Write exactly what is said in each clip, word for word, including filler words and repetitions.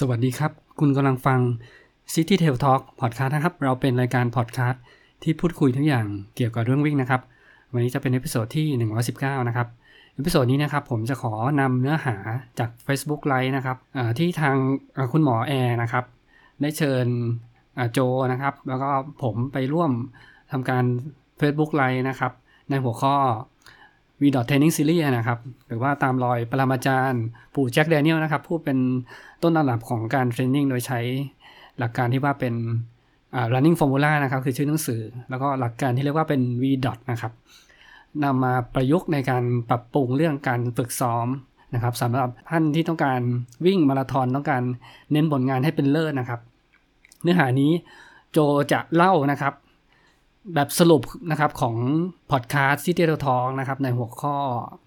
สวัสดีครับคุณกำลังฟัง City Tale Talk Podcast นะครับเราเป็นรายการ Podcast ที่พูดคุยทุกอย่างเกี่ยวกับเรื่องวิ่งนะครับวันนี้จะเป็นเอพิโซดที่หนึ่งร้อยสิบเก้านะครับเอพิโซดนี้นะครับผมจะขอนำเนื้อหาจาก Facebook Live นะครับที่ทางคุณหมอแอร์นะครับได้เชิญโจนะครับแล้วก็ผมไปร่วมทำการ Facebook Live นะครับในหัวข้อ วี ดอท Training Series นะครับหรือว่าตามรอยปรมาจารย์ปู่แจ็คแดเนียลนะครับผู้เป็นต้นตำรับของการเทรนนิ่งโดยใช้หลักการที่ว่าเป็นอ่า Running Formula นะครับคือชื่อหนังสือแล้วก็หลักการที่เรียกว่าเป็น วี ดอท นะครับนำมาประยุกต์ในการปรับปรุงเรื่องการฝึกซ้อมนะครับสำหรับท่านที่ต้องการวิ่งมาราธอนต้องการเน้นผลงานให้เป็นเลิศนะครับเนื้อหานี้โจจะเล่านะครับแบบสรุปนะครับของพอดคาสต์City Trail Talkนะครับในหัวข้อ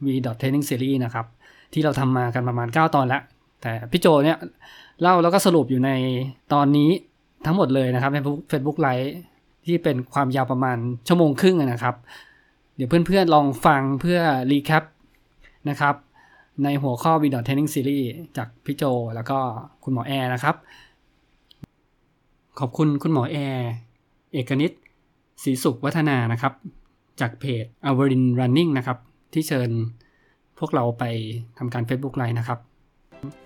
วี ดอท Training Series นะครับที่เราทำมากันประมาณเก้าตอนแล้วแต่พี่โจเนี่ยเล่าแล้วก็สรุปอยู่ในตอนนี้ทั้งหมดเลยนะครับใน Facebook Live ที่เป็นความยาวประมาณชั่วโมงครึ่งนะครับเดี๋ยวเพื่อนๆลองฟังเพื่อรีแคปนะครับในหัวข้อ วี ดอท Training Series จากพี่โจแล้วก็คุณหมอแอร์นะครับขอบคุณคุณหมอแอร์เอกนิตศรีสุขวัฒนานะครับจากเพจ Averin Running นะครับที่เชิญพวกเราไปทำการ Facebook Live นะครับ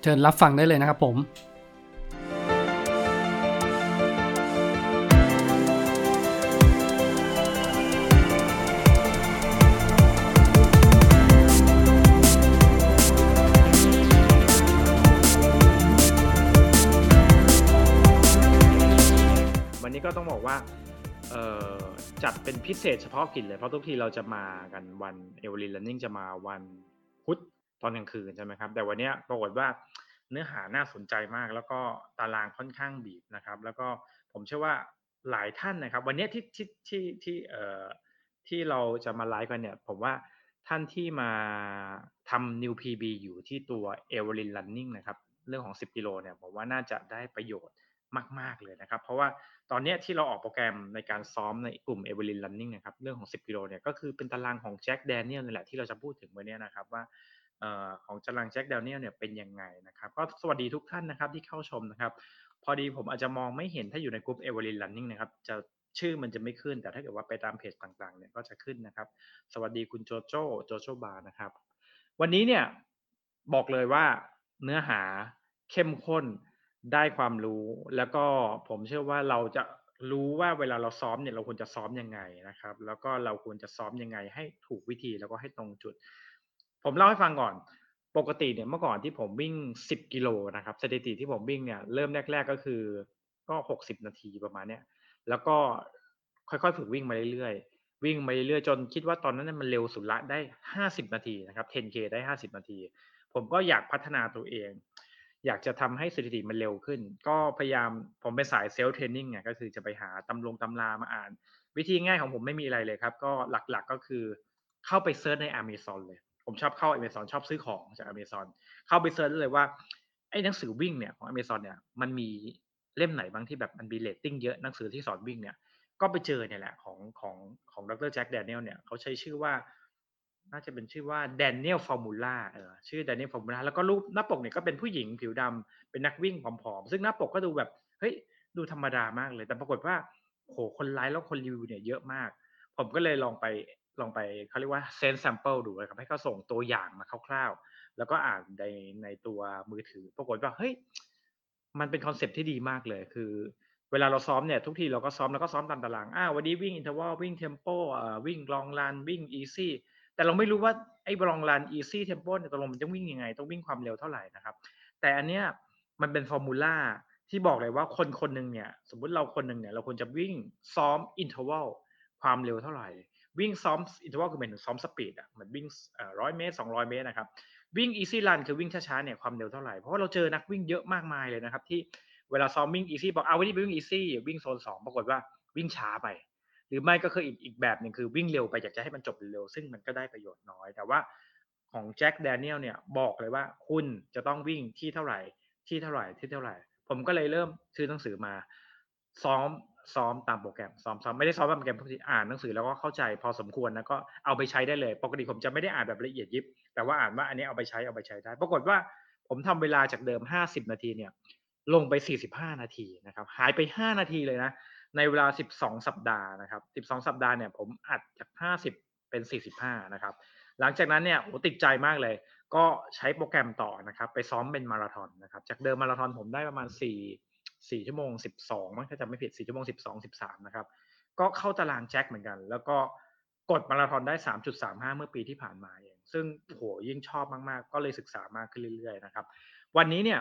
เชิญรับฟังได้เลยนะครับผมวันนี้ก็ต้องบอกว่าเอ่อจัดเป็นพิเศษเฉพาะกิจเลยเพราะทุกทีเราจะมากันวันเอเวอร์ลินรันนิ่งจะมาวันพุธตอนกลางคืนใช่ไหมครับแต่วันนี้ปรากฏว่าเนื้อหาน่าสนใจมากแล้วก็ตารางค่อนข้างบีบนะครับแล้วก็ผมเชื่อว่าหลายท่านนะครับวันนี้ที่ที่ที่ที่เอ่อที่เราจะมาไลฟ์กันเนี่ยผมว่าท่านที่มาทำ New พี บี อยู่ที่ตัวเอเวอร์ลินรันนิ่งนะครับเรื่องของสิบกิโลเนี่ยผมว่าน่าจะได้ประโยชน์มากๆเลยนะครับเพราะว่าตอนนี้ที่เราออกโปรแกรมในการซ้อมในกลุ่ม Averin Running นะครับเรื่องของสิบกิโลเนี่ยก็คือเป็นตารางของแจ็คแดเนียลนี่แหละที่เราจะพูดถึงวันนี้นะครับว่าเอ่อของตารางแจ็คแดเนียลเนี่ยเป็นยังไงนะครับก็สวัสดีทุกท่านนะครับที่เข้าชมนะครับพอดีผมอาจจะมองไม่เห็นถ้าอยู่ในกลุ่ม Averin Running นะครับจะชื่อมันจะไม่ขึ้นแต่ถ้าเกิดว่าไปตามเพจต่างๆเนี่ยก็จะขึ้นนะครับสวัสดีคุณโจโจโจโจบาร์นะครับวันนี้เนี่ยบอกเลยว่าเนื้อหาเข้มข้นได้ความรู้แล้วก็ผมเชื่อว่าเราจะรู้ว่าเวลาเราซ้อมเนี่ยเราควรจะซ้อมยังไงนะครับแล้วก็เราควรจะซ้อมยังไงให้ถูกวิธีแล้วก็ให้ตรงจุดผมเล่าให้ฟังก่อนปกติเนี่ยเมื่อก่อนที่ผมวิ่งสิบกิโลนะครับสถิติที่ผมวิ่งเนี่ยเริ่มแรกๆก็คือก็หกสิบนาทีประมาณเนี้ยแล้วก็ค่อยๆฝึกวิ่งมาเรื่อยๆวิ่งมาเรื่อยๆจนคิดว่าตอนนั้นมันเร็วสุดละได้ห้าสิบนาทีนะครับ สิบเค ได้ห้าสิบนาทีผมก็อยากพัฒนาตัวเองอยากจะทำให้สถิติมันเร็วขึ้นก็พยายามผมเป็นสายเซลฟ์เทรนนิ่งไงก็คือจะไปหาตำลงตำรามาอ่านวิธีง่ายของผมไม่มีอะไรเลยครับก็หลักๆก็คือเข้าไปเซิร์ชใน Amazon เลยผมชอบเข้า Amazon ชอบซื้อของจาก Amazon เข้าไปเซิร์ชเลยว่าไอ้หนังสือวิ่งเนี่ยของ Amazon เนี่ยมันมีเล่มไหนบ้างที่แบบมันมีเรตติ้งเยอะหนังสือที่สอนวิ่งเนี่ยก็ไปเจอเนี่ยแหละของของของดร. แจ็ค แดเนียลเนี่ยเขาใช้ชื่อว่าน่าจะเป็นชื่อว่า Daniel Formula เออชื่อ Daniel Formula แล้วก็รูปหน้าปกเนี่ยก็เป็นผู้หญิงผิวดำเป็นนักวิ่งผอมๆซึ่งหน้าปกก็ดูแบบเฮ้ยดูธรรมดามากเลยแต่ปรากฏว่าโหคนไลค์แล้วคนรีวิวเนี่ยเยอะมากผมก็เลยลองไปลองไปเขาเรียกว่า send sample ดูนะครับให้เขาส่งตัวอย่างมาคร่าวๆแล้วก็อ่านในในตัวมือถือปรากฏว่าเฮ้ยมันเป็นคอนเซ็ปต์ที่ดีมากเลยคือเวลาเราซ้อมเนี่ยทุกทีเราก็ซ้อมแล้วก็ซ้อมตามตารางอ้าววันนี้วิ่ง interval วิ่ง tempo อ่าวิ่ง long run วิ่ง easyแต่เราไม่รู้ว่าไอ้บลองรัน easy tempo เนี่ยตกลงมันจะวิ่งยังไงต้องวิ่งความเร็วเท่าไหร่นะครับแต่อันเนี้ยมันเป็นฟอร์มูล่าที่บอกเลยว่าคนคนนึงเนี่ยสมมุติเราคนนึงเนี่ยเราควรจะวิ่งซ้อม interval ความเร็วเท่าไหร่วิ่งซ้อม interval คือหมายถึงซ้อมสปีดอ่ะเหมือนวิ่งเอ่อหนึ่งร้อยเมตรสองร้อยเมตรนะครับวิ่ง easy run คือวิ่งช้าๆเนี่ยความเร็วเท่าไหร่เพราะว่าเราเจอนักวิ่งเยอะมากมายเลยนะครับที่เวลาซ้อมวิ่ง easy บอกเอาวันนี้ไปวิ่ง easy วิ่งโซนสองปรากฏว่าวิ่งช้าไปหรือไม่ก็คืออีกอีกแบบหนึ่งคือวิ่งเร็วไปอยากจะให้มันจบเร็วซึ่งมันก็ได้ประโยชน์น้อยแต่ว่าของแจ็คแดเนียลเนี่ยบอกเลยว่าคุณจะต้องวิ่งที่เท่าไหร่ที่เท่าไหร่ที่เท่าไหร่ผมก็เลยเริ่มซื้อหนังสือมาซ้อมซ้อมตามโปรแกรมซ้อมซ้อมไม่ได้ซ้อมตามโปรแกรมอ่านหนังสือแล้วก็เข้าใจพอสมควรแล้วก็เอาไปใช้ได้เลยปกติผมจะไม่ได้อ่านแบบละเอียดยิบแต่ว่าอ่านว่าอันนี้เอาไปใช้เอาไปใช้ได้ปรากฏว่าผมทำเวลาจากเดิมห้าสิบนาทีเนี่ย ลงไปสี่สิบห้านาทีนะครับหายไปห้านาทีเลยนะในเวลาสิบสองสัปดาห์นะครับสิบสองสัปดาห์เนี่ยผมอัดจากห้าสิบเป็นสี่สิบห้านะครับหลังจากนั้นเนี่ยโอ้ติดใจมากเลยก็ใช้โปรแกรมต่อนะครับไปซ้อมเป็นมาราธอนนะครับจากเดิมมาราธอนผมได้ประมาณสี่ สี่ชั่วโมงสิบสองมั้งถ้าจำไม่ผิดสี่ชั่วโมงสิบสอง สิบสามนะครับก็เข้าตารางแจ็คเหมือนกันแล้วก็กดมาราธอนได้ สามจุดสามห้า เมื่อปีที่ผ่านมาเองซึ่งโหยิ่งชอบมากๆก็เลยศึกษามากขึ้นเรื่อยๆนะครับวันนี้เนี่ย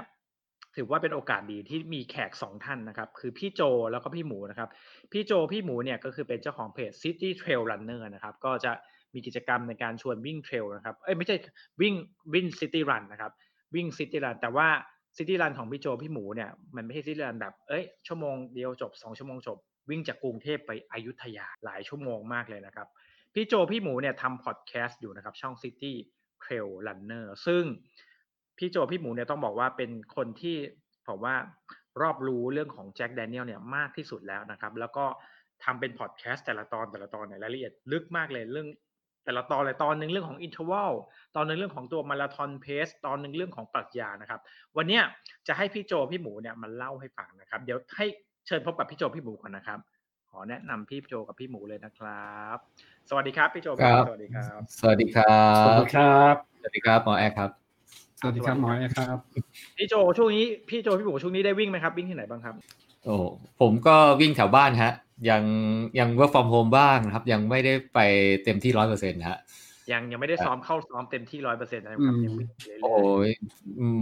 ถือว่าเป็นโอกาสดีที่มีแขกสองท่านนะครับคือพี่โจแล้วก็พี่หมูนะครับพี่โจพี่หมูเนี่ยก็คือเป็นเจ้าของเพจ City Trail Runner นะครับก็จะมีกิจกรรมในการชวนวิ่งเทรลนะครับเอ้ยไม่ใช่วิ่งวิ่ง City Run นะครับวิ่ง City Run แต่ว่า City Run ของพี่โจพี่หมูเนี่ยมันไม่ใช่ City Run แบบเอ้ยชั่วโมงเดียวจบสองชั่วโมงจบวิ่งจากกรุงเทพไปอยุธยาหลายชั่วโมงมากเลยนะครับพี่โจพี่หมูเนี่ยทำพอดแคสต์อยู่นะครับช่อง City Trail Runner ซึ่งพี่โจพี่หมูเนี่ยต้องบอกว่าเป็นคนที่ผมว่ารอบรู้เรื่องของแจ็คแดเนียลเนี่ยมากที่สุดแล้วนะครับแล้วก็ทำเป็นพอดแคสต์แต่ละตอนแต่ละตอนในรายละเอียดลึกมากเลยเรื่องแต่ละตอนเลยตอนนึงเรื่องของอินเทอร์วัลตอนนึงเรื่องของตัวมาราธอนเพสตอนนึงเรื่องของปรัชญานะครับวันนี้จะให้พี่โจพี่หมูเนี่ยมาเล่าให้ฟังนะครับเดี๋ยวให้เชิญพบกับพี่โจพี่หมูก่อนนะครับขอแนะนำพี่โจกับพี่หมูเลยนะครับสวัสดีครับพี่โจครับสวัสดีครับสวัสดีครับสวัสดีครับสวัสดีครับหมอแอคครับสวัสดีครับหมอแอคครับพี่โจช่วงนี้พี่โจพี่หมูช่วงนี้ได้วิ่งไหมครับวิ่งที่ไหนบ้างครับโอ้ผมก็วิ่งแถวบ้านฮะยังยังเวิร์คฟอร์มโฮมบ้างนะครับยังไม่ได้ไปเต็มที่ ร้อยเปอร์เซ็นต์ ฮะยังยังไม่ได้ซ้อมเข้าซ้อมเต็มที่ ร้อยเปอร์เซ็นต์ นะครับยังวิ่งเรื่อยๆโอ้ย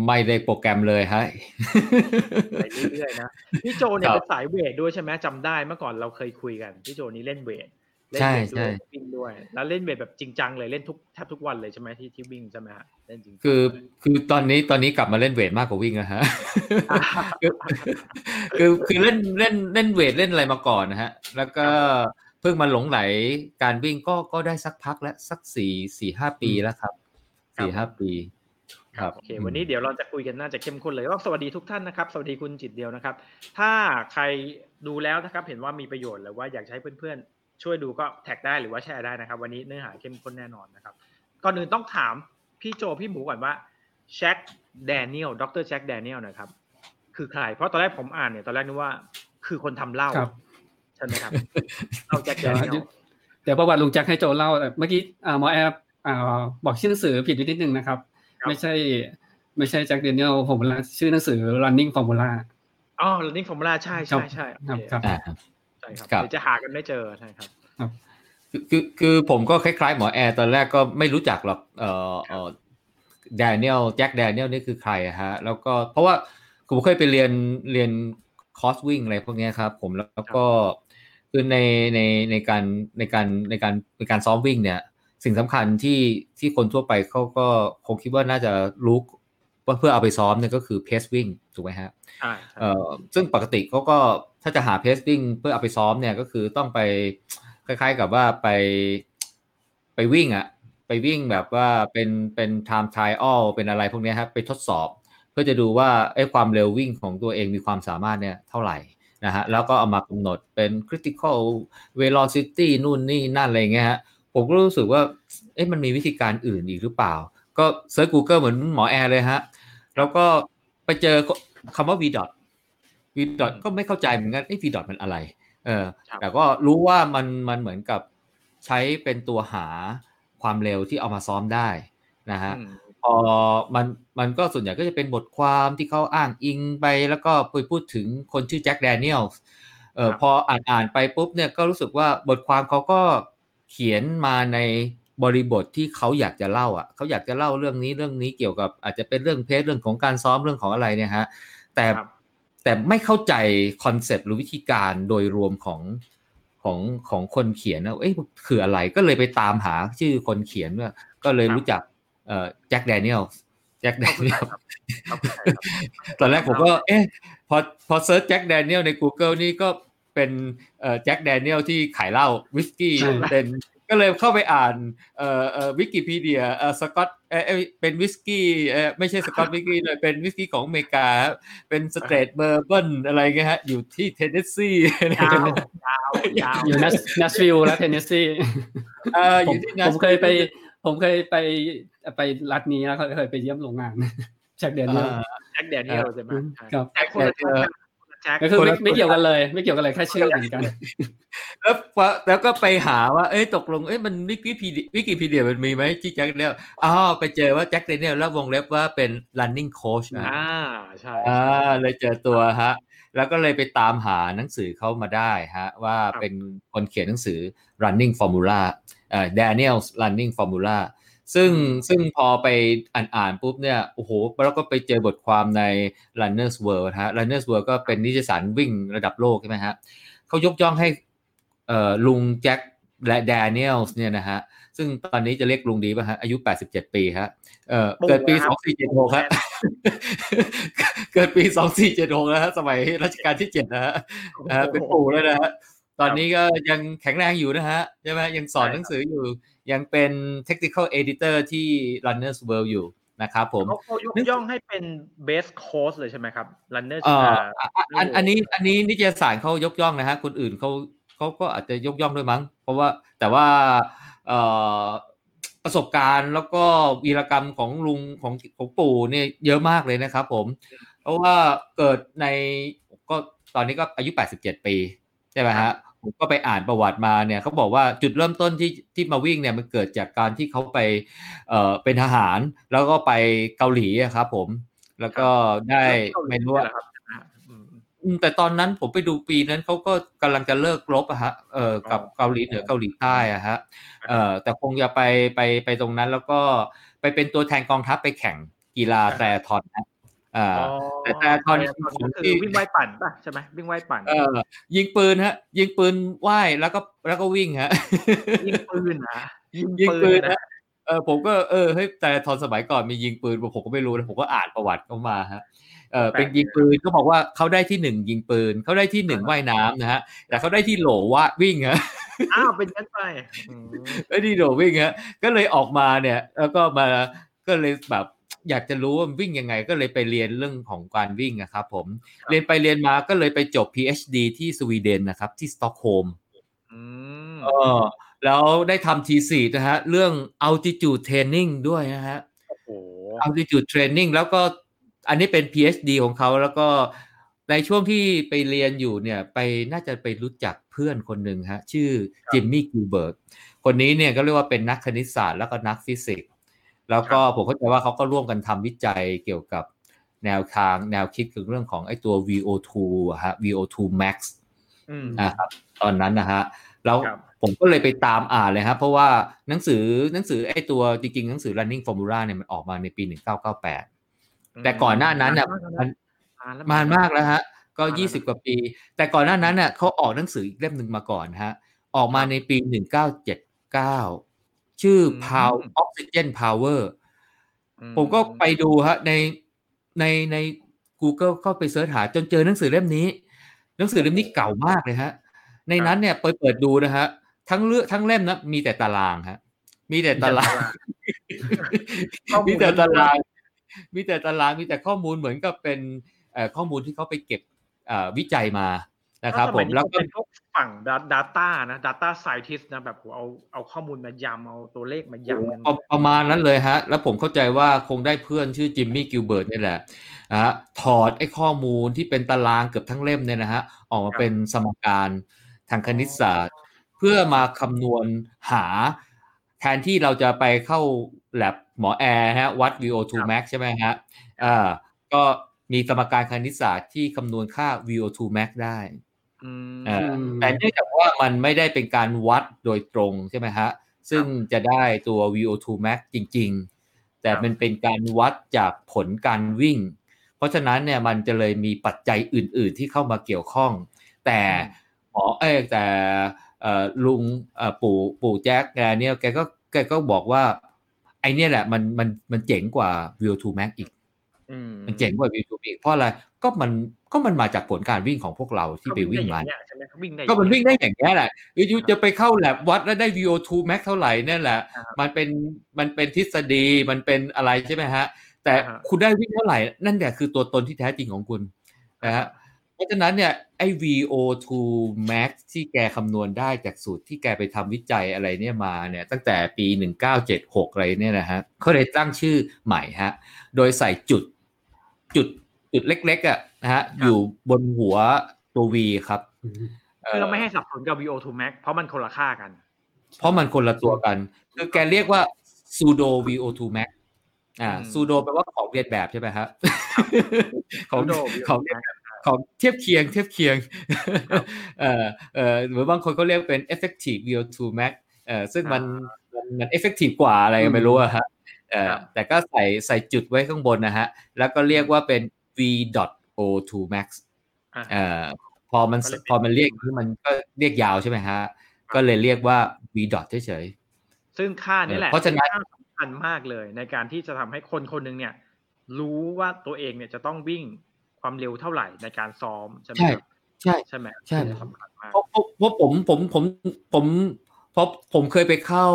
ไม่ได้โปรแกรมเลยฮะไปเรื่อยๆนะพี่โจเนี่ยเป็นสายเวทด้วยใช่ไหมจำได้เมื่อก่อนเราเคยคุยกันพี่โจนี่เล่นเวทเล่นเวทด้วยวิ่งด้วยแล้วเล่นเวทแบบจริงจังเลยเล่นทุกแทบทุกวันเลยใช่ไหมที่ที่วิ่งใช่ไหมฮะเล่นจริงคือคือตอนนี้ตอนนี้กลับมาเล่นเวทมากกว่าวิ่งนะฮะคือคือเล่นเล่นเล่นเวทเล่นอะไรมาก่อนนะฮะแล้วก็เพิ่งมาหลงไหลการวิ่งก็ก็ได้สักพักแล้วสักสี่ สี่ ห้าปีแล้วครับ สี่ ห้า ปีครับโอเควันนี้เดี๋ยวเราจะคุยกันน่าจะเข้มข้นเลยก็สวัสดีทุกท่านนะครับสวัสดีคุณจิตเดียวนะครับถ้าใครดูแล้วนะครับเห็นว่ามีประโยชน์หรือว่าอยากใช้เพื่อนๆช่วยดูก็แท็กได้หรือว่าแชร์ได้นะครับวันนี้เนื้อหาเข้มข้นแน่นอนนะครับก่อนอื่นต้องถามพี่โจพี่หมูก่อนว่าแจ็คแดเนียลดรแจ็คแดเนียลนะครับคือใครเพราะตอนแรกผมอ่านเนี่ยตอนแรกนึกว่าคือคนทำเหล้าใช่ไหมครับเอาแจ็คแดเนียลเดี๋ยวประวัติลุงแจ็คให้โจเล่าเมื่อกี้หมอแอปบอกชื่อหนังสือผิดนิดนึงนะครับไม่ใช่ไม่ใช่แจ็คแดเนียลผมละชื่อหนังสือ Running Formula อ๋อ Running Formula ใช่ๆๆครับครับใช่ครับจะหากันไม่เจอใช่ครับคือคือผมก็คล้ายๆหมอแอร์ตอนแรกก็ไม่รู้จักหรอกเอ่อแดเนียลแจ็คแดเนียลนี่คือใครฮะแล้วก็เพราะว่าผมเคยไปเรียนเรียนคอร์สวิ่งอะไรพวกนี้ครับผมแล้วก็คือในในในการในการในการในการซ้อมวิ่งเนี่ยสิ่งสำคัญที่ที่คนทั่วไปเขาก็คงคิดว่าน่าจะรู้ว่าเพื่อเอาไปซ้อมเนี่ยก็คือเพสวิ่งถูกไหมฮะเอ่อซึ่งปกติเขาก็ถ้าจะหาเพสวิ่งเพื่อเอาไปซ้อมเนี่ยก็คือต้องไปคล้ายๆกับว่าไปไปวิ่งอะไปวิ่งแบบว่าเป็นเป็นไทม์ไทร์ออลเป็นอะไรพวกนี้ครับไปทดสอบเพื่อจะดูว่าไอ้ความเร็ววิ่งของตัวเองมีความสามารถเนี่ยเท่าไหร่นะฮะแล้วก็เอามากำหนดเป็น critical velocity นู่นนี่นั่นอะไรเงี้ยฮะผมก็รู้สึกว่าเอ๊ะมันมีวิธีการอื่นอีกหรือเปล่าก็เซิร์ช Google เหมือนหมอแอร์เลยฮะแล้วก็ไปเจอคำว่า วี ดอท วี ดอท ก็ไม่เข้าใจเหมือนกันไอ้ วี ดอท มันอะไรเออแต่ก็รู้ว่ามันมันเหมือนกับใช้เป็นตัวหาความเร็วที่เอามาซ้อมได้นะฮะพอมันมันก็ส่วนใหญ่ก็จะเป็นบทความที่เขาอ้างอิงไปแล้วก็ไปพูดถึงคนชื่อแจ็คแดเนียลเออพออ่านอ่านไปปุ๊บเนี่ยก็รู้สึกว่าบทความเขาก็เขียนมาในบริบทที่เขาอยากจะเล่าอ่ะเขาอยากจะเล่าเรื่องนี้เรื่องนี้เกี่ยวกับอาจจะเป็นเรื่องเพจเรื่องของการซ้อมเรื่องของอะไรเนี่ยฮะแต่แต่ไม่เข้าใจคอนเซปต์หรือวิธีการโดยรวมของของของคนเขียนนะเอ๊ะคืออะไรก็เลยไปตามหาชื่อคนเขียนว่าก็เลยรู้จักเอ่อแจ็คแดเนียลแจ็คแดเนียลตอนแรกผมก็เอ๊ะพอพอเซิร์ชแจ็คแดเนียลใน Google นี่ก็เป็นเอ่อแจ็คแดเนียลที่ขายเหล้าวิสกี้เป็นก็เลยเข้าไปอ่านเอ่อเอ่อวิกิพีเดียเอ่อสกอตเอ่อเป็นวิสกี้เอ่อไม่ใช่สกอตวิสกี้เลยเป็นวิสกี้ของอเมริกาเป็นสเตรทเมอร์เบิร์นอะไรเงี้ยฮะอยู่ที่เทนเนสซียาวยาวอยู่นัสวิลและเทนเนสซีเอ่ออยู่ที่ผมเคยไปผมเคยไปไปรัฐนี้แล้วเคยไปเยี่ยมโรงงาน แจ็คเดเนียลแจ็คเดเนียลใช่ไหมครับแจ็คคนละแจ็คก็คือไม่เกี่ยวกันเลยไม่เกี่ยวกันเลยแค่ชื่อเหมือนกันแล้วแล้วก็ไปหาว่าเอ้ยตกลงเอ้ยมันวิกิพีเดียวิกิพีเดียมันมีไหมที่แจ็คเดเนียลอ้าวไปเจอว่าแจ็คเดเนียลแล้ววงเล็บว่าเป็น running coach นะอ่าใช่อ่าเลยเจอตัวฮะแล้วก็เลยไปตามหาหนังสือเขามาได้ฮะว่าเป็นคนเขียนหนังสือ Running Formula เอ่อ Daniel's Running Formula ซึ่งซึ่งพอไปอ่านๆปุ๊บเนี่ยโอ้โหแล้วก็ไปเจอบทความใน Runners World ฮะ Runners World ก็เป็นนิตยสารวิ่งระดับโลกใช่ไหมฮะเขายกย่องให้เอ่อลุงแจ็คและ Daniel's เนี่ยนะฮะซึ่งตอนนี้จะเรียกลุงดีป่ะฮะอายุแปดสิบเจ็ดปีฮะเอ่อเกิดปีสองพันสี่ร้อยเจ็ดสิบหกครับเกิดปีสองพันสี่ร้อยเจ็ดสิบหกนะฮะสมัยรัชกาลที่เจ็ดนะฮะเป็นปู่แล้วนะฮะตอนนี้ก็ยังแข็งแรงอยู่นะฮะใช่ไหมยังสอนหนังสืออยู่ยังเป็น Technical Editor ที่ Runners World อยู่นะครับผมเขายกย่องให้เป็น Best Coach เลยใช่ไหมครับ Runners อันนี้อันนี้นิตยสารเขายกย่องนะฮะคนอื่นเขาเขาก็อาจจะยกย่องด้วยมั้งเพราะว่าแต่ว่าประสบการณ์แล้วก็วีรกรรมของลุงของของปู่เนี่ยเยอะมากเลยนะครับผมเพราะว่าเกิดในก็ตอนนี้ก็อายุแปดสิบเจ็ดปีใช่ไหมฮะผมก็ไปอ่านประวัติมาเนี่ยเขาบอกว่าจุดเริ่มต้นที่ที่มาวิ่งเนี่ยมันเกิดจากการที่เขาไปเอ่อเป็นทหารแล้วก็ไปเกาหลีครับผมแล้วก็ได้ไม่รู้ว่าแต่ตอนนั้นผมไปดูปีนั้นเขาก็กำลังจะเลิกรบอะฮะเอ่อกับเกาหลีเหนือเกาหลีใต้อะฮะเอ่อแต่คงจะไปไปไปตรงนั้นแล้วก็ไปเป็นตัวแทนกองทัพไปแข่งกีฬาแตรทอนนะอ่าแต่แตรทอนคือวิ่งว่ายปั่นป่ะใช่ไหมวิ่งว่ายปั่นเออยิงปืนฮะยิงปืนว่ายแล้วก็แล้วก็วิ่งฮะยิงปืนนะยิงปืนนะเออผมก็เออเฮ้ยแตรทอนสมัยก่อนมียิงปืนผมก็ไม่รู้นะผมก็อ่านประวัติเข้ามาฮะเออเป็นยิงปืนเขาบอกว่าเขาได้ที่หนึ่งยิงปืนเขาได้ที่หนึ่งว่ายน้ำนะฮะแต่เขาได้ที่โหลวะวิ่งฮะอ้าวเป็นงั้นไปไอ้ที่โหลวิ่งฮะก็เลยออกมาเนี่ยแล้วก็มาก็เลยแบบอยากจะรู้ว่าวิ่งยังไงก็เลยไปเรียนเรื่องของการวิ่งนะครับผมเรียนไปเรียนมาก็เลยไปจบ PhD ที่สวีเดนนะครับที่สต็อกโฮล์มอืมเออแล้วได้ทำ ที สี่ นะฮะเรื่อง altitude training ด้วยนะฮะโอ้โห altitude training แล้วก็อันนี้เป็น PhD ของเขาแล้วก็ในช่วงที่ไปเรียนอยู่เนี่ยไปน่าจะไปรู้จักเพื่อนคนหนึ่งฮะชื่อจิมมี่กิลเบิร์ตคนนี้เนี่ยก็เรียกว่าเป็นนักคณิตศาสตร์แล้วก็นักฟิสิกส์แล้วก็ผมเข้าใจว่าเขาก็ร่วมกันทำวิจัยเกี่ยวกับแนวทางแนวคิดถึงเรื่องของไอ้ตัว วี โอ ทู ฮะ วี โอ ทู Max นะครับตอนนั้นนะฮะแล้วผมก็เลยไปตามอ่านเลยครับเพราะว่าหนังสือหนังสือไอ้ตัวจริงๆหนังสือ Running Formula เนี่ยมันออกมาในปีหนึ่งพันเก้าร้อยเก้าสิบแปดแต่ก่อนหน้านั้นน่ะมันนานมากแล้วฮะก็ยี่สิบกว่าปีแต่ก่อนหน้านั้นน่ะเขาออกหนังสืออีกเล่มนึงมาก่อนฮะออกมาในปีหนึ่งพันเก้าร้อยเจ็ดสิบเก้าชื่อ Power Oxygen Power ผมก็ไปดูฮะในในใน Google เข้าไปเสิร์ชหาจนเจอหนังสือเล่มนี้หนังสือเล่มนี้เก่ามากเลยฮะในนั้นเนี่ยไปเปิดดูนะฮะทั้งเลือกทั้งเล่มนะมีแต่ตารางฮะมีแต่ตารางมีแต่ตารางมีแต่ตารางมีแต่ข้อมูลเหมือนกับเป็นข้อมูลที่เขาไปเก็บวิจัยมานะครับผมแล้วก็เป็นพวกฝั่ง data นะ data scientist นะแบบเอาเอาข้อมูลมายำเอาตัวเลขมายำประมาณนั้นเลยฮะแล้วผมเข้าใจว่าคงได้เพื่อนชื่อจิมมี่กิลเบิร์ตนี่แหละนะฮะถอดไอ้ข้อมูลที่เป็นตารางเกือบทั้งเล่มเนี่ยนะฮะออกมาเป็นสมการทางคณิตศาสตร์เพื่อมาคำนวณหาแทนที่เราจะไปเข้าแลบหมอแอร์ฮะวัด วี โอ ทู Max ใช่ไหมฮะอ่าก็มีสมการคณิตศาสตร์ที่คำนวณค่า วี โอ ทู Max ได้อ่าแต่เนื่องจากว่ามันไม่ได้เป็นการวัดโดยตรงใช่ไหมฮะซึ่งจะได้ตัว วี โอ ทู Max จริงๆแต่มันเป็นการวัดจากผลการวิ่งเพราะฉะนั้นเนี่ยมันจะเลยมีปัจจัยอื่นๆที่เข้ามาเกี่ยวข้องแต่หมอเอ้ยแต่ลุงปู่ปู่แจ็คแกเนี่ยแกก็แกก็บอกว่าไอ้เนี่ยแหละมันมันมันเจ๋งกว่า วี โอ ทู Max อีกอืมมันเจ๋งกว่า วี โอ ทู อีกเพราะอะไรก็มันก็มันมาจากผลการวิ่งของพวกเราที่ไปวิ่งมาก็มันวิ่งได้อย่างเงี้ยแหละอยู่จะไปเข้าแลบวัดแล้วได้ วี โอ ทู Max เท่าไหร่นั่นแหละมันเป็นมันเป็นทฤษฎีมันเป็นอะไรใช่มั้ยฮะแต่คุณได้วิ่งเท่าไหร่นั่นแหละคือตัวตนที่แท้จริงของคุณนะฮะเพราะฉะนั้นเนี่ยไอ้ วี โอ ทู Max ที่แกคำนวณได้จากสูตรที่แกไปทำวิจัยอะไรเนี่ยมาเนี่ยตั้งแต่ปีหนึ่งพันเก้าร้อยเจ็ดสิบหกอะไรเนี่ยนะฮะเขาเลยตั้งชื่อใหม่ฮะโดยใส่จุด จุดจุดเล็กๆอ่ะนะฮะอยู่บนหัวตัว V ครับเราไม่ให้สับสนกับ วี โอ ทู Max เพราะมันคนละค่ากันเพราะมันคนละตัวกันคือแกเรียกว่า pseudo วี โอ ทู Max อ่า pseudo แปลว่าของเลียนแบบใช่ไหมครับของของของเทียบเคียงเทียบเคียงเอ่อเอ่อหรือบางคนเขาเรียกเป็น effective วี โอ ทู Max เอ่อซึ่งมันมัน effective กว่าอะไรไม่รู้อะฮะเอ่อแต่ก็ใส่ใส่จุดไว้ข้างบนนะฮะแล้วก็เรียกว่าเป็น วี โอ ทู Max เอ่อพอมันพอมันเรียกคือมันก็เรียกยาวใช่ไหมฮะก็เลยเรียกว่า วี ดี โอ ที เฉยๆซึ่งค่านี่แหละเพราะฉะนั้นสำคัญมากเลยในการที่จะทำให้คนคนนึงเนี่ยรู้ว่าตัวเองเนี่ยจะต้องวิ่งความเร็วเท่าไหร่ในการซ้อมใช่ไหมใช่ใช่ไหมใช่สำคัญมากเพราะเพราะผมผมผมผมเพราะผมเคยไปเข้า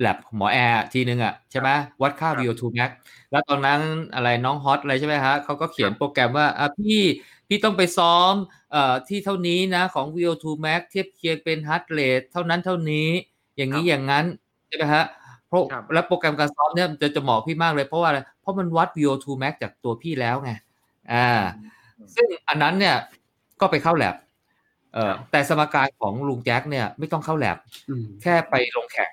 แลบหมอแอร์ทีนึงอ่ะใช่ไหมวัดค่า วี โอ ทู Max แล้วตอนนั้นอะไรน้องฮอตอะไรใช่ไหมฮะเขาก็เขียนโปรแกรมว่าอ่ะพี่พี่ต้องไปซ้อมเอ่อที่เท่านี้นะของ วี โอ ทู Max เทียบเคียงเป็น Heart Rate เท่านั้นเท่านี้อย่างนี้อย่างนั้นใช่ไหมฮะเพราะแล้วโปรแกรมการซ้อมเนี่ยจะจะเหมาะพี่มากเลยเพราะว่าอะไรเพราะมันวัด วี โอ ทู Max จากตัวพี่แล้วไงอ่าซึ่งอันนั้นเนี่ยก็ไปเข้าแลบเอ่อแต่สมการของลุงแจ็คเนี่ยไม่ต้องเข้าแลบแค่ไปลงแข่ง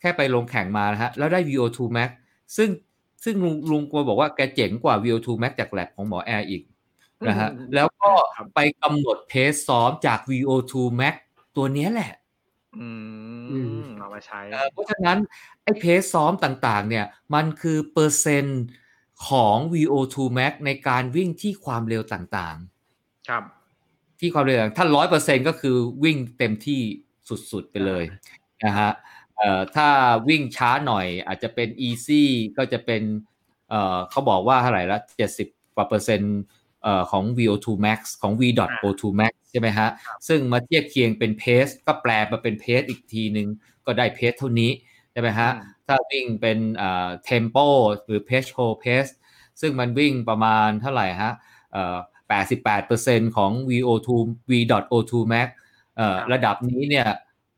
แค่ไปลงแข่งมานะฮะแล้วได้ วี โอ ทู Max ซึ่งซึ่งลุงลุงก็บอกว่าแกเจ๋งกว่า วี โอ ทู Max จากแลบของหมอแอร์อีกนะฮะแล้วก็ไปกำหนดเพสซ้อมจาก วี โอ ทู Max ตัวนี้แหละอืมเอามาใช้เพราะฉะนั้นไอ้เพสซ้อมต่างๆเนี่ยมันคือเปอร์เซ็นต์ของ วี โอ ทู Max ในการวิ่งที่ความเร็วต่างๆครับที่ความเร็วถ้า หนึ่งร้อยเปอร์เซ็นต์ ก็คือวิ่งเต็มที่สุดๆไปเลยนะฮะเอ่อถ้าวิ่งช้าหน่อยอาจจะเป็น easy ก็จะเป็นเอ่อเขาบอกว่าเท่าไหร่ละเจ็ดสิบกว่าเปอร์เซ็นต์เอ่อของ วี โอ ทู Max ของ วี โอ ทู Max ใช่ไหมฮะซึ่งมาเทียบเคียงเป็นเพสก็แปลมาเป็นเพสอีกทีนึงก็ได้เพสเท่านี้ใช่ไหมฮะถ้าวิ่งเป็นเอ่อ tempo หรือ pace hold pace ซึ่งมันวิ่งประมาณเท่าไหร่ฮะเอ่อ แปดสิบแปดเปอร์เซ็นต์ ของ วี โอ ทู วี โอ ทู Max เอ่อระดับนี้เนี่ย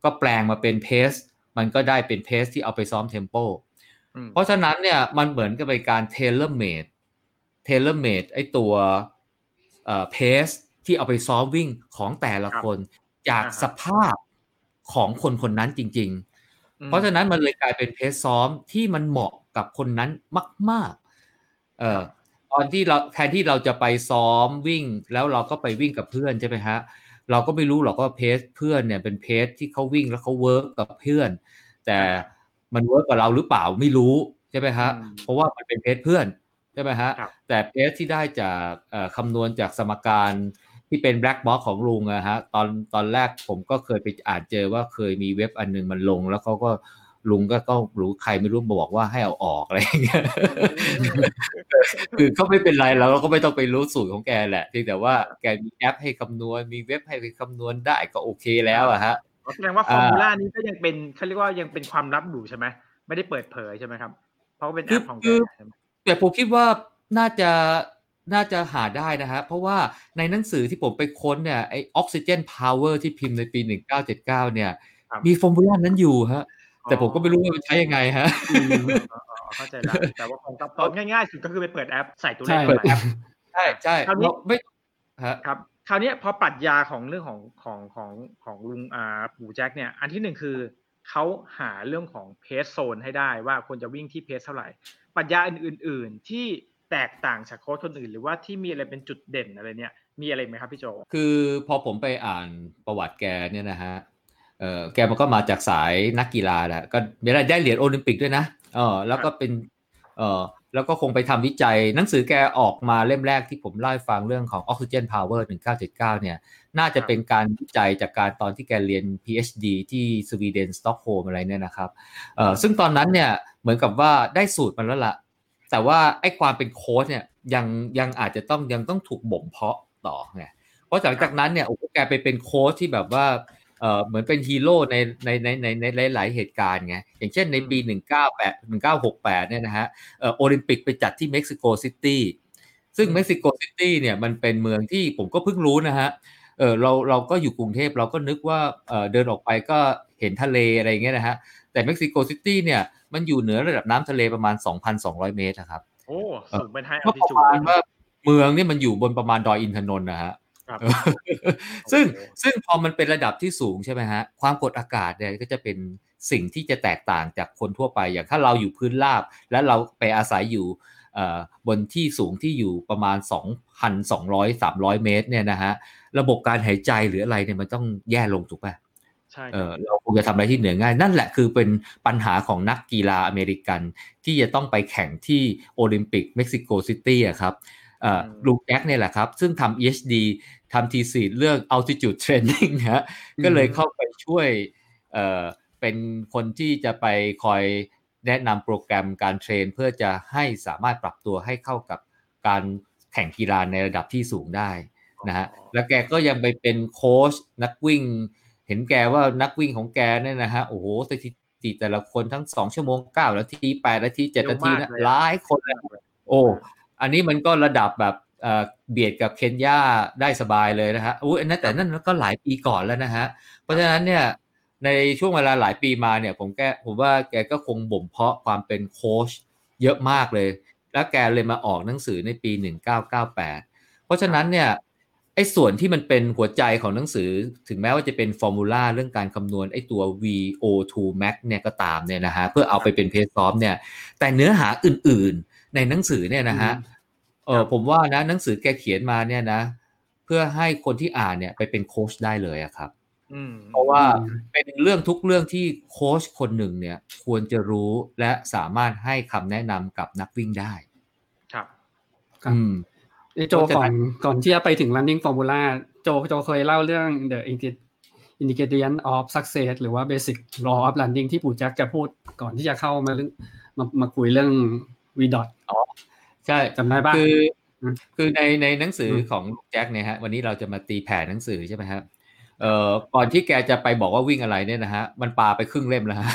ก็แปลงมาเป็นเพสมันก็ได้เป็นเพสที่เอาไปซ้อมเทมโปเพราะฉะนั้นเนี่ยมันเหมือนกับเป็นการเทเลอร์เมดเทเลอร์เมดไอ้ตัวเอ่อเพสที่เอาไปซ้อมวิ่งของแต่ละคนจากสภาพของคนคนนั้นจริงๆเพราะฉะนั้นมันเลยกลายเป็นเพสซ้อมที่มันเหมาะกับคนนั้นมากๆเอ่อตอนที่เราแทนที่เราจะไปซ้อมวิ่งแล้วเราก็ไปวิ่งกับเพื่อนใช่ไหมฮะเราก็ไม่รู้หรอกว่าเพจเพื่อนเนี่ยเป็นเพจที่เขาวิ่งแล้วเขาเวิร์คกับเพื่อนแต่มันเวิร์คกับเราหรือเปล่าไม่รู้ใช่ไหมฮะเพราะว่ามันเป็นเพจเพื่อนใช่ไหมฮะแต่เพจที่ได้จากคำนวณจากสมการที่เป็นแบล็คบ็อกซ์ของลุงอะฮะตอนตอนแรกผมก็เคยไปอ่านเจอว่าเคยมีเว็บอันนึงมันลงแล้วเขาก็ลุงก็ก็รู้ใครไม่รู้มาบอกว่าให้เอาออกอะไรอย่างเงี้ยคือเขาไม่เป็นไรแล้วเราก็ไม่ต้องไปรู้สูตรของแกแหละเพียงแต่ว่าแกมีแอปให้คำนวณมีเว็บให้ไปคำนวณได้ก็โอเคแล้วอะฮะแสดงว่าฟอร์มูล่านี้ก็ยังเป็นเขาเรียกว่ายังเป็นความลับอยู่ใช่ไหมไม่ได้เปิดเผยใช่ไหมครับเพราะเป็นแอปของแกแต่ผมคิดว่าน่าจะน่าจะหาได้นะฮะเพราะว่าในหนังสือที่ผมไปค้นเนี่ยไอออกซิเจนพาวเวอร์ที่พิมพ์ในปีหนึ่งเก้าเจ็ดเก้าเนี่ยมีฟอร์มูล่านั้นอยู่ฮะแต่ผมก็ไม่รู้ว่ามันใช้ยังไงฮะเข้าใจแล้วแต่ว่าของซับซ้อนง่ายๆสุดก็คือไปเปิดแอปใส่ตัวเลขลงไปใช่ใช่คราวนี้ไม่ครับคราวนี้พอปรัชญาของเรื่องของของของของลุงอ่าปู่แจ็คเนี่ยอันที่หนึ่งคือเขาหาเรื่องของเพสโซนให้ได้ว่าควรจะวิ่งที่เพสเท่าไหร่ปรัชญาอื่นๆที่แตกต่างจากโค้ชคนอื่นหรือว่าที่มีอะไรเป็นจุดเด่นอะไรเนี่ยมีอะไรไหมครับพี่โจคือพอผมไปอ่านประวัติแกเนี่ยนะฮะเอ่อแกมันก็มาจากสายนักกีฬาแหละก็ได้ได้เหรียญโอลิมปิกด้วยนะเออแล้วก็เป็นเออแล้วก็คงไปทำวิจัยหนังสือแกออกมาเล่มแรกที่ผมเล่าให้ฟังเรื่องของ Oxygen Power หนึ่งเก้าเจ็ดเก้าเนี่ยน่าจะเป็นการวิจัยจากการตอนที่แกเรียน พี เอช ดี ที่สวีเดนสต็อกโฮล์มอะไรเนี่ยนะครับเออซึ่งตอนนั้นเนี่ยเหมือนกับว่าได้สูตรมาแล้วละแต่ว่าไอ้ความเป็นโค้ชเนี่ยยังยังอาจจะต้องยังต้องถูกบ่มเพาะต่อไงเพราะหลังจากนั้นเนี่ยโอ้โหแกไปเป็นโค้ชที่แบบว่าเอ่อเหมือนเป็นฮีโร่ในในในในในหลายๆเหตุการณ์ไงอย่างเช่นในปีหนึ่งเก้าหกแปดเนี่ยนะฮะเอ่อโอลิมปิกไปจัดที่เม็กซิโกซิตี้ซึ่งเม็กซิโกซิตี้เนี่ยมันเป็นเมืองที่ผมก็เพิ่งรู้นะฮะเอ่อเราเราก็อยู่กรุงเทพเราก็นึกว่าเอ่อเดินออกไปก็เห็นทะเลอะไรอย่างเงี้ยนะฮะแต่เม็กซิโกซิตี้เนี่ยมันอยู่เหนือระดับน้ำทะเลประมาณ สองพันสองร้อย เมตรนะครับโอ้สูงเป็นไฮอัลติจูดประมาณว่า เมืองนี่มันอยู่บนประมาณดอยอินทนนท์นะฮะซึ่งซึ่งพอมันเป็นระดับที่สูงใช่ไหมฮะความกดอากาศเนี่ยก็จะเป็นสิ่งที่จะแตกต่างจากคนทั่วไปอย่างถ้าเราอยู่พื้นราบและเราไปอาศัยอยู่บนที่สูงที่อยู่ประมาณ สองพันสองร้อยถึงสามร้อย เมตรเนี่ยนะฮะระบบการหายใจหรืออะไรเนี่ยมันต้องแย่ลงถูกป่ะใช่เราคงจะทำอะไรที่เหนือง่ายนั่นแหละคือเป็นปัญหาของนักกีฬาอเมริกันที่จะต้องไปแข่งที่โอลิมปิกเม็กซิโกซิตี้อะครับลูกแจ็คเนี่ยแหละครับซึ่งทำ อี เอช ดี ทำ ที ซี เรื่อง altitude training ฮะก็เลยเข้าไปช่วยเป็นคนที่จะไปคอยแนะนำโปรแกรมการเทรนเพื่อจะให้สามารถปรับตัวให้เข้ากับการแข่งกีฬาในระดับที่สูงได้นะฮะแล้วแกก็ยังไปเป็นโค้ชนักวิ่งเห็นแกว่านักวิ่งของแกเนี่ยนะฮะโอ้โหสถิติแต่ละคนทั้งสองชั่วโมงเก้านาทีแปดนาทีเจ็ดนาทีนะหลายคนโอ้อันนี้มันก็ระดับแบบเอ่อเบียดกับเคนยาได้สบายเลยนะฮะอุ๊ยอันนั้นแต่นั่นก็หลายปีก่อนแล้วนะฮะเพราะฉะนั้นเนี่ยในช่วงเวลาหลายปีมาเนี่ยผมแกผมว่าแกก็คงบ่มเพาะความเป็นโค้ชเยอะมากเลยแล้วแกเลยมาออกหนังสือในปีหนึ่งพันเก้าร้อยเก้าสิบแปดเพราะฉะนั้นเนี่ยไอ้ส่วนที่มันเป็นหัวใจของหนังสือถึงแม้ว่าจะเป็นฟอร์มูล่าเรื่องการคำนวณไอ้ตัว วี โอ ทู max เนี่ยก็ตามเนี่ยนะฮะเพื่อเอาไปเป็นเพจซ้อมเนี่ยแต่เนื้อหาอื่นๆในหนังสือเนี่ยนะฮะเออผมว่านะหนังสือแกเขียนมาเนี่ยนะเพื่อให้คนที่อ่านเนี่ยไปเป็นโค้ชได้เลยอะครับเพราะว่าเป็นเรื่องทุกเรื่องที่โค้ชคนหนึ่งเนี่ยควรจะรู้และสามารถให้คำแนะนำกับนักวิ่งได้ครับอืมโจก่อนก่อนที่จะไปถึง Running Formula โจโจเคยเล่าเรื่อง The Ingredient of Success หรือว่า Basic Law of Running ที่ปู่แจ็คจะพูดก่อนที่จะเข้ามามามาคุยเรื่อง วี ดอท อ๋อใช่จำได้ป่ะคือคือในในหนังสือของแจ็คเนี่ยฮะวันนี้เราจะมาตีแผ่หนังสือใช่ไหมครับเอ่อก่อนที่แกจะไปบอกว่าวิ่งอะไรเนี่ยนะฮะมันปาไปครึ่งเล่มแล้วฮะ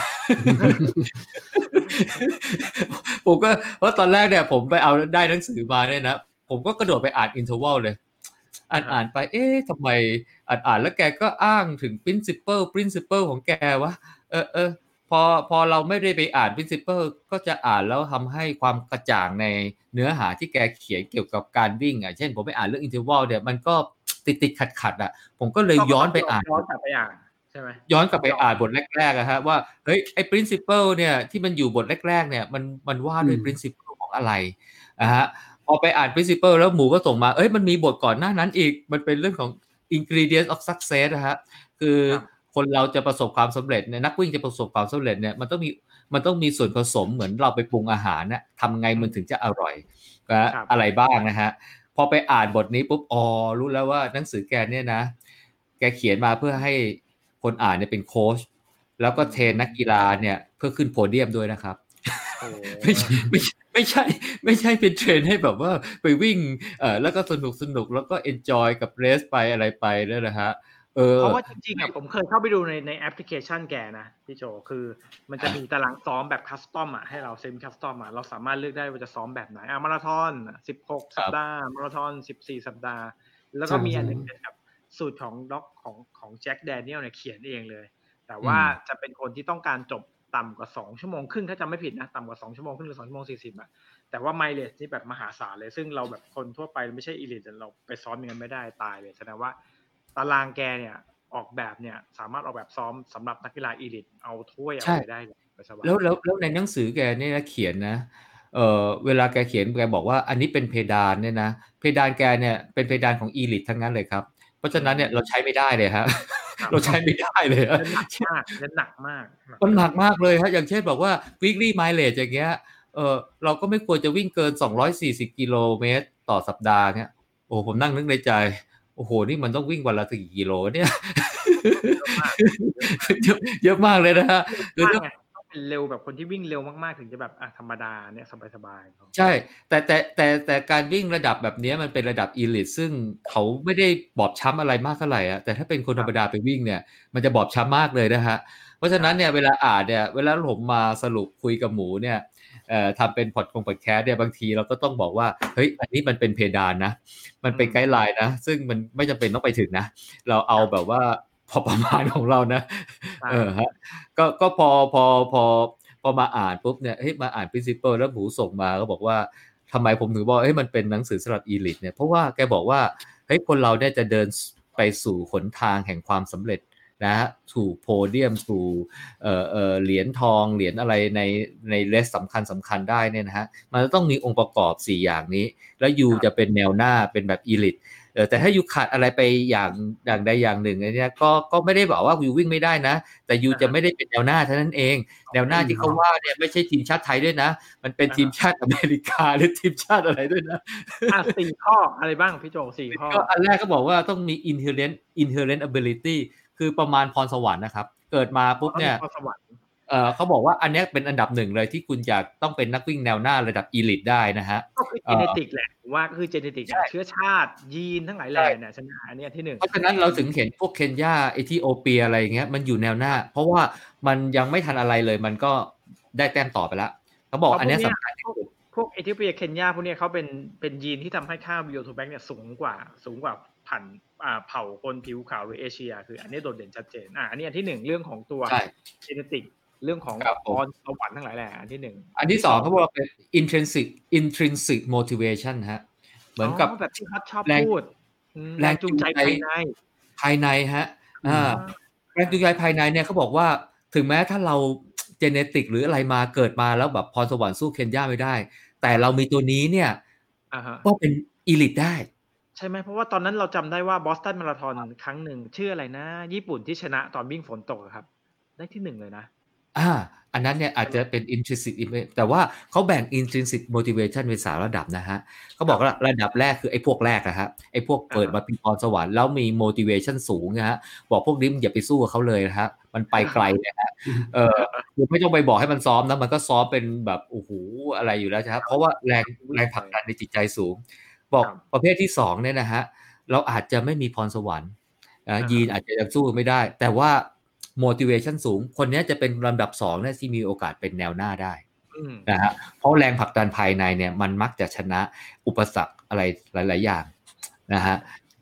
ผมก็เพราะตอนแรกเนี่ยผมไปเอาได้หนังสือมาเนี่ยนะผมก็กระโดดไปอ่าน interval เลยอ่านอ่านไปเอ๊ะทำไมอ่านอ่านแล้วแกก็อ้างถึง principle principle ของแกวะเออเออพอพอเราไม่ได้ไปอ่าน principle ก็จะอ่านแล้วทำให้ความกระจ่างในเนื้อหาที่แกเขียนเกี่ยวกับการวิ่งอ่ะเช่นผมไปอ่านเรื่อง interval เนี่ยมันก็ติดๆขัดๆอ่ะผมก็เลยย้อนไปอ่านย้อนกลับไปอ่านใช่มั้ยย้อนกลับไปอ่านบทแรกๆอ่ะฮะว่าเฮ้ยไอ้ principle เนี่ยที่มันอยู่บทแรกๆเนี่ยมันมันว่าด้วย principle ของอะไรนะฮะพอไปอ่าน principle แล้วหมูก็ส่งมาเอ้ยมันมีบทก่อนหน้านั้นอีกมันเป็นเรื่องของ ingredient of success นะฮะคือคนเราจะประสบความสำเร็จเนี่ยนักวิ่งจะประสบความสำเร็จเนี่ยมันต้องมีมันต้องมีส่วนผสมเหมือนเราไปปรุงอาหารน่ะทำไงมันถึงจะอร่อยนะอะไรบ้างนะฮะพอไปอ่านบทนี้ปุ๊บอ๋อรู้แล้วว่าหนังสือแกเนี่ยนะแกเขียนมาเพื่อให้คนอ่านเนี่ยเป็นโค้ชแล้วก็เทรนนักกีฬาเนี่ยเพื่อขึ้นโพเดียมด้วยนะครับ ไม่ใช่ไม่ใช่ไม่ใช่ไม่ใช่เป็นเทรนให้แบบว่าไปวิ่งเอ่อแล้วก็สนุกสนุกแล้วก็เอนจอยกับเรสไปอะไรไปด้วยนะฮะเออเพราะว่าจริงๆอ่ะผมเคยเข้าไปดูในในแอปพลิเคชันแกนะพี่โจคือมันจะมีตารางซ้อมแบบคัสตอมอ่ะให้เราเซมคัสตอมอ่ะเราสามารถเลือกได้ว่าจะซ้อมแบบไหนอ่ะมาราธอนสิบหกสัปดาห์มาราธอนสิบสี่สัปดาห์แล้วก็มีอันนึงแบบสูตรของด็อกของของแจ็คแดเนียลเนี่ยเขียนเองเลยแต่ว่าจะเป็นคนที่ต้องการจบต่ำกว่าสองชั่วโมงครึ่งถ้าจำไม่ผิดนะต่ำกว่าสองชั่วโมงครึ่งหรือสองชั่วโมงสี่สิบอ่ะแต่ว่าไมเลจนี่แบบมหาศาลเลยซึ่งเราแบบคนทั่วไปไม่ใช่อีลิทเราไปซ้อมอย่างนั้นไม่ได้ตายเลยแสดงว่าตารางแกเนี่ยออกแบบเนี่ยสามารถออกแบบซ้อมสำหรับนักกีฬาอีลิทเอาถ้วยเอาไปได้ไปสบายแล้วแล้วแล้วในหนังสือแกเนี่ยนะเขียนนะเออเวลาแกเขียนแกบอกว่าอันนี้เป็นเพดานเนี่ยนะเพดานแกเนี่ยเป็นเพดานของอีลิททั้งนั้นเลยครับเพราะฉะนั้นเนี่ยเราใช้ไม่ได้เลยฮะ เราใช้ไม่ได้เลยฮะมันหนักมากมันหนักมากเลยฮะอย่างเช่นบอกว่า weekly mileage อย่างเงี้ยเออเราก็ไม่ควรจะวิ่งเกินสองร้อยสี่สิบกิโลเมตรต่อสัปดาห์เงี้ยโอ้ผมนั่งนึกในใจโอ้โหนี่มันต้องวิ่งวันละกี่กิโลเนี่ยเยอะมากเลยนะฮะคือต้องเป็นเร็วแบบคนที่วิ่งเร็วมากๆถึงจะแบบอ่ะธรรมดาเนี่ยสบายๆใช่แต่แต่แต่แต่การวิ่งระดับแบบนี้มันเป็นระดับอีลิทซึ่งเขาไม่ได้บอบช้ำอะไรมากเท่าไหร่อ่ะแต่ถ้าเป็นคนธรรมดาไปวิ่งเนี่ยมันจะบอบช้ำมากเลยนะฮะเพราะฉะนั้นเนี่ยเวลาอ่านเนี่ยเวลาผมมาสรุปคุยกับหมูเนี่ยเอ่อทำเป็นพอดคงพอดแคสต์เนี่ยบางทีเราก็ต้องบอกว่าเฮ้ยอันนี้มันเป็นเพดานนะมันเป็นไกด์ไลน์นะซึ่งมันไม่จำเป็นต้องไปถึงนะเราเอาแบบว่าพอประมาณของเรานะเออฮะก็ก็พอพอพอพอมาอ่านปุ๊บเนี่ยเฮ้ยมาอ่าน principle แล้วหมูส่งมาก็บอกว่า ทำไมผมถึงบอกเฮ้ยมันเป็นหนังสือสำหรับอีลิทเนี่ยเพราะว่าแกบอกว่าเฮ้ยคนเราได้จะเดินไปสู่หนทางแห่งความสำเร็จนะฮะสู่โพเดียมสู่เอ่อเอ่อเหรียญทองเหรียญอะไรในในเรสสำคัญสำคัญได้เนี่ยนะฮะมันจะต้องมีองค์ประกอบสี่อย่างนี้แล้วยูจะเป็นแนวหน้าเป็นแบบอีลิทแต่ถ้ายูขาดอะไรไปอย่างอย่างใดอย่างหนึ่งเนี่ยก็ก็ไม่ได้บอกว่ายูวิ่งไม่ได้นะแต่ยูจะไม่ได้เป็นแนวหน้าเท่านั้นเองแนวหน้าที่เขาว่าเนี่ยไม่ใช่ทีมชาติไทยด้วยนะมันเป็นทีมชาติอเมริกาหรือทีมชาติอะไรด้วยนะอ่ะสี่ข้ออะไรบ้างพี่โจสี่ข้อก็อันแรกก็บอกว่าต้องมี inherent inherent ability คือประมาณพรสวรรค์นะครับเกิดมาปุ๊บเนี่ยเอ่อเขาบอกว่าอันนี้เป็นอันดับหนึ่งเลยที่คุณจะต้องเป็นนักวิ่งแนวหน้าระดับอีลิทได้นะฮะก็คือเจเนติกแหละว่าคือเจเนติกเชื้อชาติยีนทั้งหลายแหล่น่ะใช่มั้ยอันนี้ที่หนึ่งเพราะฉะนั้นเราถึงเห็นพวกเคนยาเอธิโอเปียอะไรอย่างเงี้ยมันอยู่แนวหน้าเพราะว่ามันยังไม่ทันอะไรเลยมันก็ได้แต้มต่อไปแล้วเขาบอกอันนี้สำคัญที่สุดพวกเอธิโอเปียเคนยาพวกเนี้ยเขาเป็นเป็นยีนที่ทำให้ค่า วี ดี โอ แบงค์เนี่ยสูงกว่าสูงกว่าผ่านอ่าเผ่าคนผิวขาวหรือเอเชียคืออันนี้โดดเด่นชัดเจนอ่ะอันนี้อันที่หนึ่งเรื่องของตัวเจเนติกเรื่องของพรสวรรค์ทั้งหลายแหละอันที่หนึ่งอันที่สองเขาบอกว่าเป็น intrinsic intrinsic motivation ฮะเหมือนกับแบบที่เขาชอบพูดแรงจูงใจภายในภายในฮะอ่าแรงจูงใจภายในเนี่ยเขาบอกว่าถึงแม้ถ้าเราเจเนติกหรืออะไรมาเกิดมาแล้วแบบพรสวรรค์สู้เคนยาไม่ได้แต่เรามีตัวนี้เนี่ยก็เป็นอีลิทได้ใช่ไหมเพราะว่าตอนนั้นเราจำได้ว่า Boston Marathon ครั้งหนึ่งชื่ออะไรนะญี่ปุ่นที่ชนะตอนวิ่งฝนตกครับได้ที่หนึ่งเลยนะอ่าอันนั้นเนี่ยอาจจะเป็น intrinsic แต่ว่าเขาแบ่ง intrinsic motivation เป็นสามระดับนะฮะเขาบอกว่าระดับแรกคือไอ้พวกแรกนะฮะไอ้พวกเปิดมาเป็นพรสวรรค์แล้วมี motivation สูงนะฮะบอกพวกนี้อย่าไปสู้กับเขาเลยนะฮะมันไปไกลนะฮะเออคือไม่ต้องไปบอกให้มันซ้อมนะมันก็ซ้อมเป็นแบบโอ้โหอะไรอยู่แล้วครับเพราะว่าแรงแรงผลักดันในจิตใจสูงบอกประเภทที่สองเนี่ยนะฮะเราอาจจะไม่มีพรสวรรค์นะยีนอาจจะยังสู้ไม่ได้แต่ว่าmotivation สูงคนนี้จะเป็นลำดับสองเนี่ยที่มีโอกาสเป็นแนวหน้าได้นะฮะเพราะแรงผลักดันภายในเนี่ยมันมักจะชนะอุปสรรคอะไรหลายๆอย่างนะฮะ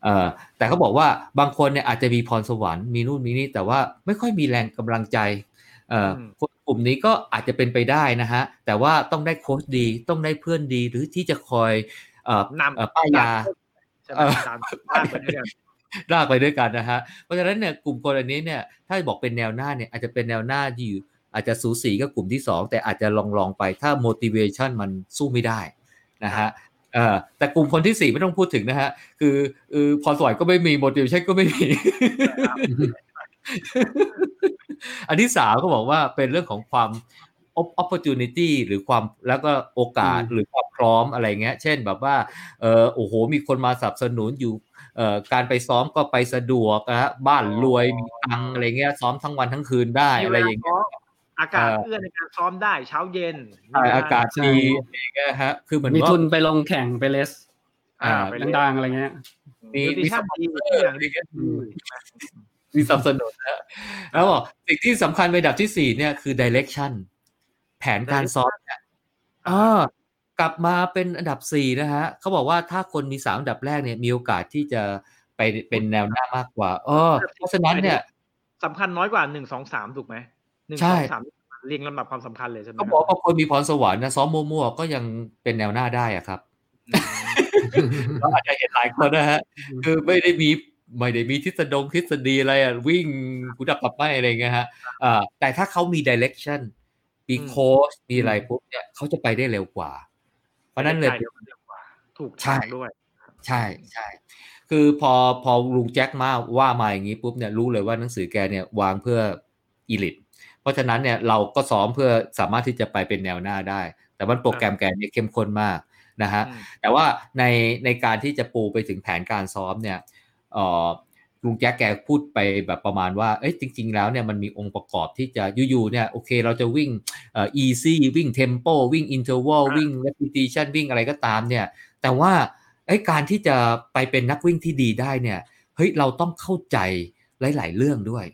เอ่อแต่เขาบอกว่าบางคนเนี่ยอาจจะมีพรสวรรค์มีนู่นมีนี่แต่ว่าไม่ค่อยมีแรงกำลังใจเอ่อคนกลุ่มนี้ก็อาจจะเป็นไปได้นะฮะแต่ว่าต้องได้โค้ชดีต้องได้เพื่อนดีหรือที่จะคอยเอ่อนำป้ายยาลากไปด้วยกันนะฮะเพราะฉะนั้นเนี่ยกลุ่มคนอันนี้เนี่ยถ้าบอกเป็นแนวหน้าเนี่ยอาจจะเป็นแนวหน้าที่อยู่อาจจะสูสีกับกลุ่มที่สองแต่อาจจะลองๆไปถ้า motivation มันสู้ไม่ได้นะฮะเอ่อแต่กลุ่มคนที่สี่ไม่ต้องพูดถึงนะฮะคือเอ่อพรสวรรค์ก็ไม่มี motivation ก็ไม่มี อันที่สามเขาบอกว่าเป็นเรื่องของความ opportunity หรือความแล้วก็โอกาสหรือความพร้อมอะไรเงี้ยเช่นแบบว่าเอ่อโอ้โหมีคนมาสนับสนุนอยู่เอ่อการไปซ้อมก็ไปสะดวกนะฮะบ้านรวยมีตังอะไรเงี้ยซ้อมทั้งวันทั้งคืนได้อะไรอย่างเงี้ยอากาศเอื้อในการซ้อมได้เช้าเย็นอากาศดีอย่างเงี้ยฮะคือเหมือนมีทุนไปลงแข่งไปเลสอ่าดังๆอะไรเงี้ยมีมีสปอนเซอร์อะไรเงี้ยมีสนับสนุนนะแล้วบอกสิ่งที่สำคัญในระดับที่สี่เนี่ยคือ direction แผนการซ้อมเนี่ยอ่ากลับมาเป็นอันดับสี่นะฮะเขาบอกว่าถ้าคนมีสามอันดับแรกเนี่ยมีโอกาสที่จะไปเป็นแนวหน้ามากกว่าเออเพราะฉะนั้นเนี่ยสำคัญน้อยกว่าหนึ่ง สอง สามถูกไหมหนึ่ง สอง สามเรียงลำดับความสำคัญเลยใช่ไหมเขาบอกว่าคนมีพรสวรรค์นะซ้อมมั่วๆก็ยังเป็นแนวหน้าได้อะครับเราอาจจะเห็นหลายคนนะฮะคือไม่ได้มีไม่ได้มีทฤษฎงทฤษฎีอะไรอะวิ่งหูดับตับไม่อะไรเงี้ยฮะอ่าแต่ถ้าเขามี direction มีโค้ชมีอะไรปุ๊บเนี่ยเขาจะไปได้เร็วกว่าเพราะนั้นเลยถูกใช่ด้วยใช่ใช่คือพอพอลุงแจ็คมาว่ามาอย่างนี้ปุ๊บเนี่ยรู้เลยว่าหนังสือแกเนี่ยวางเพื่ออีลิทเพราะฉะนั้นเนี่ยเราก็ซ้อมเพื่อสามารถที่จะไปเป็นแนวหน้าได้แต่ว่าโปรแกรมแกเนี่ยเข้มข้นมากนะฮะแต่ว่าในในการที่จะปูไปถึงแผนการซ้อมเนี่ยเอ่อลุงแจ็คแกพูดไปแบบประมาณว่าเอ้ยจริงๆแล้วเนี่ยมันมีองค์ประกอบที่จะอยู่ๆเนี่ยโอเคเราจะวิ่งเอ่อ easy วิ่ง tempo วิ่ง interval วิ่ง repetition วิ่งอะไรก็ตามเนี่ยแต่ว่าไอ้การที่จะไปเป็นนักวิ่งที่ดีได้เนี่ยเฮ้ยเราต้องเข้าใจหลายๆเรื่องด้วย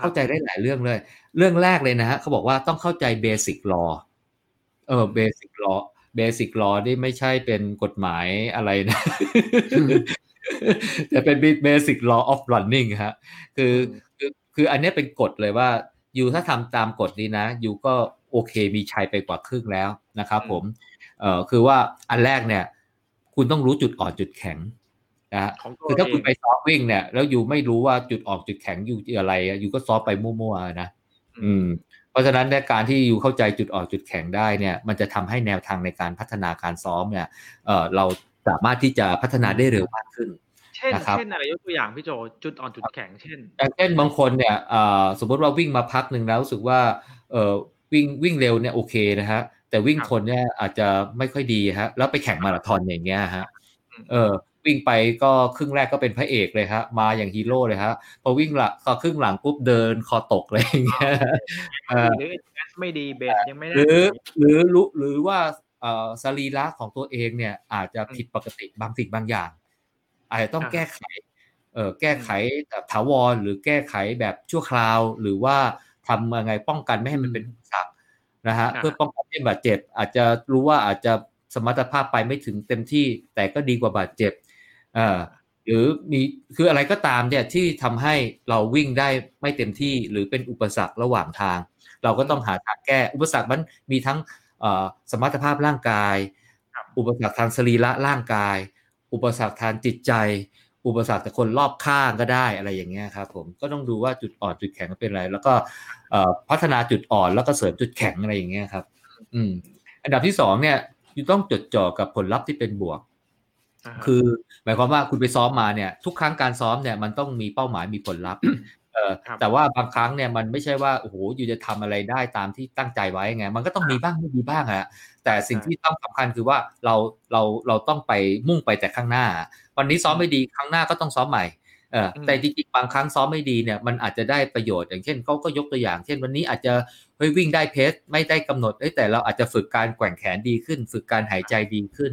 เข้าใจหลายๆเรื่องเลยเรื่องแรกเลยนะฮะเขาบอกว่าต้องเข้าใจ basic law เออ basic law basic law นี่ไม่ใช่เป็นกฎหมายอะไรนะ แต่เป็น basic law of running ฮะคือคือคืออันนี้เป็นกฎเลยว่าอยู่ถ้าทำตามกฎนี้นะอยู่ก็โอเคมีชัยไปกว่าครึ่งแล้วนะครับผม เอ่อคือว่าอันแรกเนี่ยคุณต้องรู้จุดอ่อนจุดแข็งนะฮะคือถ้าคุณไปซ้อมวิ่งเนี่ยแล้วอยู่ไม่รู้ว่าจุดอ่อนจุดแข็งอยู่อะไรอยู่ก็ซ้อมไปมั่วๆนะอืมเพราะฉะนั้นในการที่อยู่เข้าใจจุดอ่อนจุดแข็งได้เนี่ยมันจะทำให้แนวทางในการพัฒนาการซ้อมเนี่ยเอ่อเราสามารถที่จะพัฒนาได้เร็วมากขึ้นเช่นเช่นอะไรยกตัวอย่างพี่โจจุดอ่อนจุดแข็งเช่นเช่นบางคนเนี่ยสมมติว่าวิ่งมาพักหนึ่งแล้วรู้สึกว่าวิ่งวิ่งเร็วเนี่ยโอเคนะฮะแต่วิ่งทนเนี่ยอาจจะไม่ค่อยดีฮะแล้วไปแข่งมาราธอนอย่างเงี้ยฮะเออวิ่งไปก็ครึ่งแรกก็เป็นพระเอกเลยฮะมาอย่างฮีโร่เลยฮะพอวิ่งหลักครึ่งหลังปุ๊บเดินคอตกเลยอย่างเงี้ยหรือไม่ดีเบสยังไม่ได้หรือหรือรู้หรือว่าสรีระของตัวเองเนี่ยอาจจะผิดปกติบางสิ่งบางอย่างอาจจะต้องแก้ไขเอ่อแก้ไขแบบถาวรหรือแก้ไขแบบชั่วคราวหรือว่าทำยังไงป้องกันไม่ให้มันเป็นอุปสรรคนะฮะเพื่อป้องกันการบาดเจ็บอาจจะรู้ว่าอาจจะสมรรถภาพไปไม่ถึงเต็มที่แต่ก็ดีกว่าบาดเจ็บเอ่อหรือมีคืออะไรก็ตามเนี่ยที่ทำให้เราวิ่งได้ไม่เต็มที่หรือเป็นอุปสรรคระหว่างทางเราก็ต้องหาทางแก้อุปสรรคมันมีทั้งเอ่อสมรรถภาพร่างกายอุปสรรคทางสรีระร่างกายอุปสรรคทางจิตใจอุปสรรคจากคนรอบข้างก็ได้อะไรอย่างเงี้ยครับผมก็ต้องดูว่าจุดอ่อนจุดแข็งเป็นอะไรแล้วก็พัฒนาจุดอ่อนแล้วก็เสริมจุดแข็งอะไรอย่างเงี้ยครับอืมอันดับที่สองเนี่ยอยู่ต้องจดจ่อกับผลลัพธ์ที่เป็นบวกคือหมายความว่าคุณไปซ้อมมาเนี่ยทุกครั้งการซ้อมเนี่ยมันต้องมีเป้าหมายมีผลลัพธ์ แต่ว่าบางครั้งเนี่ยมันไม่ใช่ว่าโอ้โหอยู่จะทำอะไรได้ตามที่ตั้งใจไว้ไงมันก็ต้องมีบ้างไม่มีบ้างฮะแต่สิ่งที่ต้องสำคัญคือว่าเราเราเราต้องไปมุ่งไปแต่ข้างหน้าวันนี้ซ้อมไม่ดีครั้งหน้าก็ต้องซ้อมใหม่เออแต่จริงๆบางครั้งซ้อมไม่ดีเนี่ยมันอาจจะได้ประโยชน์อย่างเช่นเขาก็ยกตัวอย่างเช่นวันนี้อาจจะเฮ้ยวิ่งได้เพสไม่ได้กำหนดแต่เราอาจจะฝึกการแกว่งแขนดีขึ้นฝึกการหายใจดีขึ้น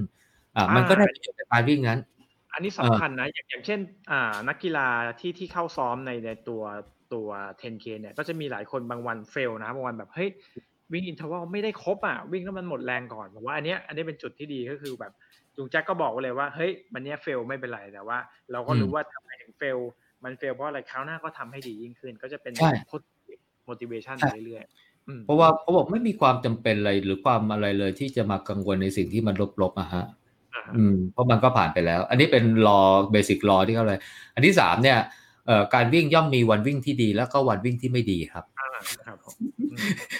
อ่ามันก็ได้ประโยชน์ในการวิ่งนั้นอันนี้สำคัญนะอย่างเช่นนักกีฬาที่ที่เข้าซ้อมในในตัวตัว เท็น เค เนี่ยก็จะมีหลายคนบางวันเฟลนะบางวันแบบเฮ้ยวิ่งอินเทอร์วัลไม่ได้ครบอ่ะวิ่งแล้วมันหมดแรงก่อนผมว่าอันเนี้ยอันนี้เป็นจุดที่ดีก็คือแบบลุงแจ็คก็บอกเลยว่าเฮ้ยวันนี้เฟลไม่เป็นไรแต่ว่าเราก็รู้ว่าทำไมถึงเฟลมันเฟลเพราะอะไรคราวหน้าก็ทำให้ดียิ่งขึ้นก็จะเป็น motivation ไปเรื่อยๆเพราะว่าเขาบอกไม่มีความจำเป็นอะไรหรือความอะไรเลยที่จะมากังวลในสิ่งที่มันลบๆอะฮะอืมเพราะมันก็ผ่านไปแล้วอันนี้เป็น law basic law ที่เขาเลยอันที่สามเนี่ยเอ่อการวิ่งย่อมมีวันวิ่งที่ดีแล้วก็วันวิ่งที่ไม่ดีครับครับผม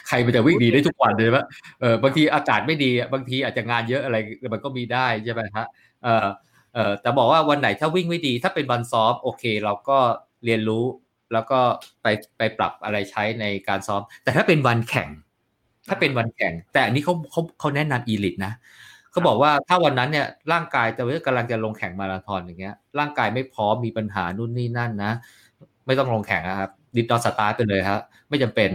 ใครมันจะวิ่งดีได้ทุกวันเลยป่ะเอ่อบางทีอากาศไม่ดีบางทีอาจจะงานเยอะอะไรมันก็มีได้ใช่มั้ยฮะเอ่อเอ่อแต่บอกว่าวันไหนถ้าวิ่งไม่ดีถ้าเป็นวันซ้อมโอเคเราก็เรียนรู้แล้วก็ไปไปปรับอะไรใช้ในการซ้อมแต่ถ้าเป็นวันแข่งถ้าเป็นวันแข่งแต่อันนี้เค้าเค้าเค้าแนะนำ Elite นะก็บอกว่าถ้าวันนั้นเนี่ยร่างกายแต่ว่ากำลังจะลงแข่งมาราธอนอย่างเงี้ยร่างกายไม่พร้อมมีปัญหานู่นนี่นั่นนะไม่ต้องลงแข่งนะครับดิดอสตาร์ทไปเลยฮะไม่จำเป็น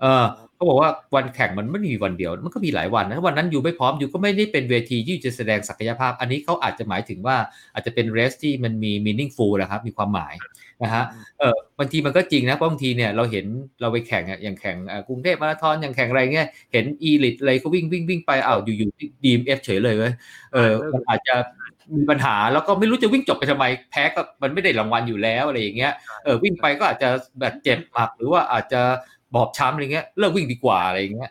เออเขาบอกว่าวันแข่งมันไม่มีวันเดียวมันก็มีหลายวันนะวันนั้นอยู่ไม่พร้อมอยู่ก็ไม่ได้เป็นเวทีที่จะแสดงศักยภาพอันนี้เขาอาจจะหมายถึงว่าอาจจะเป็นเรสที่มันมี meaningful แหละครับมีความหมายนะฮะเออบางทีมันก็จริงนะบางทีเนี่ยเราเห็นเราไปแข่งอย่างแข่งกรุงเทพมาราธอนอย่างแข่งอะไรเงี้ยเห็น Elite อะไรก็วิ่งวิ่งวิ่งไปอ้าวอยู่ๆ ดี เอ็ม เอฟ เฉยเลยเว้ยเออมันอาจจะมีปัญหาแล้วก็ไม่รู้จะวิ่งจบไปทำไมแพ้ก็มันไม่ได้รางวัลอยู่แล้วอะไรอย่างเงี้ยเออวิ่งไปก็อาจจะบาดเจ็บหนักหรือว่าอาจจะบอบช้ำอะไรเงี้ยเลิกวิ่งดีกว่าอะไรอย่างเงี้ย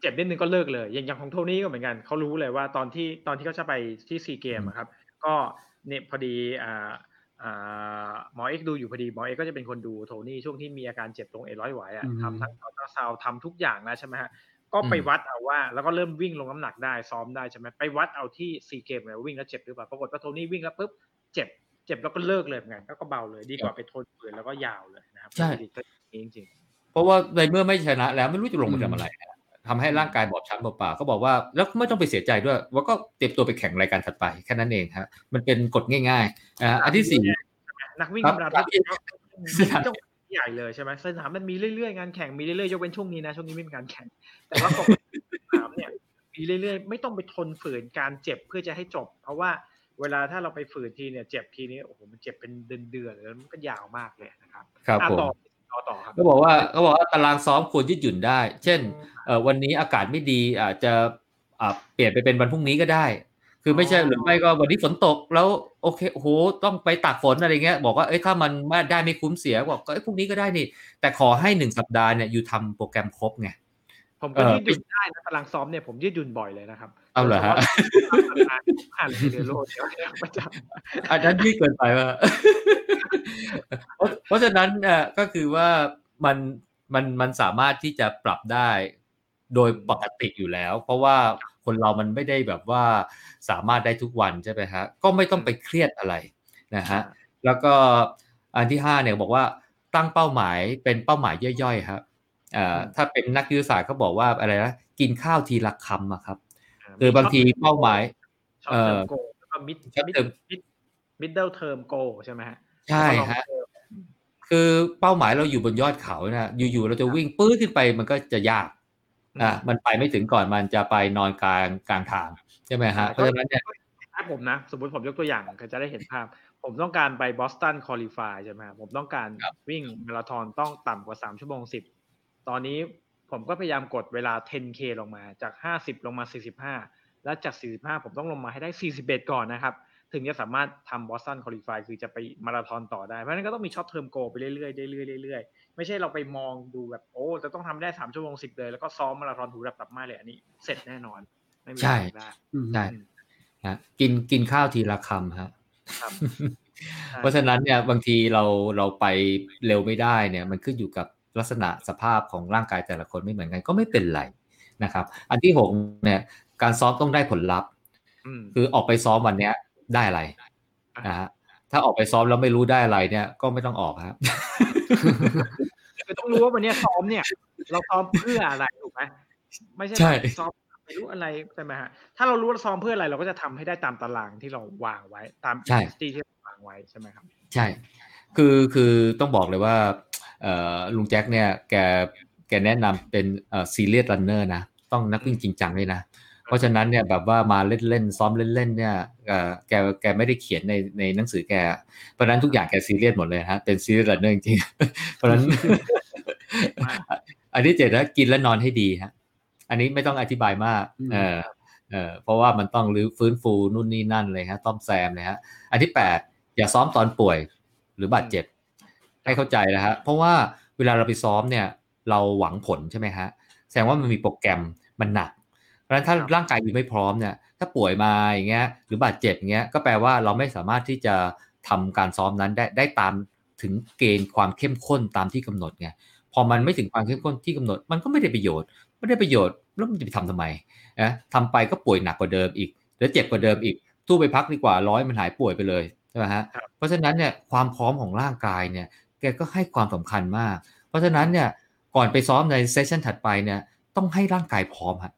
เจ็บนิดนึงก็เลิกเลยอย่างอย่างของโทนี่ก็เหมือนกันเขารู้เลยว่าตอนที่ตอนที่เขาจะไปที่ซีเกมส์ครับก็เนี่ยพอดีอ่าอ่าหมอเอกดูอยู่พอดีหมอเอกก็จะเป็นคนดูโทนี่ช่วงที่มีอาการเจ็บตรงเอร้อยไหวอ่ะทำทั้งอัลตราซาวด์ทำทุกอย่างแล้วใช่ไหมฮะก็ไปวัดเอาว่าแล้วก็เริ่มวิ่งลงน้ำหนักได้ซ้อมได้ใช่ไหมไปวัดเอาที่ซีเกมส์เลยวิ่งแล้วเจ็บหรือเปล่าปรากฏว่าโทนี่วิ่งแล้วปุ๊บเจ็บเจ็บแล้วก็เลิกเลยเหมือนกันก็เบาเลยดีกว่าไปทนฝืนแล้วก็ยาวเลยนะครับใช่จริงเพราะว่าในเมื่อไม่ชนะแล้วไม่รู้จะลงมาทำอะไรทำให้ร่างกายบอบช้ำเปล่าๆก็บอกว่าแล้วไม่ต้องไปเสียใจด้วยว่าก็เตรียมตัวไปแข่งรายการถัดไปแค่นั้นเองครับมันเป็นกฎง่ายๆอ่าอันที่สี่นักวิ่งระดับใหญ่เลยใช่ไหมสนามมันมีเรื่อยๆงานแข่งมีเรื่อยๆยกเว้นช่วงนี้นะช่วงนี้ไม่มีการแข่งแต่ว่าสนามเนี่ยมีเรื่อยๆไม่ต้องไปทนฝืนการเจ็บเพื่อจะให้จบเพราะว่าเวลาถ้าเราไปฝืนทีเนี่ยเจ็บทีนี้โอ้โหมันเจ็บเป็นเดือนๆแล้วมันก็ยาวมากเลยนะครับครับผมก็บอกว่าก็บอกว่าตารางซ้อมควรยืดหยุ่นได้เช่นวันนี้อากาศไม่ดีอาจจะเปลี่ยนไปเป็นวันพรุ่งนี้ก็ได้คือไม่ใช่หรือไม่ก็วันนี้ฝนตกแล้วโอเคโอ้โหต้องไปตากฝนอะไรเงี้ยบอกว่าเอ้ยถ้ามันไม่ได้ไม่คุ้มเสียบอกก็เอ้ยพรุ่งนี้ก็ได้นี่แต่ขอให้หนึ่งสัปดาห์เนี่ยอยู่ทำโปรแกรมครบไงผมก็ยืดหยุ่นได้นะตารางซ้อมเนี่ยผมยืดหยุ่นบ่อยเลยนะครับ เอาเหรอฮะผ่านเดโลเดี๋ยวประจำอันนั้นนี่เกินไปว่าเพราะฉะนั้นอ่ะก็คือว่ามันมันมันสามารถที่จะปรับได้โดยปกติอยู่แล้วเพราะว่าคนเรามันไม่ได้แบบว่าสามารถได้ทุกวันใช่ไหมฮะก็ไม่ต้องไปเครียดอะไรนะฮะแล้วก็อันที่ห้าเนี่ยบอกว่าตั้งเป้าหมายเป็นเป้าหมายย่อยๆครับอ่าถ้าเป็นนักวิทยาศาสตร์เขาบอกว่าอะไรนะกินข้าวทีละคำอะครับคือบางทีเป้าหมายเอ่อมิดเดิมมิดเดิลเทอมโกใช่ไหมฮะใช่ฮะคือเป้าหมายเราอยู่บนยอดเขานะอยู่ๆเราจะวิ่งปื้ดขึ้นไปมันก็จะยากอ่ะมันไปไม่ถึงก่อนมันจะไปนอนกลางกลางทางใช่ไหมฮะเพราะฉะนั้นเนี่ยผมนะสมมติผมยกตัวอย่างก็จะได้เห็นภาพผมต้องการไปบอสตันคอลิฟายใช่ไหมผมต้องการวิ่งมาราธอนต้องต่ำกว่าสามชั่วโมงสิบตอนนี้ผมก็พยายามกดเวลา สิบเค ลงมาจากห้าสิบลงมาสี่สิบห้าแล้วจากสี่สิบห้าผมต้องลงมาให้ได้สี่สิบเอ็ดก่อนนะครับถึงจะสามารถทำ Boston Qualify คือจะไปมาราธอนต่อได้เพราะฉะนั้นก็ต้องมี Short Term Goal ไปเรื่อยๆเรื่อยๆเรื่อยๆไม่ใช่เราไปมองดูแบบโอ้จะต้องทำได้สามชั่วโมงสิบเลยแล้วก็ซ้อมมาราธอนถูระดับมากเลยอันนี้เสร็จแน่นอนไม่มีปัญหาได้นะกินกินข้าวทีละคำฮะครับเพราะฉะนั้นเนี่ยบางทีเราเราไปเร็วไม่ได้เนี่ยมันขึ้นอยู่กับลักษณะสภาพของร่างกายแต่ละคนไม่เหมือนกันก็ไม่เป็นไรนะครับอันที่หกเนี่ยการซ้อมต้องได้ผลลัพธ์คือออกไปซ้อมวันเนี้ยได้อะไรนะฮะถ้าออกไปซ้อมแล้วไม่รู้ได้อะไรเนี่ยก็ไม่ต้องออกครับคือต้องรู้ว่าวันเนี้ยซ้อมเนี่ยเราซ้อมเพื่ออะไรถูกมั้ยไม่ใช่ซ้อมไม่รู้อะไรใช่มั้ยฮะถ้าเรารู้ว่าซ้อมเพื่ออะไรเราก็จะทำให้ได้ตามตารางที่เราวางไว้ตามที่ที่วางไว้ใช่มั้ยครับใช่คือคือต้องบอกเลยว่าเอ่อลุงแจ็คเนี่ยแกแกแนะนำเป็นเอ่อซีเรียสรันเนอร์นะต้องนักวิ่งจริงจังด้วยนะเพราะฉะนั้นเนี่ยแบบว่ามาเล่นๆซ้อมเล่นๆเนี่ยเอ่อแกแกไม่ได้เขียนในในหนังสือแกเพราะนั้นทุกอย่างแกซีเรียสหมดเลยฮะเป็นซีเรียสรันเนอร์จริงๆเพราะนั้นอันที่เจ็ดนะกินและนอนให้ดีฮะอันนี้ไม่ต้องอธิบายมากเอ่อเอ่อเพราะว่ามันต้องรื้อฟื้นฟูนู่นนี่นั่นเลยฮะต้อมแซมเลยฮะอันที่แปดอย่าซ้อมตอนป่วยหรือบาดเจ็บให้เข้าใจนะฮะเพราะว่าเวลาเราไปซ้อมเนี่ยเราหวังผลใช่ไหมฮะแสดงว่ามันมีโปรแกรมมันหนักเพราะฉะนั้นถ้าร่างกายยังไม่พร้อมเนี่ยถ้าป่วยมาอย่างเงี้ยหรือบาดเจ็บอย่างเงี้ยก็แปลว่าเราไม่สามารถที่จะทำการซ้อมนั้นได้ได้ตามถึงเกณฑ์ความเข้มข้นตามที่กำหนดไงพอมันไม่ถึงความเข้มข้นที่กำหนดมันก็ไม่ได้ประโยชน์ไม่ได้ประโยชน์แล้วมันจะไปทำทำไมนะทำไปก็ป่วยหนักกว่าเดิมอีกหรือเจ็บกว่าเดิมอีกทู่ไปพักดีกว่าร้อยมันหายป่วยไปเลยใช่ไหมฮะเพราะฉะนั้นเนี่ยความพร้อมของร่างกายเนี่ยแกก็ให้ความสำคัญมากเพราะฉะนั้นเนี่ยก่อนไปซ้อมในเซสชั่นถัดไปเนี่ยต้องให้ร่างกายพร้อมฮะ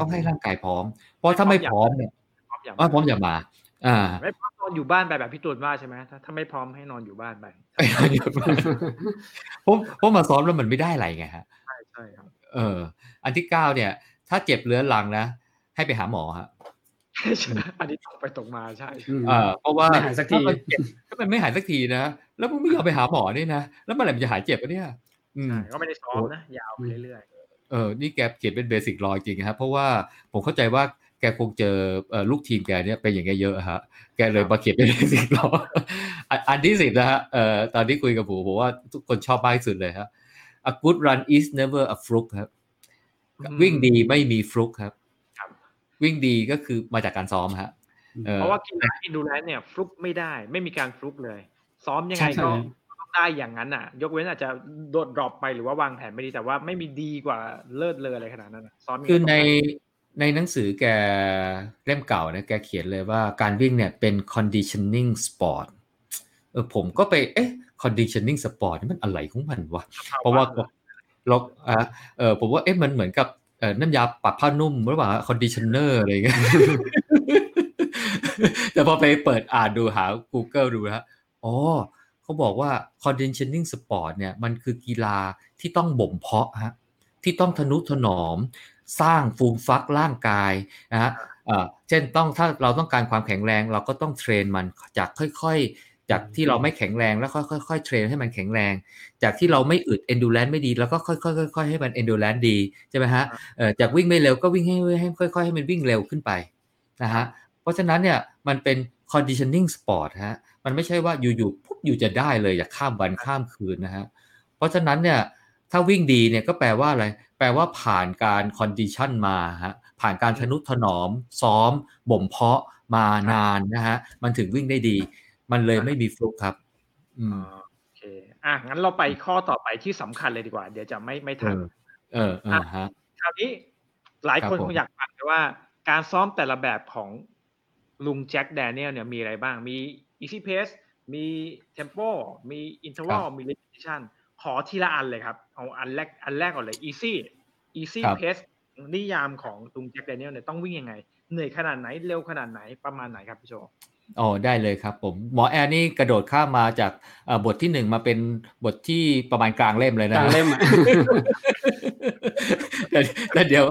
ต้องให้ร่างกายพร้อมเพราะถ้าไม่พร้อมเนี่ยพร้อมอย่ามาอ่าไม่พร้อมนอนอยู่บ้านไปแบบพี่ตูนว่าใช่ไหมถ้าถ้าไม่พร้อมให้นอนอยู่บ้านไปเพราะเพราะมาซ้อมแล้วมันไม่ได้อะไรไงฮะใช่ใช่ครับเอออันที่เก้าเนี่ยถ้าเจ็บเรื้อรังนะให้ไปหาหมอฮะอันนี้ตกไปตกมาใช่เออเพราะว่าหายสักทีถ้ามันไม่หายสักทีนะแล้วมึงไม่ยอมไปหาหมอนี่นะแล้วเมื่อไหร่มันจะหายเจ็บวะเนี่ยอืมก็ไม่ได้ซ้อมนะยาวไปเรื่อยๆเออนี่แกเจ็บเป็นเบสิกลอยจริงครับเพราะว่าผมเข้าใจว่าแกคงเจอเอ่อลูกทีมแกเนี่ยเป็นอย่างเงี้ยเยอะฮะแกเลยมาเขียนเป็นเบสิกลอยอันที่สิบนะฮะเอ่อตอนที่คุยกับผมผมว่าทุกคนชอบมากที่สุดเลยฮะ A good run is never a fluke ครับวิ่งดีไม่มีฟลุกครับวิ่งดีก็คือมาจากการซ้อมฮะเพราะว่ากีฬาอินดูแลนซ์เนี่ยฟลุกไม่ได้ไม่มีการฟลุกเลยซ้อมยังไงก็ได้อย่างนั้นน่ะยกเว้นอาจจะโดดดรอปไปหรือว่าวางแผนไม่ดีแต่ว่าไม่มีดีกว่าเลิศเลยอะไรขนาดนั้นน่ะซ้อมคือในในหนังสือแกเล่มเก่านะแกเขียนเลยว่าการวิ่งเนี่ยเป็น conditioning sport เออผมก็ไปเอ๊ะ conditioning sport นี่มันอะไรของมันวะเพราะว่าเราอ่ะเออผมว่าเอ๊ะมันเหมือนกับเอ่อน้ำยาปรับผ้านุ่มหรือเปล่าคอนดิชเนอร์อะไรอย่างเงี้ยแต่พอไปเปิดอ่านดูหา Google ดูนะอ๋อเขาบอกว่า conditioning sport เนี่ยมันคือกีฬาที่ต้องบ่มเพาะฮะที่ต้องทนุถนอมสร้างฟูมฟักร่างกายนะฮะเอ่อเช่นต้องถ้าเราต้องการความแข็งแรงเราก็ต้องเทรนมันจากค่อยๆจากที่เราไม่แข็งแรงแล้วค่อยๆเทรนให้มันแข็งแรงจากที่เราไม่อึด endurance ไม่ดีแล้วก็ค่อยๆๆให้มัน endurance ดีใช่ไหมฮะเอ่อจากวิ่งไม่เร็วก็วิ่งให้ให้ค่อยๆให้มันวิ่งเร็วขึ้นไปนะฮะเพราะฉะนั้นเนี่ยมันเป็น conditioning sport ฮะมันไม่ใช่ว่าอยู่ๆปุ๊บอยู่จะได้เลยอยากข้ามวันข้ามคืนนะฮะเพราะฉะนั้นเนี่ยถ้าวิ่งดีเนี่ยก็แปลว่าอะไรแปลว่าผ่านการ condition มาฮะ ผ่านการทนุถนอมซ้อมบ่มเพาะมานานนะฮะมันถึงวิ่งได้ดีมันเลยไม่มีฟลุกครับอืมโอเคอ่ะงั้นเราไปข้อต่อไปที่สำคัญเลยดีกว่าเดี๋ยวจะไม่ไม่ทันเออเออฮะคราวนี้หลายคนคงอยากฟังว่าการซ้อมแต่ละแบบของลุงแจ็คแดเนียลเนี่ยมีอะไรบ้างมี easy pace มี tempo มี interval มี repetition ขอทีละอันเลยครับเอาอันแรกอันแรกก่อนเลย easy easy pace นิยามของลุงแจ็คแดเนียลเนี่ยต้องวิ่งยังไงเหนื่อยขนาดไหนเร็วขนาดไหนประมาณไหนครับพี่โจอ๋อได้เลยครับผมหมอแอร์นี่กระโดดข้ามมาจากบทที่หนึ่งมาเป็นบทที่ประมาณกลางเล่มเลยนะกลางเล่มแต่เดี๋ยว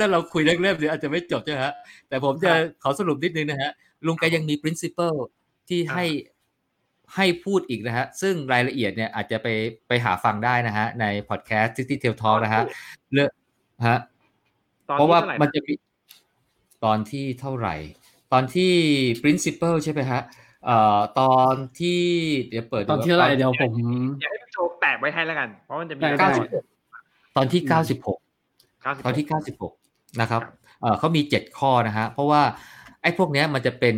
ถ้าเราคุยเล่มๆเดี๋ยวอาจจะไม่จบใช่ฮะแต่ผมจะขอสรุปนิดนึงนะฮะลุงแกยังมี principle ที่ให้ให้พูดอีกนะฮะซึ่งรายละเอียดเนี่ยอาจจะไปไปหาฟังได้นะฮะใน podcast City Tale Talk นะฮะเรื่องฮะเพราะว่ามันจะมีตอนที่เท่าไหร่ตอนที่ principle ใช่ไหมฮะเอ่อตอนที่เดี๋ยวเปิดตอนที่อะไรเดี๋ยวผมอยากให้โชว์แปะไว้ให้แล้วกันเพราะมันจะมีตอนที่เก้าสิบหกตอนที่เก้าสิบหกนะครับเอ่อเขามีเจ็ดข้อนะฮะเพราะว่าไอ้พวกเนี้ยมันจะเป็น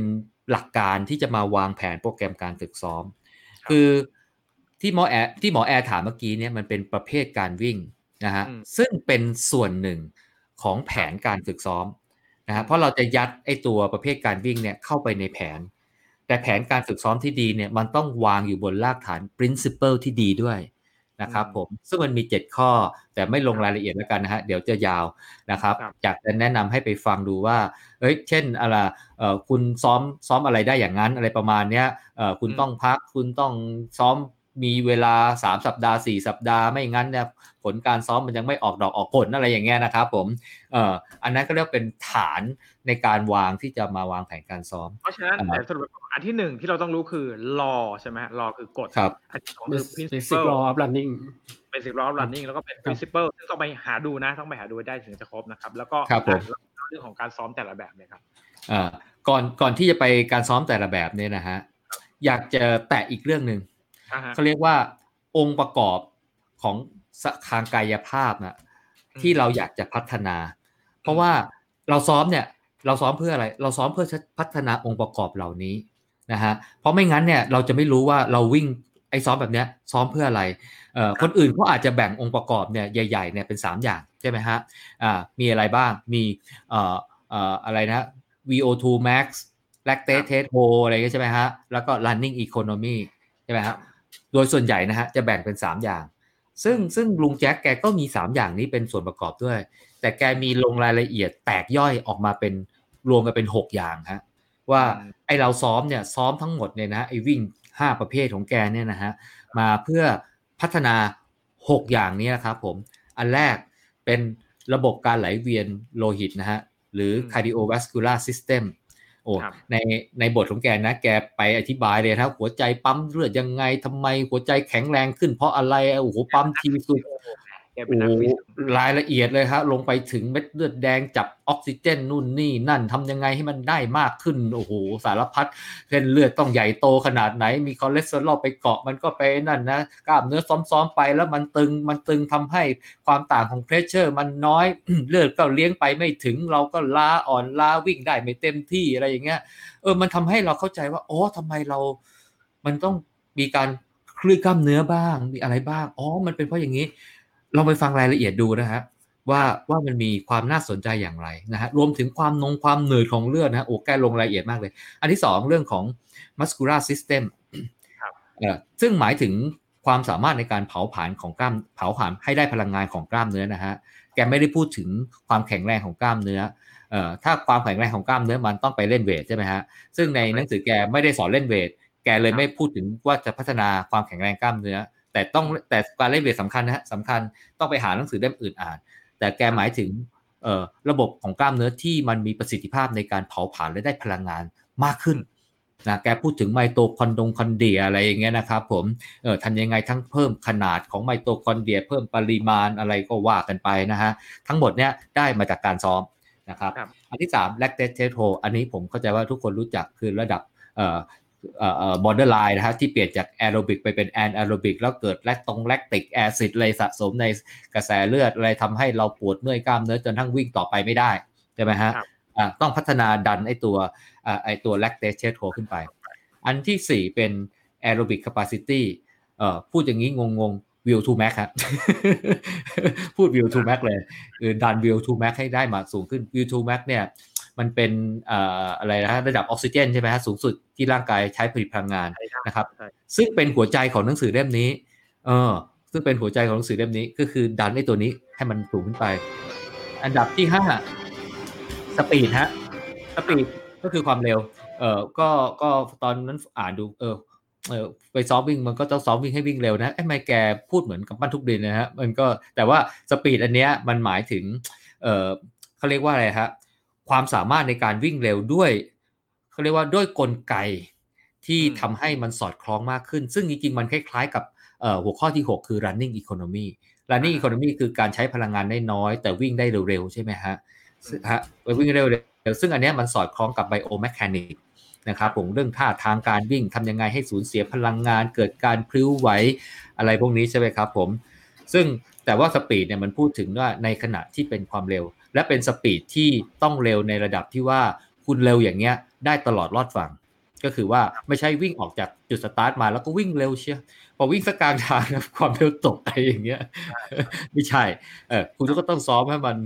หลักการที่จะมาวางแผนโปรแกรมการฝึกซ้อมคือที่หมอแอร์ที่หมอแอร์ถามเมื่อกี้เนี่ยมันเป็นประเภทการวิ่งนะฮะซึ่งเป็นส่วนหนึ่งของแผนการฝึกซ้อมนะฮะเพราะเราจะยัดไอ้ตัวประเภทการวิ่งเนี่ยเข้าไปในแผนแต่แผนการฝึกซ้อมที่ดีเนี่ยมันต้องวางอยู่บนรากฐาน principle ที่ดีด้วยนะครับผมซึ่งมันมีเจ็ดข้อแต่ไม่ลงรายละเอียดแล้วกันนะฮะเดี๋ยวจะยาวนะครับอยากจะแนะนำให้ไปฟังดูว่าเอ้ยเช่นอะไรเอ่อคุณซ้อมซ้อมอะไรได้อย่างนั้นอะไรประมาณเนี้ยเอ่อคุณต้องพักคุณต้องซ้อมมีเวลาสามสัปดาห์สี่สัปดาห์ไม่งั้นเนี่ยผลการซ้อมมันยังไม่ออกดอกออกผลอะไรอย่างเงี้ยนะครับผมเอ่ออันนั้นก็เรียกเป็นฐานในการวางที่จะมาวางแผนการซ้อมเพราะฉะนั้นสรุปอันที่หนึ่งที่เราต้องรู้คือ law ใช่มั้ย law คือกฎอันที่สองคือ principle law of running basic law of running แล้วก็เป็น principle ซึ่งต้องไปหาดูนะต้องไปหาดูได้ถึงจะครบนะครับแล้วก็เรื่องของการซ้อมแต่ละแบบเนี่ยครับเอ่อก่อนก่อนที่จะไปการซ้อมแต่ละแบบเนี่ยนะฮะอยากจะแตะอีกเรื่องนึงเขาเรียกว่าองค์ประกอบของทางกายภาพนะที่เราอยากจะพัฒนาเพราะว่าเราซ้อมเนี่ยเราซ้อมเพื่ออะไรเราซ้อมเพื่อพัฒนาองค์ประกอบเหล่านี้นะฮะเพราะไม่งั้นเนี่ยเราจะไม่รู้ว่าเราวิ่งไอ้ซ้อมแบบเนี้ยซ้อมเพื่ออะไรเอ่อคนอื่นเขาอาจจะแบ่งองค์ประกอบเนี่ยใหญ่ๆเนี่ยเป็นสามอย่างใช่ไหมฮะอ่ามีอะไรบ้างมีเอ่อเอ่ออะไรนะ วี โอ ทู max lactate threshold อะไรก็ใช่ไหมฮะแล้วก็ running economy ใช่ไหมฮะโดยส่วนใหญ่นะฮะจะแบ่งเป็นสามอย่างซึ่งซึ่งลุงแจ็คแกก็มีสามอย่างนี้เป็นส่วนประกอบด้วยแต่แกมีลงรายละเอียดแตกย่อยออกมาเป็นรวมกันเป็นหกอย่างฮะว่าไอเราซ้อมเนี่ยซ้อมทั้งหมดเนี่ยนะไอวิ่งห้าประเภทของแกเนี่ยนะฮะมาเพื่อพัฒนาหกอย่างนี้นะครับผมอันแรกเป็นระบบการไหลเวียนโลหิตนะฮะหรือ cardiovascular systemโอ้ในในบทของแกนะแกไปอธิบายเลยนะหัวใจปั๊มเลือดยังไงทำไมหัวใจแข็งแรงขึ้นเพราะอะไรโอ้โหปั๊มทีสุดโอ้รายละเอียดเลยครับลงไปถึงเม็ดเลือดแดงจับออกซิเจนนู่นนี่นั่นทำยังไงให้มันได้มากขึ้นโอ้โหสารพัดเส้นเลือดต้องใหญ่โตขนาดไหนมีคอเลสเตอรอลไปเกาะมันก็ไปนั่นนะกล้ามเนื้อซ้อมๆไปแล้วมันตึงมันตึงทำให้ความต่างของเพรสเชอร์มันน้อย เลือดก็เลี้ยงไปไม่ถึงเราก็ล้าอ่อนล้าวิ่งได้ไม่เต็มที่อะไรอย่างเงี้ยเออมันทำให้เราเข้าใจว่าโอ้ทำไมเรามันต้องมีการเคลื่อนกล้ามเนื้อบ้างมีอะไรบ้างอ๋อมันเป็นเพราะอย่างนี้ลองไปฟังรายละเอียดดูนะฮะว่าว่ามันมีความน่าสนใจอย่างไรนะฮะรวมถึงความนงความเหนื่อยของเลือดนะฮะโอ้แกลงรายละเอียดมากเลยอันที่สองเรื่องของ muscular system ครับเอ่อซึ่งหมายถึงความสามารถในการเผาผลาญของกล้ามเผาผลาญให้ได้พลังงานของกล้ามเนื้อนะฮะแกไม่ได้พูดถึงความแข็งแรงของกล้ามเนื้อเอ่อถ้าความแข็งแรงของกล้ามเนื้อมันต้องไปเล่นเวทใช่ไหมฮะซึ่งในหนังสือแกไม่ได้สอนเล่นเวทแกเลยไม่พูดถึงว่าจะพัฒนาความแข็งแรงกล้ามเนื้อแต่ต้องแต่การเล่นเวทสำคัญนะฮะสำคัญต้องไปหาหนังสือเล่มอื่นอ่านแต่แกหมายถึงเอ่อระบบของกล้ามเนื้อที่มันมีประสิทธิภาพในการเผาผลาญและได้พลังงานมากขึ้นนะแกพูดถึงไมโตคอนดงคอนเดรียอะไรอย่างเงี้ยนะครับผมเอ่อทำยังไงทั้งเพิ่มขนาดของไมโตคอนเดรียเพิ่มปริมาณอะไรก็ว่ากันไปนะฮะทั้งหมดเนี้ยได้มาจากการซ้อมนะครับอันที่สาม lactate threshold อันนี้ผมเข้าใจว่าทุกคนรู้จักคือระดับเอ่อเอ่อ borderline นะฮะที่เปลี่ยนจากแอโรบิกไปเป็นแอนแอโรบิกแล้วเกิดแลคตงแลคติกแอซิดเลยสะสมในกระแสเลือดอะไรทำให้เราปวดเมื่อยกล้ามเนื้อจนทั้งวิ่งต่อไปไม่ได้ ใช่ไหมฮะต้องพัฒนาดันไอตัวไอตัว lactate threshold ขึ้นไปอันที่สี่เป็น aerobic capacity เอ่อพูดอย่างนี้งงๆ will to max ฮะ พูด will to max เลยคือดัน will to max ให้ได้มาสูงขึ้น will to max เนี่ยมันเป็นเอ่ออะไรนะฮะระดับออกซิเจนใช่ไหมฮะสูงสุดที่ร่างกายใช้ผลิตพลังงานนะครับซึ่งเป็นหัวใจของหนังสือเล่มนี้เออซึ่งเป็นหัวใจของหนังสือเล่มนี้ก็คือดันไอ้ตัวนี้ให้มันสูงขึ้นไปอันดับที่ห้าสปีดฮะสปีดก็คือความเร็วเอ่อก็ก็ตอนนั้นอ่านดูเออเออไปซ้อมวิ่งมันก็ต้องซ้อมวิ่งให้วิ่งเร็วนะไอ้ไมแกพูดเหมือนกับบ้านทุกดินนะฮะมันก็แต่ว่าสปีดอันเนี้ยมันหมายถึงเออเค้าเรียกว่าอะไรฮะความสามารถในการวิ่งเร็วด้วยเขาเรียกว่าด้วยกลไกที่ทำให้มันสอดคล้องมากขึ้นซึ่งจริงๆมันคล้ายๆกับหัวข้อที่หกคือ running economy running economy คือการใช้พลังงานได้น้อยแต่วิ่งได้เร็วๆใช่ไหมฮะฮะวิ่งเร็วๆซึ่งอันนี้มันสอดคล้องกับ biomechanics นะครับผมเรื่องท่าทางการวิ่งทำยังไงให้สูญเสียพลังงานเกิดการพลิ้วไหวอะไรพวกนี้ใช่ไหมครับผมซึ่งแต่ว่าสปีดเนี่ยมันพูดถึงว่าในขณะที่เป็นความเร็วและเป็นสปีดที่ต้องเร็วในระดับที่ว่าคุณเร็วอย่างเงี้ยได้ตลอดรอดฝั่งก็คือว่าไม่ใช่วิ่งออกจากจุดสตาร์ทมาแล้วก็วิ่งเร็วเชียวพอวิ่งสักกลางทางความเร็วตกอะไรอย่างเงี้ยไม่ใช่เออคุณก็ต้องซ้อมให้มัน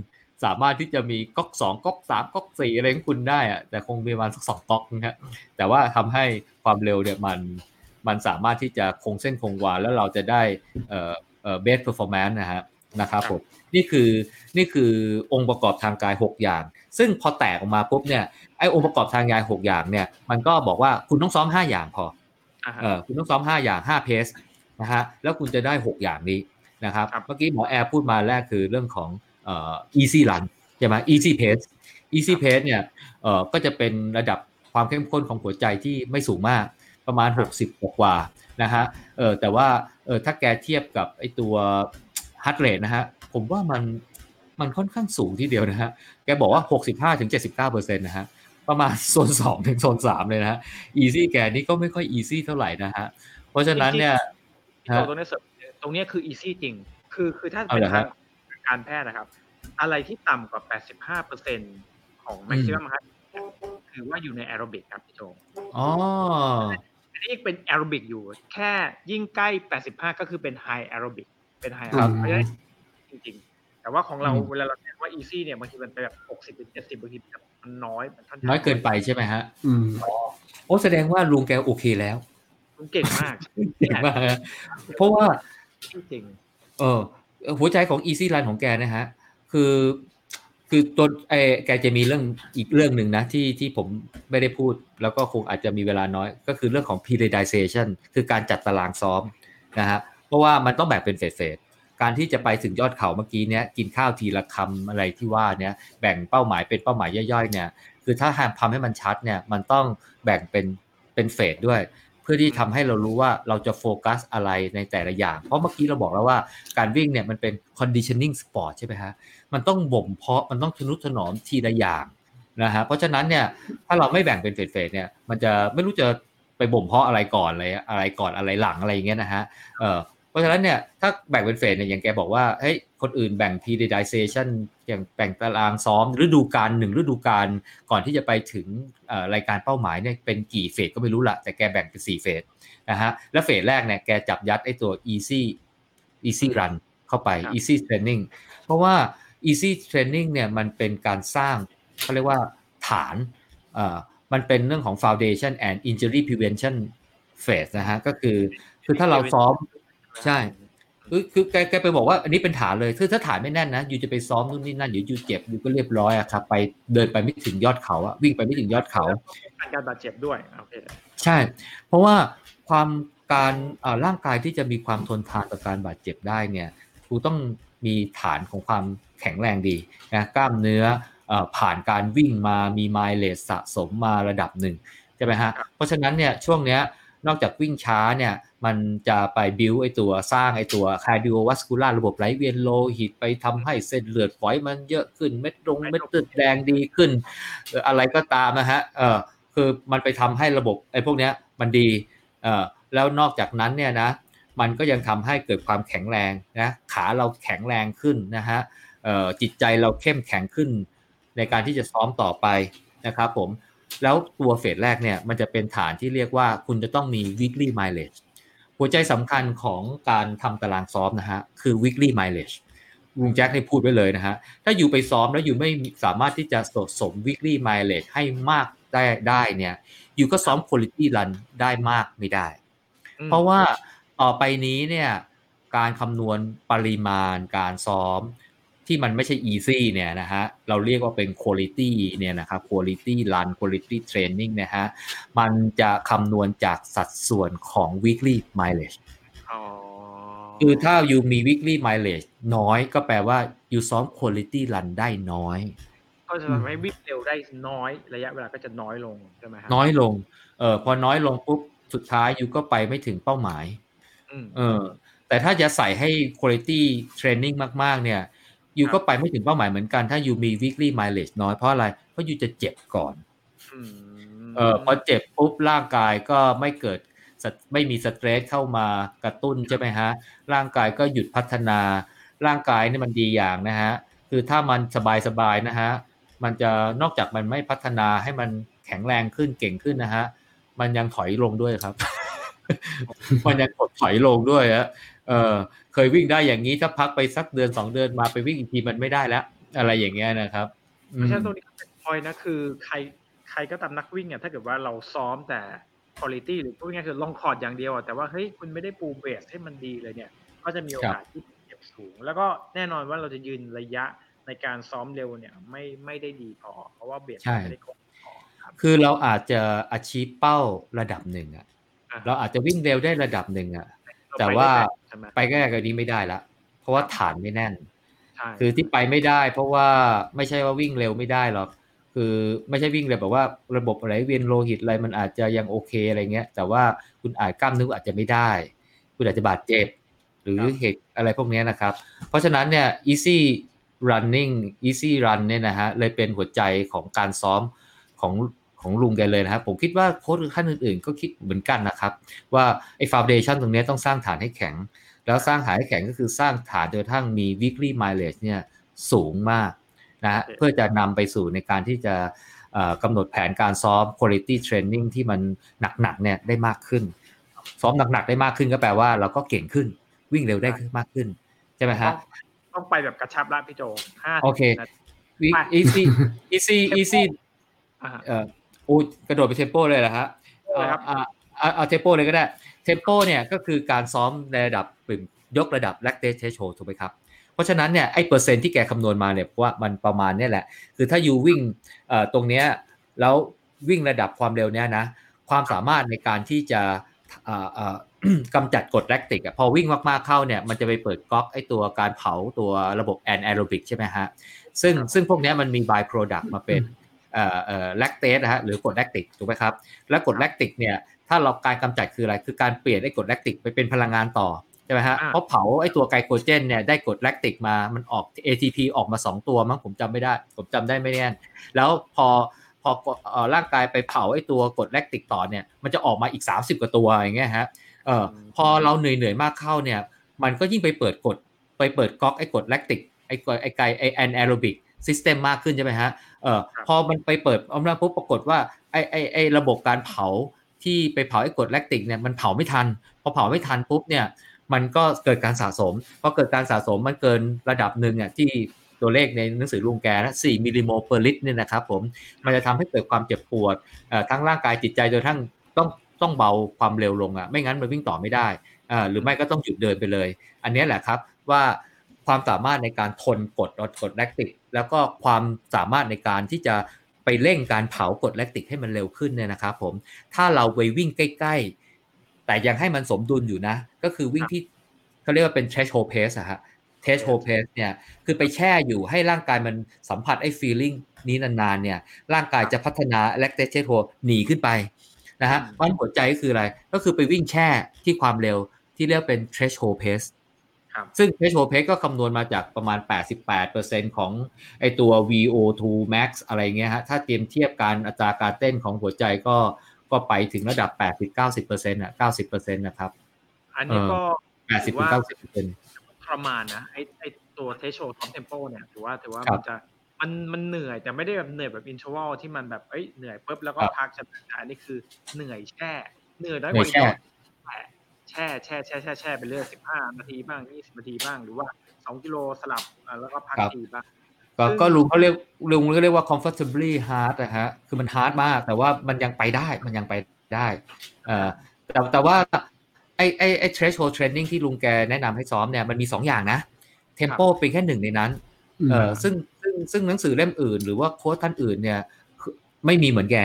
สามารถที่จะมีก๊อกสองก๊อกสามก๊อกสี่อะไรของคุณได้อะแต่คงมีประมาณสักสองก๊อกนะฮะแต่ว่าทำให้ความเร็วเนี่ยมันมันสามารถที่จะคงเส้นคงวาแล้วเราจะได้เอ่อเอ่อ best performance นะฮะนะครับผมนี่คือนี่คือองค์ประกอบทางกายหกอย่างซึ่งพอแตกออกมาปุ๊บเนี่ยไอ้องค์ประกอบทางกายหกอย่างเนี่ยมันก็บอกว่าคุณต้องซ้อมห้าอย่างพอเออคุณต้องซ้อมห้าอย่างห้าเพสนะฮะแล้วคุณจะได้หกอย่างนี้นะครับเมื่อกี้หมอแอร์พูดมาแรกคือเรื่องของเอ่อ easy run ใช่มั้ย easy pace easy pace เนี่ยเอ่อก็จะเป็นระดับความเข้มข้นของหัวใจที่ไม่สูงมากประมาณหกสิบกว่าๆนะฮะเออแต่ว่าเออถ้าแกเทียบกับไอ้ตัวฮาร์ทเรทนะฮะผมว่ามันมันค่อนข้างสูงทีเดียวนะฮะแกบอกว่า หกสิบห้าถึงเจ็ดสิบเก้าเปอร์เซ็นต์ นะฮะประมาณโซนสองถึงโซนสามเลยนะฮะอีซี่แกนี่ก็ไม่ค่อยอีซี่เท่าไหร่นะฮะเพราะฉะนั้นเนี่ยตรงนี้ตรงนี้คืออีซี่จริงคือคือถ้าเป็นทางการแพทย์นะครับอะไรที่ต่ำกว่า แปดสิบห้าเปอร์เซ็นต์ ของแม็กซิมัมฮาร์ทคือว่าอยู่ในแอโรบิกครับพี่โจอ๋ออันนี้เป็นแอโรบิกอยู่แค่ยิ่งใกล้แปดสิบห้าก็คือเป็นไฮแอโรบิกเป็นไฮครับไม่ได้จริงๆแต่ว่าของเราเวลาเราเรียกว่า easy เนี่ยบางทีมันเป็นแบบหกสิบ เจ็ดสิบบางทีมันน้อยมันน้อยเกินไปใช่ไหมฮะอืมโอ้แสดงว่าลุงแกโอเคแล้วลุงเก่งมากเก่งมากเพราะว่าจริงๆเออหัวใจของ easy run ของแกนะฮะคือคือตัวไอ้แกจะมีเรื่องอีกเรื่องนึงนะที่ที่ผมไม่ได้พูดแล้วก็คงอาจจะมีเวลาน้อยก็คือเรื่องของ periodization คือการจัดตารางซ้อมนะฮะเพราะว่ามันต้องแบ่งเป็นเฟสๆการที่จะไปถึงยอดเขาเมื่อกี้เนี้ยกินข้าวทีละคำอะไรที่ว่าเนี้ยแบ่งเป้าหมายเป็นเป้าหมายย่อยๆเนี่ยคือถ้าทำให้มันชัดเนี่ยมันต้องแบ่งเป็นเป็นเฟสด้วยเพื่อที่ทำให้เรารู้ว่าเราจะโฟกัสอะไรในแต่ละอย่างเพราะเมื่อกี้เราบอกแล้วว่าการวิ่งเนี่ยมันเป็น conditioning sport ใช่ไหมฮะมันต้องบ่มเพาะมันต้องทนุถนอมทีละอย่างนะฮะเพราะฉะนั้นเนี่ยถ้าเราไม่แบ่งเป็นเฟสๆเนี่ยมันจะไม่รู้จะไปบ่มเพาะอะไรก่อนอะไรอะไรก่อนอะไรหลังอะไรอย่างเงี้ยนะฮะเออเพราะฉะนั้นเนี่ยถ้าแบ่งเป็นเฟสเนี่ยอย่างแกบอกว่าเฮ้ยคนอื่นแบ่ง periodization อย่างแบ่งตารางซ้อมฤดูกาลหนึ่งฤดูกาลก่อนที่จะไปถึงเอ่อรายการเป้าหมายเนี่ยเป็นกี่เฟสก็ไม่รู้ละแต่แกแบ่งเป็นสี่เฟสนะฮะแล้วเฟสแรกเนี่ยแกจับยัดไอ้ตัว easy easy run เข้าไป easy training เพราะว่า easy training เนี่ยมันเป็นการสร้างเค้าเรียกว่าฐานเอ่อมันเป็นเรื่องของ foundation and injury prevention phase นะฮะก็คือคือถ้าเราซ้อมใช่คือคือแกแกไปบอกว่าอันนี้เป็นฐานเลยคือถ้าฐานไม่แน่นนะอยู่จะไปซ้อมนู่นนี่นั่นเดี๋ยวอยู่เจ็บอยู่ก็เรียบร้อยอะครับไปเดินไปไม่ถึงยอดเขาอะวิ่งไปไม่ถึงยอดเขาการบาดเจ็บด้วยโอเคใช่เพราะว่าความการเอ่อร่างกายที่จะมีความทนทานต่อการบาดเจ็บได้เนี่ยคุณต้องมีฐานของความแข็งแรงดีนะกล้ามเนื้อเอ่อผ่านการวิ่งมามีไมเลจสะสมมาระดับหนึ่งใช่ไหมฮะเพราะฉะนั้นเนี่ยช่วงเนี้ยนอกจากวิ่งช้าเนี่ยมันจะไปบิวไอตัวสร้างไอตัว cardiovascular ระบบไหลเวียนโลหิตไปทำให้เส้นเลือดฝอยมันเยอะขึ้นเม็ดรงเม็ดเลือดแดงดีขึ้นอะไรก็ตามนะฮะเออคือมันไปทำให้ระบบไอพวกเนี้ยมันดีเออแล้วนอกจากนั้นเนี่ยนะมันก็ยังทำให้เกิดความแข็งแรงนะขาเราแข็งแรงขึ้นนะฮะเออจิตใจเราเข้มแข็งขึ้น ในการที่จะซ้อมต่อไปนะครับผมแล้วตัวเฟสแรกเนี่ยมันจะเป็นฐานที่เรียกว่าคุณจะต้องมี weekly mileage หัวใจสำคัญของการทำตารางซ้อมนะฮะคือ weekly mileage ลุงแจ็คได้พูดไว้เลยนะฮะถ้าอยู่ไปซ้อมแล้วอยู่ไม่สามารถที่จะสะสม weekly mileage ให้มากได้ได้เนี่ยอยู่ก็ซ้อม quality run ได้มากไม่ได้เพราะว่าต่อไปนี้เนี่ยการคำนวณปริมาณการซ้อมที่มันไม่ใช่ easy เนี่ยนะฮะเราเรียกว่าเป็น quality เนี่ยนะครับ quality run quality training นะฮะมันจะคำนวณจากสัดส่วนของ weekly mileage คือถ้าอยู่มี weekly mileage น้อยก็แปลว่าอยู่ซ้อม quality run ได้น้อยก็จะทำให้วิ่งเร็วได้น้อยระยะเวลาก็จะน้อยลงใช่ไหมฮะน้อยลงเออพอน้อยลงปุ๊บสุดท้ายอยู่ก็ไปไม่ถึงเป้าหมายเออแต่ถ้าจะใส่ให้ quality training มากๆเนี่ยอยู่ก็ไปไม่ถึงเป้าหมายเหมือนกันถ้าอยู่มี weekly mileage น้อยเพราะอะไรเพราะอยู่จะเจ็บก่อนเออพอเจ็บปุ๊บร่างกายก็ไม่เกิดไม่มีสเตรสเข้ามากระตุ้นใช่ไหมฮะร่างกายก็หยุดพัฒนาร่างกายนี่มันดีอย่างนะฮะคือถ้ามันสบายๆนะฮะมันจะนอกจากมันไม่พัฒนาให้มันแข็งแรงขึ้นเก่งขึ้นนะฮะมันยังถอยลงด้วยครับ มันยังกดถอยลงด้วยฮะเออเคยวิ่งได้อย่างนี้ถ้าพักไปสักเดือนสองเดือนมาไปวิ่งอีกทีมันไม่ได้แล้วอะไรอย่างเงี้ยนะครับเพราะฉะนั้นตรงนี้ก็เป็นพอยต์นะคือใครใครก็ตามนักวิ่งเนี่ยถ้าเกิดว่าเราซ้อมแต่ควอลิตี้หรือพูดง่ายๆคือลองคอร์ดอย่างเดียวแต่ว่าเฮ้ยคุณไม่ได้ปูเบสให้มันดีเลยเนี่ยก็จะมีโอกาสที่เก็บสูงแล้วก็แน่นอนว่าเราจะยืนระยะในการซ้อมเร็วเนี่ยไม่ไม่ได้ดีพอเพราะว่าเบสไม่ได้ครบพอครับคือเราอาจจะอาชีพเป้าระดับหนึ่งอ่ะเราอาจจะวิ่งเร็วได้ระดับหนึ่งอ่ะแต่ว่าไปแค่นี้ไม่ได้ละเพราะว่าฐานไม่แน่นคือที่ไปไม่ได้เพราะว่าไม่ใช่ว่าวิ่งเร็วไม่ได้หรอกคือไม่ใช่วิ่งเร็วแบบว่าระบบไหลเวียนโลหิตอะไรมันอาจจะยังโอเคอะไรเงี้ยแต่ว่าคุณอาจกล้ามเนื้ออาจจะไม่ได้คุณอาจจะบาดเจ็บหรือเหตุอะไรพวกนี้นะครับเพราะฉะนั้นเนี่ย easy running easy run เนี่ยนะฮะเลยเป็นหัวใจของการซ้อมของของลุงแกเลยนะครับผมคิดว่าโค้ชท่านอื่นๆก็คิดเหมือนกันนะครับว่าไอ้ foundation ตรงนี้ต้องสร้างฐานให้แข็งแล้วสร้างฐานให้แข็งก็คือสร้างฐานโดยทั้งมี weekly mileage เนี่ยสูงมากนะฮะ okay. เพื่อจะนำไปสู่ในการที่จะเอ่อกำหนดแผนการซ้อม quality training ที่มันหนักๆเนี่ยได้มากขึ้นซ้อมหนักๆได้มากขึ้นก็แปลว่าเราก็เก่งขึ้นวิ่งเร็วได้มากขึ้นใช่ไหมฮะต้องไปแบบกระชับละพี่โจห้าโอเค easy easy easy เอ่อโอ้กระโดดไปเทมโปเลยเหรอฮะอ่าเอาเทมโปเลยก็ได้เทมโปเนี่ยก็คือการซ้อมในระดับยกระดับ lactate threshold ถูกไหมครับเพราะฉะนั้นเนี่ยไอ้เปอร์เซ็นต์ที่แกคำนวณมาเนี่ยว่ามันประมาณนี้แหละคือถ้าอยู่วิ่งเอ่อตรงเนี้ยแล้ววิ่งระดับความเร็วเนี่ยนะความสามารถในการที่จะเอ่อเอ่อกำจัดกรดแลคติกอ่ะพอวิ่งมากๆเข้าเนี่ยมันจะไปเปิดก๊อกไอ้ตัวการเผาตัวระบบแอนแอโรบิกใช่ไหมฮะซึ่งซึ่งพวกนี้มันมีบายโปรดักต์มาเป็นเอ่อเอ่อแลคเตสนะฮะหรือกรดแลคติกถูกไหมครับแล้วกรดแลคติกเนี่ยถ้าเราการกำจัดคืออะไรคือการเปลี่ยนไอ้กรดแลคติกไปเป็นพลังงานต่อใช่ไหมฮะเพราะเผาไอ้ตัวไกลโคเจนเนี่ยได้กรดแลคติกมามันออก เอ ที พี ออกมาสองตัวมั้งผมจำไม่ได้ผมจำได้ไม่แน่แล้วพอพอร่างกายไปเผาไอ้ตัวกรดแลคติกต่อเนี่ยมันจะออกมาอีกสามสิบกว่าตัวอย่างเงี้ยฮะเอ่อพอเราเหนื่อยๆมากเข้าเนี่ยมันก็ยิ่งไปเปิดกรดไปเปิดก๊อกไอ้กรดแลคติกไอ้ไอ้ไกลไอ้แอนแอโรบิกซิสเต็มมากขึ้นใช่ไหมฮะเอ่อพอมันไปเปิดออกมาปุ๊บปรากฏว่าไอ้ไอ้ไอ้ระบบการเผาที่ไปเผาไอ้กรดแลคติกเนี่ยมันเผาไม่ทันพอเผาไม่ทันปุ๊บเนี่ยมันก็เกิดการสะสมพอเกิดการสะสมมันเกินระดับนึงอ่ะที่ตัวเลขในหนังสือลุงแกนะสี่มิลลิโมลประลิตรเนี่ยนะครับผมมันจะทำให้เกิดความเจ็บปวดทั้งร่างกายจิตใจโดยทั้งต้องต้องเบาความเร็วลงอ่ะไม่งั้นมันวิ่งต่อไม่ได้อ่าหรือไม่ก็ต้องหยุดเดินไปเลยอันนี้แหละครับว่าความสามารถในการทนกดกดแลคติกแล้วก็ความสามารถในการที่จะไปเร่งการเผากดแลคติกให้มันเร็วขึ้นเนี่ยนะครับผมถ้าเราไปวิ่งใกล้ๆแต่ยังให้มันสมดุลอยู่นะก็คือวิ่งที่เขาเรียกว่าเป็น threshold pace อะฮะ threshold pace เนี่ยคือไปแช่อยู่ให้ร่างกายมันสัมผัสไอ้ feeling นี้นานๆเนี่ยร่างกายจะพัฒนา lactate threshold หนีขึ้นไปนะฮะวัดหัวใจก็คืออะไรก็คือไปวิ่งแช่ที่ความเร็วที่เรียกเป็น threshold pace ครับซึ่ง threshold pace ก็คำนวณมาจากประมาณ แปดสิบแปดเปอร์เซ็นต์ ของไอตัว วี โอ ทู max อะไรเงี้ยฮะถ้าเตรียมเทียบการอัตราการเต้นของหัวใจก็ก็ไปถึงระดับ แปดสิบถึงเก้าสิบเปอร์เซ็นต์ น่ะ เก้าสิบเปอร์เซ็นต์ นะครับอันนี้ก็ แปดสิบถึงเก้าสิบเปอร์เซ็นต์ ประมาณนะไอไอตัว threshold tempo เนี่ยถือว่าถือว่ามันจะ มันมันเหนื่อยแต่ไม่ได้แบบเหนื่อยแบบอินเทอร์วัลที่มันแบบเอ้ยเหนื่อยปุ๊บแล้วก็พักใช่มั้ยอันนี้คือเหนื่อยแช่เหนื่อยน้อยกว่าแช่แช่แช่แช่แช่แช่ไปเรื่อยสิบห้านาทีบ้างยี่สิบนาทีบ้างหรือว่าสองกิโลสลับแล้วก็พักทีบ้างก็ก็ลุงเขาเรียกลุงก็เรียกว่า comfortably hard นะฮะคือมัน hard มากแต่ว่ามันยังไปได้มันยังไปได้เอ่อแต่แต่ว่าไอ้ไอ้ไอ้ threshold training ที่ลุงแกแนะนำให้ซ้อมเนี่ยมันมีสองอย่างนะ tempo เป็นแค่หนึ่งในนั้นเอ่อซึ่งซึ่งซึ่งหนังสือเล่มอื่นหรือว่าโค้ชท่านอื่นเนี่ยไม่มีเหมือนแก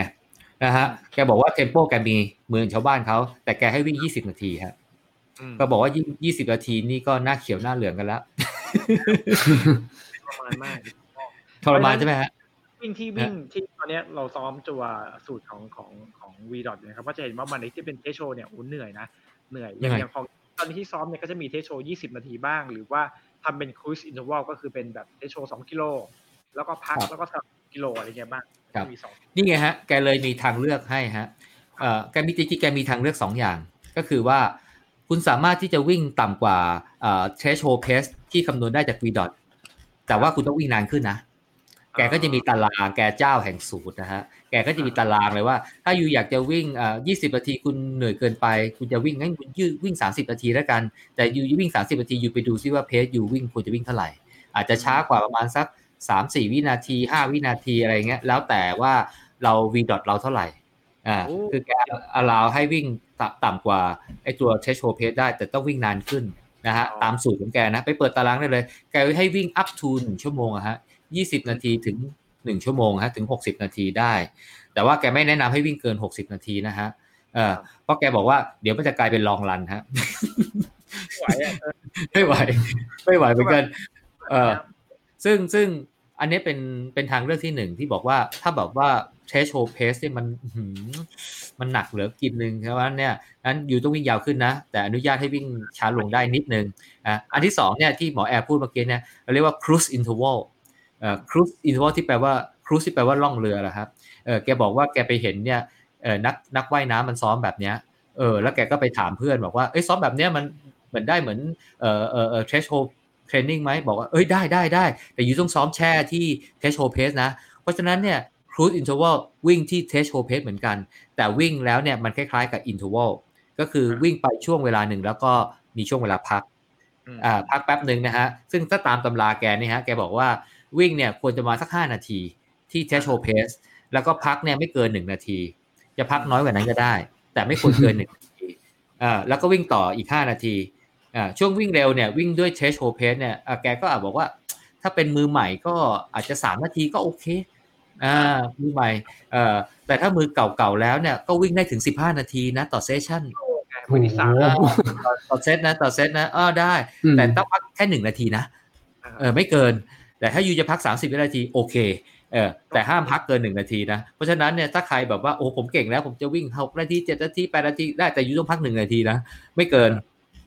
นะฮะแกบอกว่าเทมโปแกมีเหมือนชาวบ้านเขาแต่แกให้วิ่งยี่สิบนาทีฮะก็บอกว่ายี่สิบนาทีนี่ก็หน้าเขียวหน้าเหลืองกันแล้วทรมานมากทรมานใช่ไหมฮะวิ่งที่วิ่งที่ตอนนี้เราซ้อมตัวสูตรของของของ วี ดอท นะครับก็จะเห็นว่ามันที่เป็นเทสโชเนี่ยเหนื่อยนะเหนื่อยอย่างอย่างของตอนที่ซ้อมเนี่ยก็จะมีเทสโชยี่สิบนาทีบ้างหรือว่าทำเป็นครูซอินเทอร์วัลก็คือเป็นแบบเทสโชสองกิโลแล้วก็พักแล้วก็สักกิโลอะไรเงี้ยบ้างนี่ไงฮะแกเลยมีทางเลือกให้ฮะเอ่อแกมีจริงๆแกมีทางเลือกสองอย่างก็คือว่าคุณสามารถที่จะวิ่งต่ำกว่าเอ่อ threshold pace ที่คำนวณได้จาก วี ดอท แต่ว่าคุณต้องวิ่งนานขึ้นนะแกก็จะมีตารางแกเจ้าแห่งสูตรนะฮะแกก็จะมีตารางเลยว่าถ้าอยู่อยากจะวิ่งเอ่อยี่สิบนาทีคุณเหนื่อยเกินไปคุณจะวิ่งงั้นคุณยืดวิ่งสามสิบนาทีแล้วกันแต่อยู่วิ่งสามสิบนาทีอยู่ไปดูซิว่า pace อยู่วิ่งควรจะวิ่งเท่าไหร่อาจจะช้ากว่าประมาณสักสาม สี่ วินาทีห้าวินาทีอะไรเงี้ยแล้วแต่ว่าเรา วี ดอท เราเท่าไหร่อ่าคือแกอลาวให้วิ่งต่ำกว่าไอ้ตัว threshold pace ได้แต่ต้องวิ่งนานขึ้นนะฮะตามสูตรของแกนะไปเปิดตารางได้เลยแกให้วิ่ง up to หนึ่งชั่วโมงอะฮะยี่สิบนาทีถึงหนึ่งชั่วโมงฮะถึงหกสิบนาทีได้แต่ว่าแกไม่แนะนำให้วิ่งเกินหกสิบนาทีนะฮะเออเพราะแกบอกว่าเดี๋ยวมันจะกลายเป็นลองรันฮะไม่ไหวอ่ะไม่ไหวไม่ไหวเหมือนกันเออซึ่งซึ่งอันนี้เป็นเป็นทางเลือกที่หนึ่งที่บอกว่าถ้าแบบว่าเทสโชว์เพสเนี่ยมันมันหนักเหลือกินนึงเพราะว่าเนี่ยนั้นอยู่ต้องวิ่งยาวขึ้นนะแต่อนุญาตให้วิ่งช้าลงได้นิดนึงอ่ะอันที่สองเนี่ยที่หมอแอร์พูดเมื่อกี้เนี่ยเราเรียกว่า cruise interval เอ่อ cruise interval ที่แปลว่า cruise ที่แปลว่าล่องเรือเหรอครับเออแกบอกว่าแกไปเห็นเนี่ยเอ่อนักนักว่ายน้ำมันซ้อมแบบเนี้ยเออแล้วแกก็ไปถามเพื่อนบอกว่าเอ้ยซ้อมแบบเนี้ยมันเหมือนได้เหมือนเอ่อเอ่อเทสโชว์เทรนนิ่งไหมบอกว่าเอ้ยได้ได้ได้แต่อยู่ต้องซ้อมแช่ที่ threshold pace นะเพราะฉะนั้นเนี่ย cruise interval วิ่งที่ threshold pace เหมือนกันแต่วิ่งแล้วเนี่ยมันคล้ายๆกับ interval ก็คือวิ่งไปช่วงเวลาหนึ่งแล้วก็มีช่วงเวลาพักอ่าพักแป๊บนึงนะฮะซึ่งถ้าตามตำราแกนี่ฮะแกบอกว่าวิ่งเนี่ยควรจะมาสักห้านาทีที่ threshold pace แล้วก็พักเนี่ยไม่เกินหนึ่งนาทีจะพักน้อยกว่านั้นก็ได้แต่ไม่ควรเกินหนึ่งนาทีอ่าแล้วก็วิ่งต่ออีกห้านาทีอ่าช่วงวิ่งเร็วเนี่ยวิ่งด้วย threshold pace เนี่ยแกก็อาจบอกว่าถ้าเป็นมือใหม่ก็อาจจะสามนาทีก็โอเคอ่ามือใหม่เอ่อแต่ถ้ามือเก่าๆแล้วเนี่ยก็วิ่งได้ถึงสิบห้านาทีนะต่อเซสชั่นมือที่สามต่อเซตนะต่อเซตนะอ้อได้แต่ต้องพักแค่หนึ่งนาทีนะเออไม่เกินแต่ถ้าอยู่จะพักสามสิบวินาทีโอเคเออแต่ห้ามพักเกินหนึ่งนาทีนะเพราะฉะนั้นเนี่ยถ้าใครแบบว่าโอ้ผมเก่งแล้วผมจะวิ่งหกนาทีเจ็ดนาทีแปดนาทีได้แต่อยู่ต้องพักหนึ่งนาทีนะไม่เกิน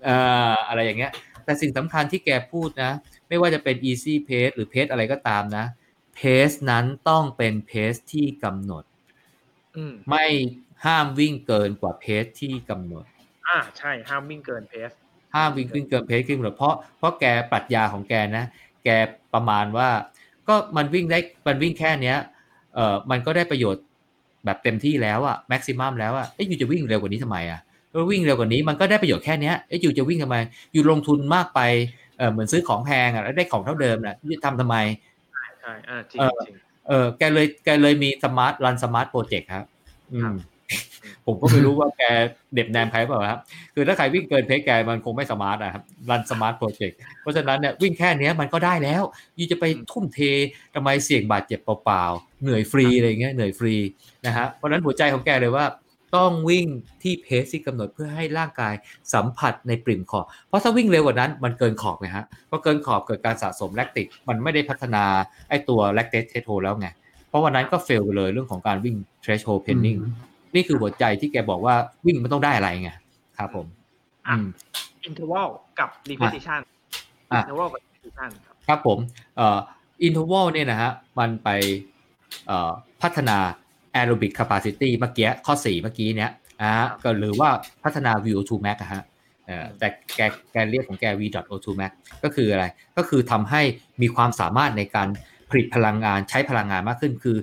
เอ่ออะไรอย่างเงี้ยแต่สิ่งสำคัญที่แกพูดนะไม่ว่าจะเป็น easy pace หรือ pace อะไรก็ตามนะ pace นั้นต้องเป็น pace ที่กำหนดไม่ห้ามวิ่งเกินกว่า pace ที่กำหนดอ่าใช่ห้ามวิ่งเกิน pace ห้ามวิ่งวิ่งเกิน pace ขึ้นเพราะเพราะแกปรัชญาของแกนะแกประมาณว่าก็มันวิ่งได้มันวิ่งแค่เนี้ยเอ่อมันก็ได้ประโยชน์แบบเต็มที่แล้วอะ maximum แล้วอะเอ๊ะอยู่จะวิ่งเร็วกว่านี้ทำไมอะก็วิ่งเร็วกว่านี้มันก็ได้ประโยชน์แค่นี้ไอ้อยู่จะวิ่งทำไมอยู่ลงทุนมากไปเออเหมือนซื้อของแพงอ่ะแล้วได้ของเท่าเดิมน่ะจะทำทำไมใช่ใช่อ่าจริงจริงเออแกเลยแกเลยมีสมาร์ทรันสมาร์ทโปรเจกต์ครับอืมผมก็ไม่รู้ว่าแกเด็บแนมใครเปล่าครับคือถ้าใครวิ่งเกินเพจแกมันคงไม่สมาร์ทนะครับรันสมาร์ทโปรเจกต์เพราะฉะนั้นเนี่ยวิ่งแค่นี้มันก็ได้แล้วอยู่จะไปทุ่มเททำไมเสี่ยงบาดเจ็บเปล่าๆเหนื่อยฟรีอะไรเงี้ยเหนื่อยฟรีนะฮะเพราะนั้นหัวใจของแกเลยว่าต้องวิ่งที่เพซที่กำหนดเพื่อให้ร่างกายสัมผัสในปริ่มขอบเพราะถ้าวิ่งเร็วกว่านั้นมันเกินขอบไงฮะพอเกินขอบเกิดการสะสมแลคติกมันไม่ได้พัฒนาไอ้ตัวแลคเตทเทโทแล้วไงเพราะวันนั้นก็เฟลไปเลยเรื่องของการวิ่งเทรชโฮลเพนนิ่งนี่คือหัวใจที่แกบอกว่าวิ่งมันต้องได้อะไรไงครับผมอ่ะอินเทอร์วัลกับรีเพทิชันอินเทอร์วัลกับรีเพทิชันครับครับผมเอ่ออินเทอร์วัลเนี่ยนะฮะมันไปเอ่อพัฒนาaerobic capacity เมื่อกี้ข้อสี่เมื่อกี้เนี้ยอ่าก็หรือว่าพัฒนา วี โอ ทู max อ่ะฮะเอ่อแต่แกแกเรียกของแก วี โอ ทู max ก็คืออะไรก็คือทำให้มีความสามารถในการ ผลิตพลังงานใช้พลังงานมากขึ้นคือ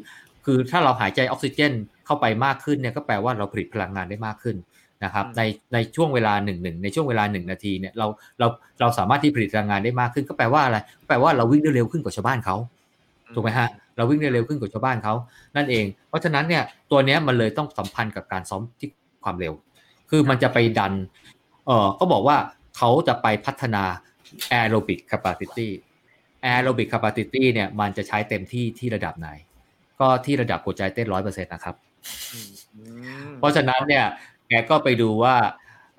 คือถ้าเราหายใจออกซิเจนเข้าไปมากขึ้นเนี่ยก็แปลว่าเราผลิตพลังงานได้มากขึ้นนะครับในในช่วงเวลาหนึ่ง หนึ่งในช่วงเวลาหนึ่งนาทีเนี่ยเราเราเราสามารถที่ผลิตพลังงานได้มากขึ้นก็แปลว่าอะไรแปลว่าเราวิ่งได้เร็วขึ้นกว่าชาวบ้านเขาถูกไหมฮะเราวิ่งได้เร็วขึ้นกว่าชาวบ้านเขานั่นเองเพราะฉะนั้นเนี่ยตัวเนี้ยมันเลยต้องสัมพันธ์กับการซ้อมที่ความเร็วคือมันจะไปดันเอ่อก็บอกว่าเขาจะไปพัฒนา aerobic capacity aerobic capacity เนี่ยมันจะใช้เต็มที่ที่ระดับไหนก็ที่ระดับหัวใจเต้น ร้อยเปอร์เซ็นต์ นะครับเพราะฉะนั้นเนี่ยแกก็ไปดูว่า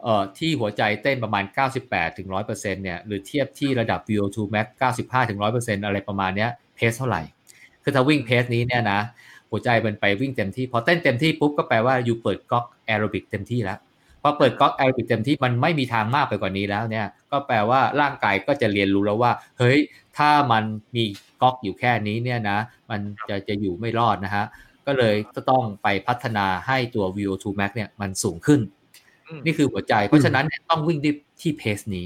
เอ่อที่หัวใจเต้นประมาณ เก้าสิบแปดถึงร้อยเปอร์เซ็นต์ เนี่ยหรือเทียบที่ระดับ วี โอ ทู max เก้าสิบห้าถึงร้อยเปอร์เซ็นต์ อะไรประมาณเนี้ยเพสเท่าไหร่คือถ้าวิ่งเพสนี้เนี่ยนะหัวใจมันไปวิ่งเต็มที่พอเต้นเต็มที่ปุ๊บก็แปลว่าอยู่เปิดก๊อกแอโรบิกเต็มที่แล้วพอเปิดก๊อกแอโรบิกเต็มที่มันไม่มีทางมากไปกว่านี้แล้วเนี่ยก็แปลว่าร่างกายก็จะเรียนรู้แล้วว่าเฮ้ยถ้ามันมีก๊อกอยู่แค่นี้เนี่ยนะมันจะจะอยู่ไม่รอดนะฮะก็เลยก็ต้องไปพัฒนาให้ตัว วี โอ ทู max เนี่ยมันสูงขึ้นนี่คือหัวใจเพราะฉะนั้นต้องวิ่งที่เพสนี้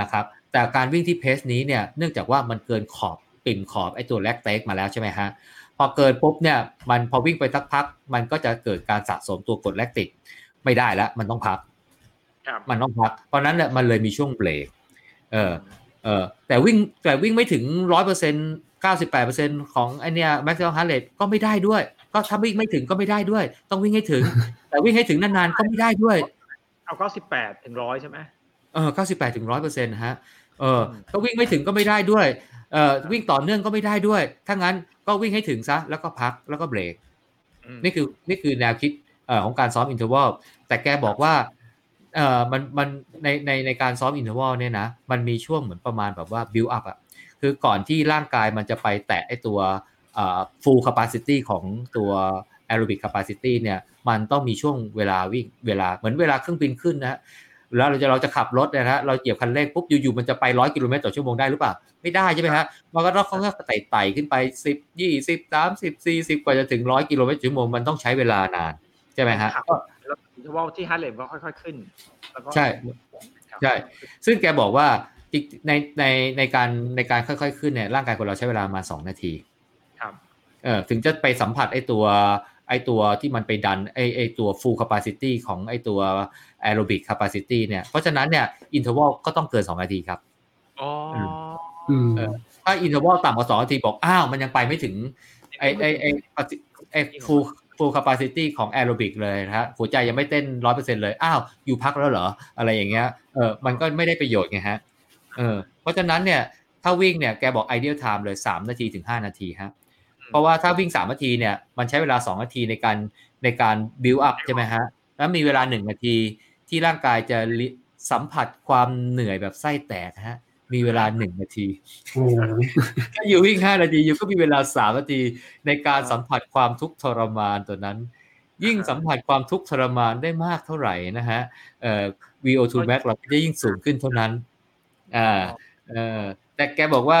นะครับแต่การวิ่งที่เพสนี้เนี่ยเนื่องจากว่ามันเกินขอบปิ่นขอบไอ้ตัวแลคเตสมาแล้วใช่ไหมฮะพอเกินปุ๊บเนี่ยมันพอวิ่งไปสักพักมันก็จะเกิดการสะสมตัวกรดแลคติกไม่ได้แล้วมันต้องพักมันต้องพักเพราะนั้นแหละมันเลยมีช่วงเบรกเออเออแต่วิ่งแต่วิ่งไม่ถึง ร้อยเปอร์เซ็นต์ เก้าสิบแปดเปอร์เซ็นต์ ของไอเนี่ย maximum heart rate ก็ไม่ได้ด้วยก็ถ้าวิ่งไม่ถึงก็ไม่ได้ด้วยต้องวิ่งให้ถึงแต่วิ่งให้ถึงนานๆก็ไม่ได้ด้วยเอาเก้าสิบแปดถึงร้อยใช่มั้ยเออเก้าสิบแปดถึง ร้อยเปอร์เซ็นต์ ฮะเออก็วิ่งไม่ถึงก็ไม่ได้ด้วยเอ่อวิ่งต่อเนื่องก็ไม่ได้ด้วยถ้างั้นก็วิ่งให้ถึงซะแล้วก็พักแล้วก็เบรกนี่คือนี่คือแนวคิดเอ่อของการซ้อมอินเทอร์วัลแต่แกบอกว่าเอ่อมันมันในในในการซ้อมอินเทอร์วัลเนี่ยนะมันมีช่วงเหมือนประมาณแบบว่าบิลด์อัพอ่ะคือก่อนที่ร่างกายมันจะไปแตะไอ้ตัวเอ่อ full capacity ของตัว aerobic capacity เนี่ยมันต้องมีช่วงเวลาวิ่งเวลาเหมือนเวลาเครื่องบินขึ้นนะแล้วเราจะเราจะขับรถนะฮะเราเหยียบคันเร่งปุ๊บอยู่ๆมันจะไปร้อยกิโลเมตรต่อชั่วโมงได้หรือเปล่าไม่ได้ใช่ไหมฮะมันก็ต้องค่อยๆไต่ๆขึ้นไปสิบ ยี่สิบ สามสิบ สี่สิบกว่าจะถึงร้อยกิโลเมตรต่อชั่วโมงมันต้องใช้เวลานานใช่ไหมฮะก็อินเทอร์วัลที่ฮาร์ทเรทก็ค่อยๆขึ้นแล้วก็ใช่ใช่ซึ่งแกบอกว่าในในในการในการค่อยๆขึ้นเนี่ยร่างกายคนเราใช้เวลามาสองนาทีครับเออถึงจะไปสัมผัสไอ้ตัวไอตัวที่มันไปดันไอไอตัว full capacity ของไอตัว aerobic capacity เนี่ยเพราะฉะนั้นเนี่ย interval ก็ต้องเกินสองนาทีครับอ๋ออืมถ้า interval ต่ำกว่าสองนาทีบอกอ้าวมันยังไปไม่ถึงไอไอไอไอ full full capacity ของ aerobic เลยนะฮะหัวใจยังไม่เต้น ร้อยเปอร์เซ็นต์ เลยอ้าวอยู่พักแล้วเหรออะไรอย่างเงี้ยเออมันก็ไม่ได้ประโยชน์ไงฮะเออเพราะฉะนั้นเนี่ยถ้าวิ่งเนี่ยแกบอก ideal time เลยสามนาทีถึงห้านาทีฮะเพราะว่าถ้าวิ่งสามนาทีเนี่ยมันใช้เวลาสองนาทีในการในการ build up ใช่ไหมฮะแล้วมีเวลาหนึ่งนาทีที่ร่างกายจะสัมผัสความเหนื่อยแบบไส้แตกฮะมีเวลาหนึ่งนาทีถ้าอยู่วิ่งห้านาทีอยู่ก็มีเวลาสามนาทีในการสัมผัสความทุกข์ทรมานตัวนั้นยิ่งสัมผัสความทุกข์ทรมานได้มากเท่าไหร่นะฮะเอ่อ วี โอ ทู max เราก็จะยิ่งสูงขึ้นเท่านั้นอ่าเอ่อแต่แกบอกว่า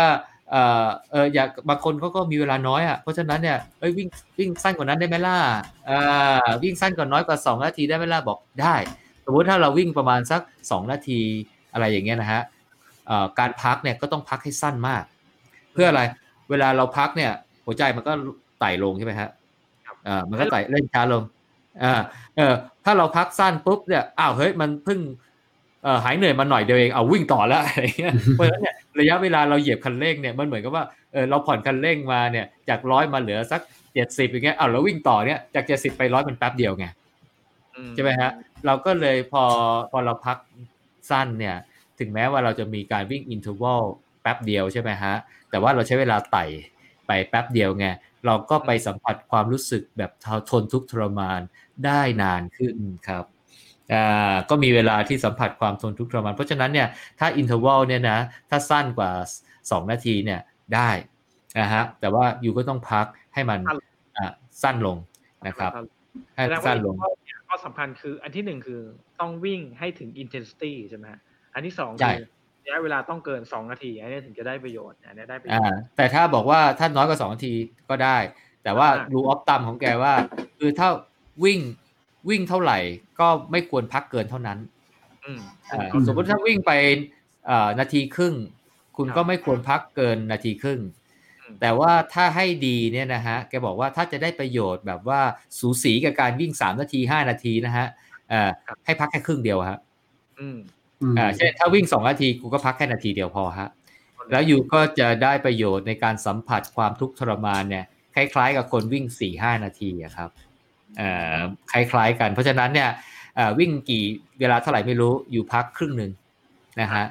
เอ่อเอออยากบางคนเขาก็มีเวลาน้อยอ่ะเพราะฉะนั้นเนี่ยเอ้ยวิ่งวิ่งสั้นกว่านั้นได้ไหมล่ะอ่าวิ่งสั้นกว่าน้อยกว่าสองนาทีได้ไหมล่ะบอกได้สมมติถ้าเราวิ่งประมาณสักสองนาทีอะไรอย่างเงี้ยนะฮะเอ่อการพักเนี่ยก็ต้องพักให้สั้นมากเพื่ออะไรเวลาเราพักเนี่ยหัวใจมันก็ไต่ลงใช่ไหมฮะอ่ามันก็ไต่เล่นช้าลงอ่าเออถ้าเราพักสั้นปุ๊บเนี่ยอ้าวเฮ้ยมันเพิ่งเอ่อหายเหนื่อยมาหน่อยเดียวเองเอาวิ่งต่อแล้วอะไรเงี้ยเพราะฉะนั้นเนี่ยระยะเวลาเราเหยียบคันเร่งเนี่ยมันเหมือนกับว่าเออเราผ่อนคันเร่งมาเนี่ยจากร้อยมาเหลือสักเจ็ดสิบอย่างเงี้ยอ้าวแล้ววิ่งต่อเนี่ยจากเจ็ดสิบไปร้อยมันแป๊บเดียวไงใช่มั้ยฮะเราก็เลยพอพอเราพักสั้นเนี่ยถึงแม้ว่าเราจะมีการวิ่งอินเทอร์วัลแป๊บเดียวใช่มั้ยฮะแต่ว่าเราใช้เวลาไต่ไปแป๊บเดียวไงเราก็ไปสัมผัสความรู้สึกแบบทนทุกข์ทรมานได้นานขึ้นครับอ่าก็มีเวลาที่สัมผัสความทนทุกข์ทรมานเพราะฉะนั้นเนี่ยถ้าอินเทอร์วัลเนี่ยนะถ้าสั้นกว่าสองนาทีเนี่ยได้นะฮะแต่ว่าอยู่ก็ต้องพักให้มันอ่าสั้นลงนะครับให้สั้นลงข้อสำคัญคืออันที่หนึ่งคือต้องวิ่งให้ถึง intensity ใช่ไหมอันที่สองคือระยะเวลาต้องเกินสองนาทีอันนี้ถึงจะได้ประโยชน์อันนี้ได้ประโยชน์แต่ถ้าบอกว่าถ้าน้อยกว่าสองนาทีก็ได้แต่ว่ารูออฟตัมของแกว่าคือถ้าวิ่งวิ่งเท่าไหร่ก็ไม่ควรพักเกินเท่านั้นสมมติถ้าวิ่งไปนาทีครึ่งคุณก็ไม่ควรพักเกินนาทีครึ่ง แต่ว่าถ้าให้ดีเนี่ยนะฮะแกบอกว่าถ้าจะได้ประโยชน์แบบว่าสูสีกับการวิ่งสามนาทีห้านาทีนะฮะเอ่อให้พักแค่ครึ่งเดียวฮะอืมอ่าเช่นถ้าวิ่งสองนาทีกูก็พักแค่นาทีเดียวพอฮะแล้วอยู่ก็จะได้ประโยชน์ในการสัมผัสความทุกข์ทรมานเนี่ยคล้ายๆกับคนวิ่ง สี่ห้า นาทีอะครับเอ่อคล้ายๆกันเพราะฉะนั้นเนี่ยเอ่อวิ่งกี่เวลาเท่าไหร่ไม่รู้อยู่พักครึ่งนึงนะฮะ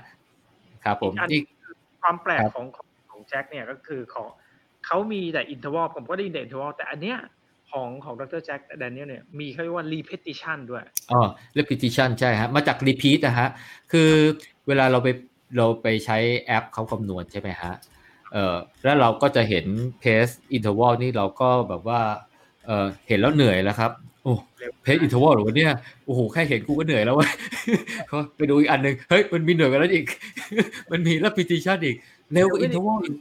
ครับผมนี่ความแปลกของของแจ็คเนี่ยก็คือของเขามีแต่อินเทอร์วัลผมก็ได้ยินแต่อินเทอร์วัลแต่อันเนี้ยของของดรแจ็คแดเนียลเนี่ยมีเขาเรียกว่า repetition ด้วยอ๋อ repetition ใช่ฮะมาจาก repeat นะฮะคือเวลาเราไปเราไปใช้แอปเขาคำนวณใช่ไหมฮะเอ่อแล้วเราก็จะเห็น pace interval นี่เราก็แบบว่าเอ่อเห็นแล้วเหนื่อยแล้วครับโอ้ pace interval หรอเนี่ยโอ้โหแค่เห็นกูก็เหนื่อยแล้วเว้ยก็ไปดูอีกอันนึงเฮ้ยมันมีเหนื่อยกว่านั้นอีกมันมี repetition อีกเร็วกว่า interval อีก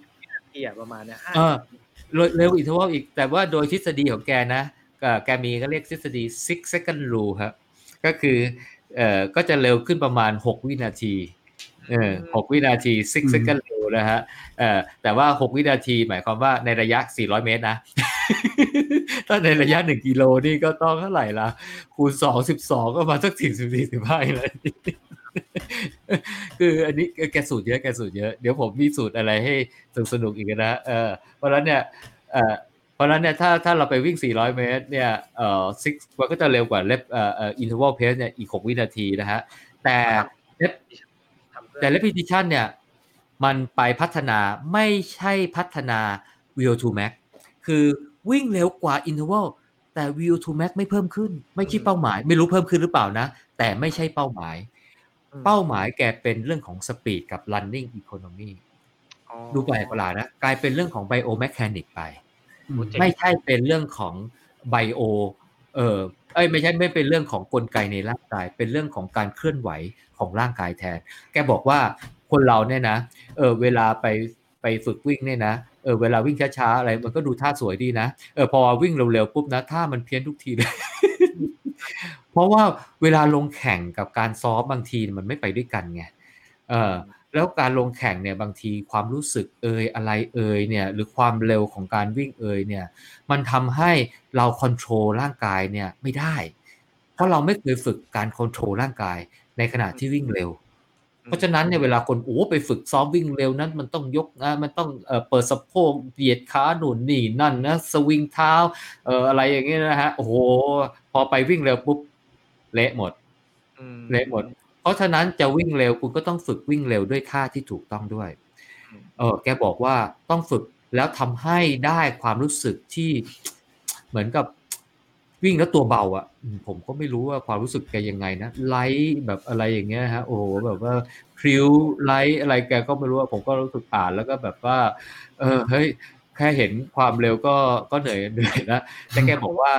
ประมาณเนี่ยเออเร็วกว่า interval อีกแต่ว่าโดยทฤษฎีของแกนะแกมีก็เรียกทฤษฎีหก second rule ครับก็คือเอ่อก็จะเร็วขึ้นประมาณหกวินาทีเออหกวินาทีหก second rule นะฮะเอ่อแต่ว่าหกวินาทีหมายความว่าในระยะสี่ร้อยเมตรนะถ้าในระยะหนึ่งกิโลนี่ก็ต้องเท่าไหร่ล่ะคูณสอง สิบสองก็มาสักสี่สิบสี่ สิบห้าเลยคืออันนี้แกสูตรเยอะแกสูตรเยอะเดี๋ยวผมมีสูตรอะไรให้สนุกๆอีกนะเออเพราะฉะนั้นเนี่ยเอ่อเพราะฉะนั้นเนี่ยถ้าถ้าเราไปวิ่งสี่ร้อยเมตรเนี่ยเอ่อหกมันก็จะเร็วกว่าเล็บเอ่อ interval pace เนี่ยอีกหกวินาทีนะฮะแต่แต่ repetition เนี่ยมันไปพัฒนาไม่ใช่พัฒนา วี โอ ทู max คือวิ่งเร็วกว่า interval แต่ วี โอ ทู max ไม่เพิ่มขึ้นไม่ใช่เป้าหมายไม่รู้เพิ่มขึ้นหรือเปล่านะแต่ไม่ใช่เป้าหมายเป้าหมายแกเป็นเรื่องของสปีดกับ running economy ดูแปลกประหลาดนะกลายเป็นเรื่องของ biomechanic ไปไม่ใช่เป็นเรื่องของ bio เอ่อเอ้ยไม่ใช่ไม่เป็นเรื่องของกลไกในร่างกายเป็นเรื่องของการเคลื่อนไหวของร่างกายแทนแกบอกว่าคนเราเนี่ยนะเออเวลาไปไปฝึกวิ่งเนี่ยนะเออเวลาวิ่งช้าๆอะไรมันก็ดูท่าสวยดีนะเออพอวิ่งเร็วๆปุ๊บนะท่ามันเพี้ยนทุกทีเลย เพราะว่าเวลาลงแข่งกับการซ้อมบางทีมันไม่ไปด้วยกันไงเออแล้วการลงแข่งเนี่ยบางทีความรู้สึกเอ่ยอะไรเอ่ยเนี่ยหรือความเร็วของการวิ่งเอ่ยเนี่ยมันทำให้เราคอนโทรลร่างกายเนี่ยไม่ได้เพราะเราไม่เคยฝึกการคอนโทรลร่างกายในขณะที่วิ่งเร็วเพราะฉะนั้นเนี่ยเวลาคนโอ้ไปฝึกซ้อมวิ่งเร็วนั้นมันต้องยกนะมันต้องเอ่อเปิดสะโพกเหยียดขาหนุนนี่นั่นนะสวิงเท้าเอ่ออะไรอย่างเงี้ยนะฮะโอ้โหพอไปวิ่งเร็วปุ๊บเละหมดเละหมดเพราะฉะนั้นจะวิ่งเร็วคุณก็ต้องฝึกวิ่งเร็วด้วยท่าที่ถูกต้องด้วยเออแกบอกว่าต้องฝึกแล้วทำให้ได้ความรู้สึกที่เหมือนกับวิ่งแล้วตัวเบาอ่ะผมก็ไม่รู้ว่าความรู้สึกแกยังไงนะไลท์แบบอะไรอย่างเงี้ยฮะโอ้โหแบบว่าพริ้วไลท์อะไรแกก็ไม่รู้ว่าผมก็รู้สึกอ่านแล้วก็แบบว่าเออเฮ้ยแค่เห็นความเร็วก็ก็เหนื่อยเหนื่อยนะแต่แกบอกว่า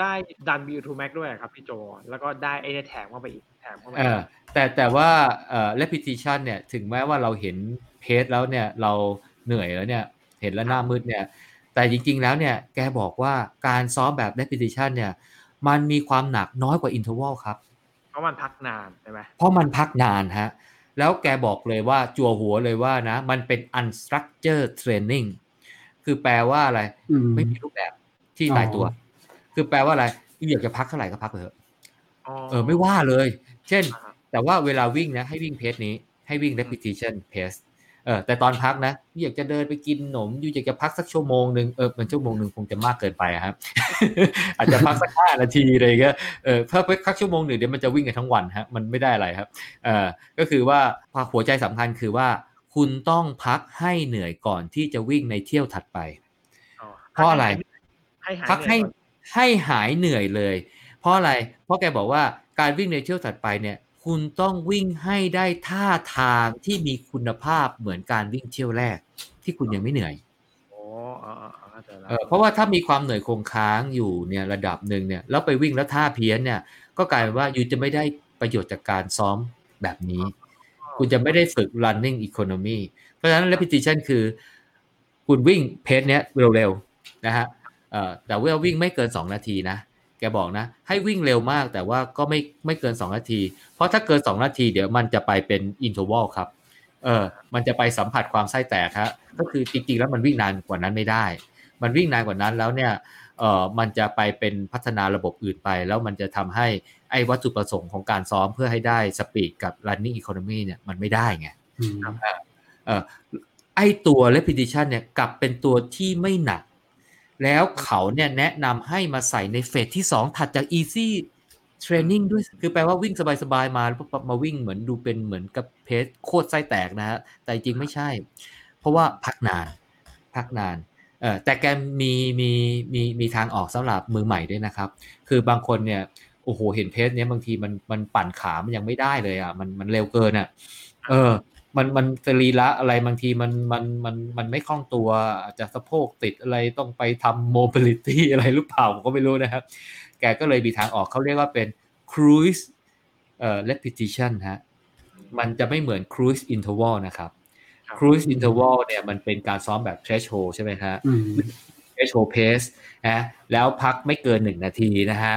ได้ดัน บี ทู Max ด้วยครับพี่โจแล้วก็ได้ไอ้แถมเข้าไปอีกแถมเข้าไปเออแต่แต่ว่าเอ่อ repetition เนี่ยถึงแม้ว่าเราเห็นเพจแล้วเนี่ยเราเหนื่อยแล้วเนี่ยเห็นแล้วหน้ามืดเนี่ยแต่จริงๆแล้วเนี่ยแกบอกว่าการซ้อมแบบ repetition เนี่ยมันมีความหนักน้อยกว่า interval ครับเพราะมันพักนานใช่ไหมเพราะมันพักนานฮะแล้วแกบอกเลยว่าจั่วหัวเลยว่านะมันเป็น unstructured training คือแปลว่าอะไรไม่มีรูปแบบที่ตายตัวคือแปลว่าอะไรอยากจะพักเท่าไหร่ก็พักเลยเออไม่ว่าเลยเช่นแต่ว่าเวลาวิ่งนะให้วิ่งเพจนี้ให้วิ่ง repetition paceเออแต่ตอนพักนะอยากจะเดินไปกินขนมอยู่อยากจะพักสักชั่วโมงนึงเออมันชั่วโมงนึงคงจะมากเกินไปครับ อาจจะพักสักห้านาทีอะไรเงี้ยเออถ้าพักชั่วโมงนึงเดี๋ยวมันจะวิ่งกันทั้งวันฮะมันไม่ได้อะไรครับเออก็คือว่าหัวใจสำคัญคือว่าคุณต้องพักให้เหนื่อยก่อนที่จะวิ่งในเที่ยวถัดไปเพราะอะไรพักให้ให้หายเหนื่อยเลยเพราะอะไรเพราะแกบอกว่าการวิ่งในเที่ยวถัดไปเนี่ยคุณต้องวิ่งให้ได้ท่าทางที่มีคุณภาพเหมือนการวิ่งเที่ยวแรกที่คุณยังไม่เหนื่อยเพราะว่าถ้ามีความเหนื่อยคงค้างอยู่เนี่ยระดับหนึ่งเนี่ยแล้วไปวิ่งแล้วท่าเพี้ยนเนี่ยก็กลายเป็นว่าอยู่จะไม่ได้ประโยชน์จากการซ้อมแบบนี้คุณจะไม่ได้ฝึก running economy เพราะฉะนั้น repetition คือคุณวิ่งเพจเนี้ยเร็วๆนะฮะแต่ว่าวิ่งไม่เกินสองนาทีนะแกบอกนะให้วิ่งเร็วมากแต่ว่าก็ไม่ไม่เกินสองนาทีเพราะถ้าเกินสองนาทีเดี๋ยวมันจะไปเป็นอินเทอร์วัลครับ เออมันจะไปสัมผัสความไส้แตกฮะก็คือจริงๆแล้วมันวิ่งนานกว่านั้นไม่ได้มันวิ่งนานกว่านั้นแล้วเนี่ยเออมันจะไปเป็นพัฒนาระบบอื่นไปแล้วมันจะทำให้ไอ้วัตถุประสงค์ของการซ้อมเพื่อให้ได้สปีดกับ running economy เนี่ยมันไม่ได้ไงเออไอ้ตัว repetition เนี่ยกลับเป็นตัวที่ไม่หนักแล้วเขาเนี่ยแนะนำให้มาใส่ในเฟสที่สองถัดจาก easy training ด้วยคือแปลว่าวิ่งสบายๆมามาวิ่งเหมือนดูเป็นเหมือนกับเพจโคตรไส้แตกนะฮะแต่จริงไม่ใช่เพราะว่าพักนานพักนานเออแต่แกมีมีมีมีทางออกสำหรับมือใหม่ด้วยนะครับคือบางคนเนี่ยโอ้โหเห็นเพจเนี้ยบางทีมันมันปั่นขามันยังไม่ได้เลยอ่ะมันมันเร็วเกินอ่ะเออมันมันสรีระอะไรบางทีมันมันมันมันไม่คล่องตัวอาจจะสะโพกติดอะไรต้องไปทำโมบิลิตี้อะไรหรือเปล่าผมก็ไม่รู้นะครับแกก็เลยมีทางออกเขาเรียกว่าเป็น cruise เอ่อ repetition ฮะมันจะไม่เหมือน cruise interval นะครับ cruise interval เนี่ยมันเป็นการซ้อมแบบ threshold ใช่ไหมฮะ threshold pace นะแล้วพักไม่เกินหนึ่งนาทีนะฮะ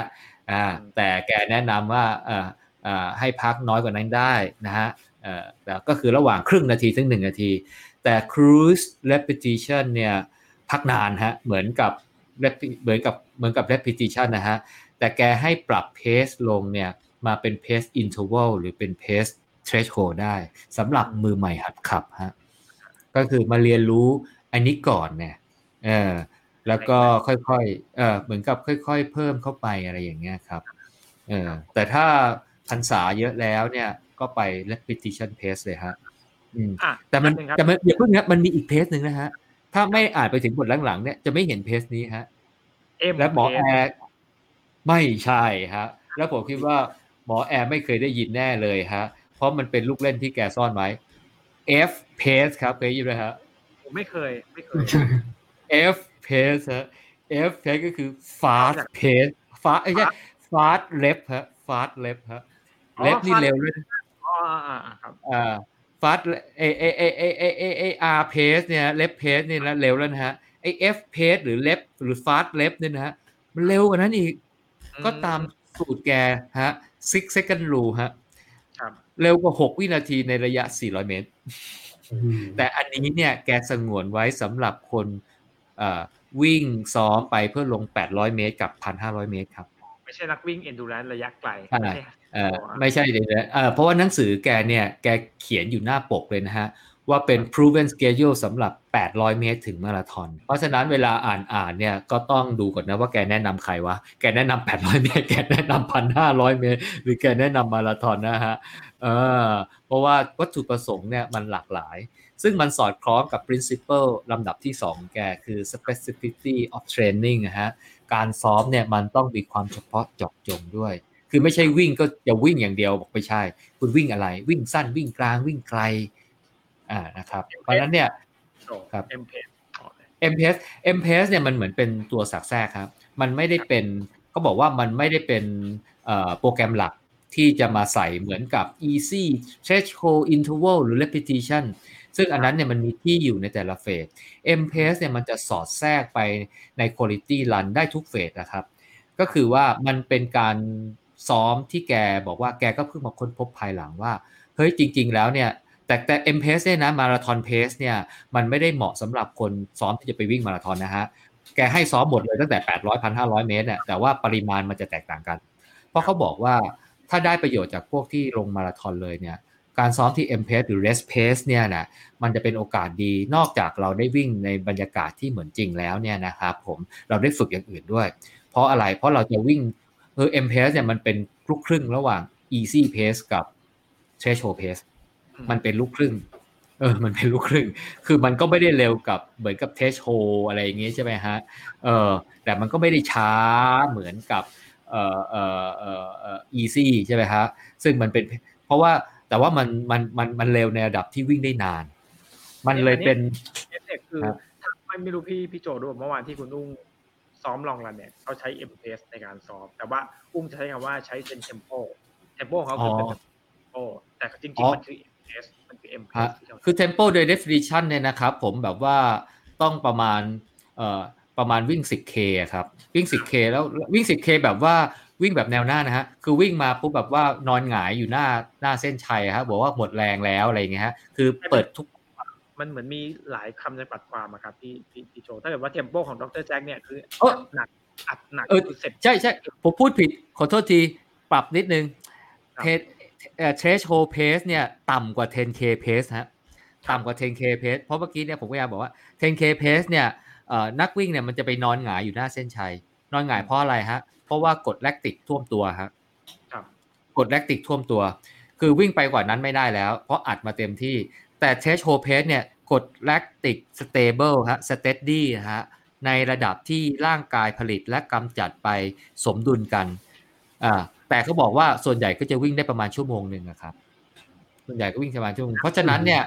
อ่าแต่แกแนะนำว่าเอ่อเอ่อให้พักน้อยกว่านั้นได้นะฮะเอ่อก็คือระหว่างครึ่งนาทีถึงหนึ่งนาทีแต่ cruise repetition เนี่ยพักนานฮะเหมือนกับเหมือนกับเหมือนกับ repetition นะฮะแต่แกให้ปรับ pace ลงเนี่ยมาเป็น pace interval หรือเป็น pace threshold ได้สำหรับมือใหม่หัดขับฮะก็คือมาเรียนรู้อันนี้ก่อนเนี่ยเออแล้วก็ค่อยๆเออเหมือนกับค่อยๆเพิ่มเข้าไปอะไรอย่างเงี้ยครับเออแต่ถ้าพรรษาเยอะแล้วเนี่ยก็ไป repetition pace เลยฮะอืมแต่มันแต่มันอย่าเพิ่งนะมันมีอีก pace นึงนะฮะถ้าไม่อ่านไปถึงบทหลังๆเนี่ยจะไม่เห็นเพจนี้ฮะและหมอแอร์ไม่ใช่ฮะแล้วผมคิดว่าหมอแอร์ไม่เคยได้ยินแน่เลยฮะเพราะมันเป็นลูกเล่นที่แกซ่อนไว้ F pace ครับเคยยินไหมฮะผมไม่เคยไม่เคย F pace ฮะ F pace ก็คือ fast pace fast ไม่ใช่ fast lap ฮะ fast lap ฮะ lap นี่เร็วด้วยอ๋อครับอ่าfast ไอ้ไอ้ไอ้ไอ้ไอ้ไอ้ไอ้ r pace เนี่ย left pace นี่นะเร็วแล้วนะฮะไอ้ f pace หรือ left หรือ fast left เนี่ยนะฮะมันเร็วกว่านั้นอีกก็ตามสูตรแกฮะหก second rule ฮะครับเร็วกว่าหกวินาทีในระยะสี่ร้อยเมตรแต่อันนี้เนี่ยแกสงวนไว้สำหรับคนเอ่อวิ่งซ้อมไปเพื่อลงแปดร้อยเมตรกับ หนึ่งพันห้าร้อย เมตรครับไม่ใช่นักวิ่ง endurance ระยะไกลเอ่อไม่ใช่เดี๋ยวเอ่อเพราะว่าหนังสือแกเนี่ยแกเขียนอยู่หน้าปกเลยนะฮะว่าเป็น proven schedule สำหรับแปดร้อยเมตรถึงมาราธอนเพราะฉะนั้นเวลาอ่านอ่านเนี่ยก็ต้องดูก่อนนะว่าแกแนะนำใครวะแกแนะนำแปดร้อยเมตรแกแนะนำ หนึ่งพันห้าร้อย เมตรหรือแกแนะนำมาราธอนนะฮะเออเพราะว่าวัตถุประสงค์เนี่ยมันหลากหลายซึ่งมันสอดคล้องกับ principle ลำดับที่สองแกคือ specificity of training นะฮะการซ้อมเนี่ยมันต้องมีความเฉพาะเจาะจงด้วยคือไม่ใช่วิ่งก็จะวิ่งอย่างเดียวบอกไม่ใช่คุณวิ่งอะไรวิ่งสั้นวิ่งกลางวิ่งไกลอ่านะครับเพราะฉะนั้นเนี่ยครับ เอ็ม พี เอส เอ็ม พี เอส เอ็ม พี เอส เนี่ยมันเหมือนเป็นตัวสากแทรกครับมันไม่ได้เป็นเขาบอกว่ามันไม่ได้เป็นเอ่อโปรแกรมหลักที่จะมาใส่เหมือนกับ easy threshold interval หรือ repetition ซึ่งอันนั้นเนี่ยมันมีที่อยู่ในแต่ละเฟส เอ็ม พี เอส เนี่ยมันจะสอดแทรกไปใน quality run ได้ทุกเฟสนะครับก็คือว่ามันเป็นการซ้อมที่แกบอกว่าแกก็เพิ่งมาค้นพบภายหลังว่าเฮ้ยจริงๆแล้วเนี่ยแต่แต่ เอ็ม พี เอส เนี่ยนะมาราธอนเพสเนี่ยมันไม่ได้เหมาะสำหรับคนซ้อมที่จะไปวิ่งมาราธอนนะฮะแกให้ซ้อมหมดเลยตั้งแต่ แปดร้อย หนึ่งพันห้าร้อย เมตรเนี่ยแต่ว่าปริมาณมันจะแตกต่างกันเพราะเขาบอกว่าถ้าได้ประโยชน์จากพวกที่ลงมาราธอนเลยเนี่ยการซ้อมที่ เอ็ม พี เอส หรือ Race Pace เนี่ยนะมันจะเป็นโอกาสดีนอกจากเราได้วิ่งในบรรยากาศที่เหมือนจริงแล้วเนี่ยนะครับผมเราได้ฝึกอย่างอื่นด้วยเพราะอะไรเพราะเราจะวิ่งเออ เอ็ม พี เอส เนี่ยมันเป็นลูกครึ่งระหว่าง easy pace กับ threshold pace มันเป็นลูกครึ่งเออมันเป็นลูกครึ่งคือมันก็ไม่ได้เร็วกับเหมือนกับ threshold อะไรอย่างเงี้ยใช่ไหมฮะเออแต่มันก็ไม่ได้ช้าเหมือนกับเอ่อเอ่อเอ่อ easy ใช่ไหมฮะซึ่งมันเป็นเพราะว่าแต่ว่ามันมันมันมันเร็วในระดับที่วิ่งได้นานมันเลยเป็นคือไม่รู้พี่พี่โจดูเมื่อวานที่คุณนุ่งซ้อมลองรันเนี่ยเขาใช้ เอ็ม พี เอส ในการซ้อมแต่ว่าอุ้มจะใช้คำว่าใช้เป็น tempo tempo เขาคือเป็น tempo แต่จริงๆมันคือ เอ็ม พี เอส มันคือ เอ็ม พี เอส คือ tempo โดย definition เนี่ยนะครับผมแบบว่าต้องประมาณเอ่อประมาณวิ่ง สิบ เค ครับวิ่ง สิบ เค แล้ววิ่ง สิบ เค แบบว่า วิ่งแบบแนวหน้านะฮะคือวิ่งมาปุ๊บแบบว่านอนหงายอยู่หน้าหน้าเส้นชัยครับบอกว่าหมดแรงแล้วอะไรอย่างเงี้ยฮะคือเปิดทุกมันเหมือนมีหลายคำจำกัดความอะครับที่ที่โชว์ถ้าเกิดว่าเทมโปของดร.แจ็คเนี่ยคือหนักอัดหนักเสร็จใช่ใช่ผมพูดผิดขอโทษทีปรับนิดนึงเทสเทสโฮเพสเนี่ยต่ำกว่า สิบเค pace ฮะต่ำกว่า สิบเค pace เพราะเมื่อกี้เนี่ยผมพยายามบอกว่า สิบเค pace เนี่ยนักวิ่งเนี่ยมันจะไปนอนหงายอยู่หน้าเส้นชัยนอนหงายเพราะอะไรฮะเพราะว่ากรดแลคติกท่วมตัวฮะครับกรดแลคติกท่วมตัวคือวิ่งไปกว่านั้นไม่ได้แล้วเพราะอัดมาเต็มที่แต่เทสโฮเพสเนี่ยกรดแลคติกสเตเบิลฮะสเตดดี้ฮะในระดับที่ร่างกายผลิตและกำจัดไปสมดุลกันอ่าแต่เขาบอกว่าส่วนใหญ่ก็จะวิ่งได้ประมาณชั่วโมงนึงนะครับส่วนใหญ่ก็วิ่งประมาณชั่วโมงเพราะฉะนั้นเนี่ย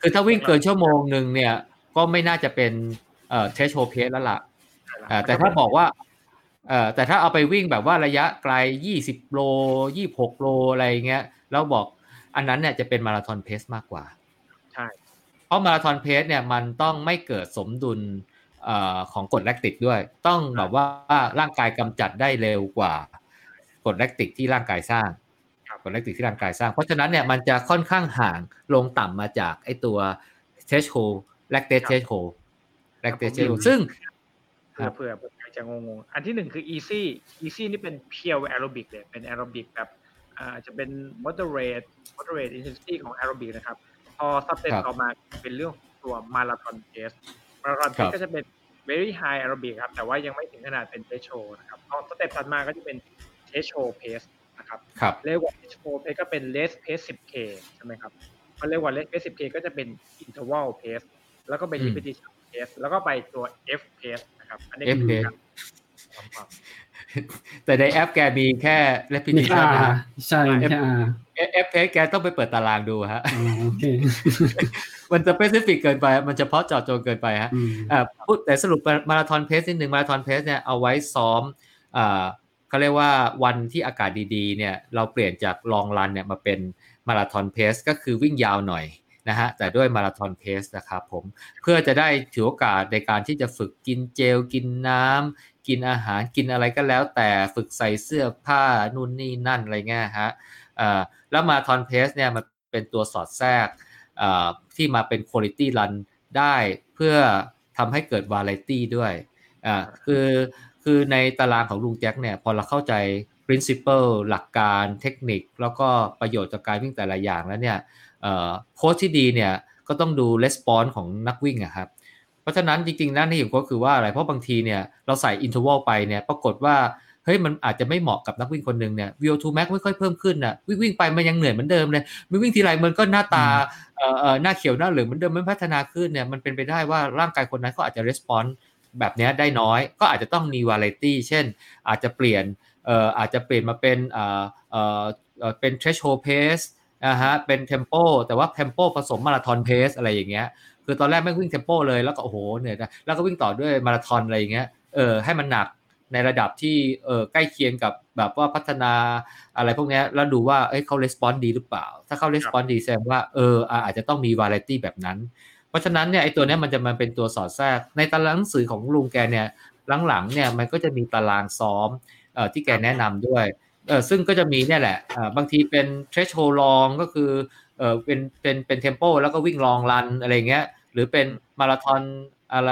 คือถ้าวิ่งเกินชั่วโมงนึงเนี่ยก็ไม่น่าจะเป็นเอ่อเทสโฮเพสแล้วล่ะอ่าแต่ถ้าบอกว่าเอ่อแต่ถ้าเอาไปวิ่งแบบว่าระยะไกลยี่สิบโลยี่สิบหกโลอะไรอย่างเงี้ยแล้วบอกอันนั้นเนี่ยจะเป็นมาราธอนเพสมากกว่าใช่เพราะมาราธอนเพสเนี่ยมันต้องไม่เกิดสมดุลเอ่อของกรดแลคติกด้วยต้องแบบว่าร่างกายกำจัดได้เร็วกว่ากรดแลคติกที่ร่างกายสร้างกรดแลคติกที่ร่างกายสร้างเพราะฉะนั้นเนี่ยมันจะค่อนข้างห่างลงต่ำมาจากไอ้ตัวเทสโฮแลคเตสเทสโฮแลคเตสเทสโฮซึ่งเผื่อผมจะงงๆอันที่หนึ่งคือ easy easy นี่เป็น pure aerobic เลยเป็น aerobic แบบอ่าจะเป็น moderate moderate intensity ของ aerobic นะครับพอ subset ต่อมาเป็นเรื่องตัว marathon pace marathon pace ก็จะเป็น very high aerobic ครับแต่ว่ายังไม่ถึงขนาดเป็น threshold นะครับพอ step ถัดมาก็จะเป็น threshold pace นะครับเร็วกว่า threshold pace ก็เป็น less pace สิบเค ใช่ไหมครับพอเร็วกว่า less pace สิบเค ก็จะเป็น interval pace แล้วก็เป็น repetition pace แล้วก็ไปตัว F paceอันนี้คือ แต่ในแอปแกมีแค่ repetition นะฮะใช่แค่ R แอปเพจแกต้องไปเปิดตารางดูฮะโอเคมันจะ specific เกินไปมันจะเฉพาะเจาะจงเกินไปฮะเอ่อพูดแต่สรุปมาราธอนเพจนิดนึงมาราธอนเพจเนี่ยเอาไว้ซ้อมเอ่อเค้าเรียกว่าวันที่อากาศดีๆเนี่ยเราเปลี่ยนจากลองรันเนี่ยมาเป็นมาราธอนเพจก็คือวิ่งยาวหน่อยนะฮะแต่ด้วยมาราธอนเพสนะครับผมเพื่อจะได้ถือโอกาสในการที่จะฝึกกินเจลกินน้ำกินอาหารกินอะไรก็แล้วแต่ฝึกใส่เสื้อผ้านู่นนี่นั่นอะไรเงี้ยฮะเอ่อแล้วมาราธอนเพสเนี่ยมันเป็นตัวสอดแทรกเอ่อที่มาเป็นควอลิตี้รันได้เพื่อทำให้เกิดวาไรตี้ด้วยอ่าคือคือในตารางของลุงแจ็คเนี่ยพอเราเข้าใจ principle หลักการเทคนิคแล้วก็ประโยชน์จากการวิ่งแต่ละอย่างแล้วเนี่ยโค้ชที่ดีเนี่ยก็ต้องดูレスปอนส์ของนักวิ่งอะครับเพราะฉะนั้นจริงๆหน้าที่ของโค้ชคือว่าอะไรเพราะบางทีเนี่ยเราใส่อินเทอร์วัลไปเนี่ยปรากฏว่าเฮ้ยมันอาจจะไม่เหมาะกับนักวิ่งคนนึงเนี่ย วี โอ ทู max ไม่ค่อยเพิ่มขึ้นน่ะวิ่งๆไปมันยังเหนื่อยเหมือนเดิมเลยไม่วิ่งทีไรมันก็หน้าตาเอ่อเอ่อหน้าเขียวหน้าเหลืองเหมือนเดิมไม่พัฒนาขึ้นเนี่ยมันเป็นไปได้ว่าร่างกายคนนั้นก็อาจจะレスปอนส์แบบเนี้ยได้น้อยก็อาจจะต้องมีวาไรตี้เช่นอาจจะเปลี่ยนเอ่ออาจจะเปลี่ยนมาเป็นเอ่อเอ่อเป็น threshold paceอ่าฮะเป็นเทมโปแต่ว่าเทมโปผสมมาราธอนเพสอะไรอย่างเงี้ยคือตอนแรกไม่วิ่งเทมโปเลยแล้วก็โอ้โหเหนื่อยนะแล้วก็วิ่งต่อด้วยมาราธอนอะไรอย่างเงี้ยเออให้มันหนักในระดับที่เออใกล้เคียงกับแบบว่าพัฒนาอะไรพวกเนี้ยแล้วดูว่าเอ้ยเขาレスปอนส์ดีหรือเปล่าถ้าเขาレスปอนส์ดีแสดงว่าเอออาจจะต้องมีวาไรตี้แบบนั้นเพราะฉะนั้นเนี่ยไอ้ตัวเนี้ยมันจะมันเป็นตัวสอดแทรกในตารางหนังสือของลุงแกเนี่ยหลังๆเนี่ยมันก็จะมีตารางซ้อมเอ่อที่แกแนะนำด้วยเออซึ่งก็จะมีเนี่ยแหละอ่าบางทีเป็น threshold long ก็คือเออเป็นเป็นเป็น tempo แล้วก็วิ่ง long run อะไรเงี้ยหรือเป็นมาราธอนอะไร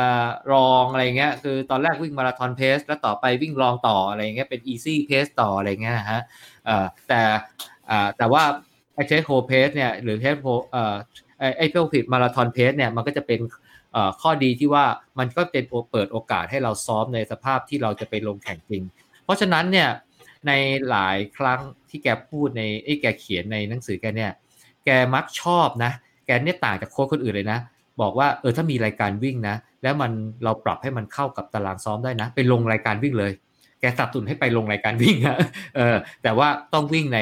long อะไรเงี้ยคือตอนแรกวิ่งมาราธอน pace แล้วต่อไปวิ่ง long ต่ออะไรเงี้ยเป็น easy pace ต่ออะไรเงี้ยฮะเออแต่อ่าแต่ว่าไอ้ threshold pace เนี่ยหรือ threshold เอ่อไอ้ไอ้พวกผิดมาราธอน pace เนี่ยมันก็จะเป็นเอ่อข้อดีที่ว่ามันก็เป็นเปิดโอกาสให้เราซ้อมในสภาพที่เราจะไปลงแข่งจริงเพราะฉะนั้นเนี่ยในหลายครั้งที่แกพูดในไอ้แกเขียนในหนังสือแกเนี่ยแกมักชอบนะแกเนี่ยต่างจากโค้ชคนอื่นเลยนะบอกว่าเออถ้ามีรายการวิ่งนะแล้วมันเราปรับให้มันเข้ากับตารางซ้อมได้นะไปลงรายการวิ่งเลยแกสนับสนุนให้ไปลงรายการวิ่งนะเออแต่ว่าต้องวิ่งใน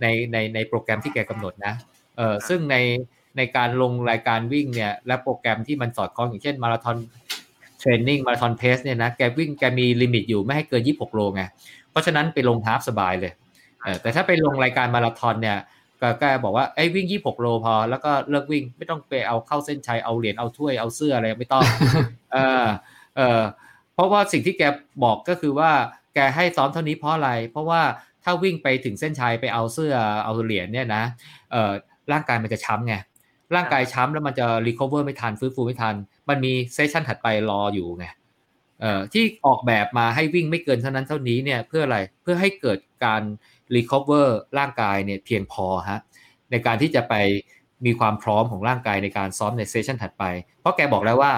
ในในในโปรแกรมที่แกกำหนดนะเออซึ่งในในการลงรายการวิ่งเนี่ยและโปรแกรมที่มันสอดคล้องอย่างเช่นมาราธอนเทรนนิ่งมาราธอนเพสเนี่ยนะแกวิ่งแกมีลิมิตอยู่ไม่ให้เกินยี่สิบหกโลไงเพราะฉะนั้นไปลงฮาล์ฟสบายเลยแต่ถ้าไปลงรายการมาราธอนเนี่ยก็แกบอกว่าไอ้วิ่งยี่สิบหกโลพอแล้วก็เลิกวิ่งไม่ต้องไปเอาเข้าเส้นชัยเอาเหรียญเอาถ้วยเอาเสื้ออะไรไม่ต้องเออเออเพราะว่าสิ่งที่แกบอกก็คือว่าแก แกให้ซ้อมเท่านี้เพราะอะไรเพราะว่าถ้าวิ่งไปถึงเส้นชัยไปเอาเสื้อเอาเหรียญเนี่ยนะเอ่อร่างกายมันจะช้ำไงร่างกายช้ำแล้วมันจะรีคัฟเวอร์ไม่ทันฟื้นฟูไม่ทันมันมีเซสชั่นถัดไปรออยู่ไงเอ่อที่ออกแบบมาให้วิ่งไม่เกินเท่านั้นเท่านี้เนี่ยเพื่ออะไรเพื่อให้เกิดการรีคัฟเวอร์ร่างกายเนี่ยเพียงพอฮะในการที่จะไปมีความพร้อมของร่างกายในการซ้อมในเซสชั่นถัดไปเพราะแกบอกแล้วว่า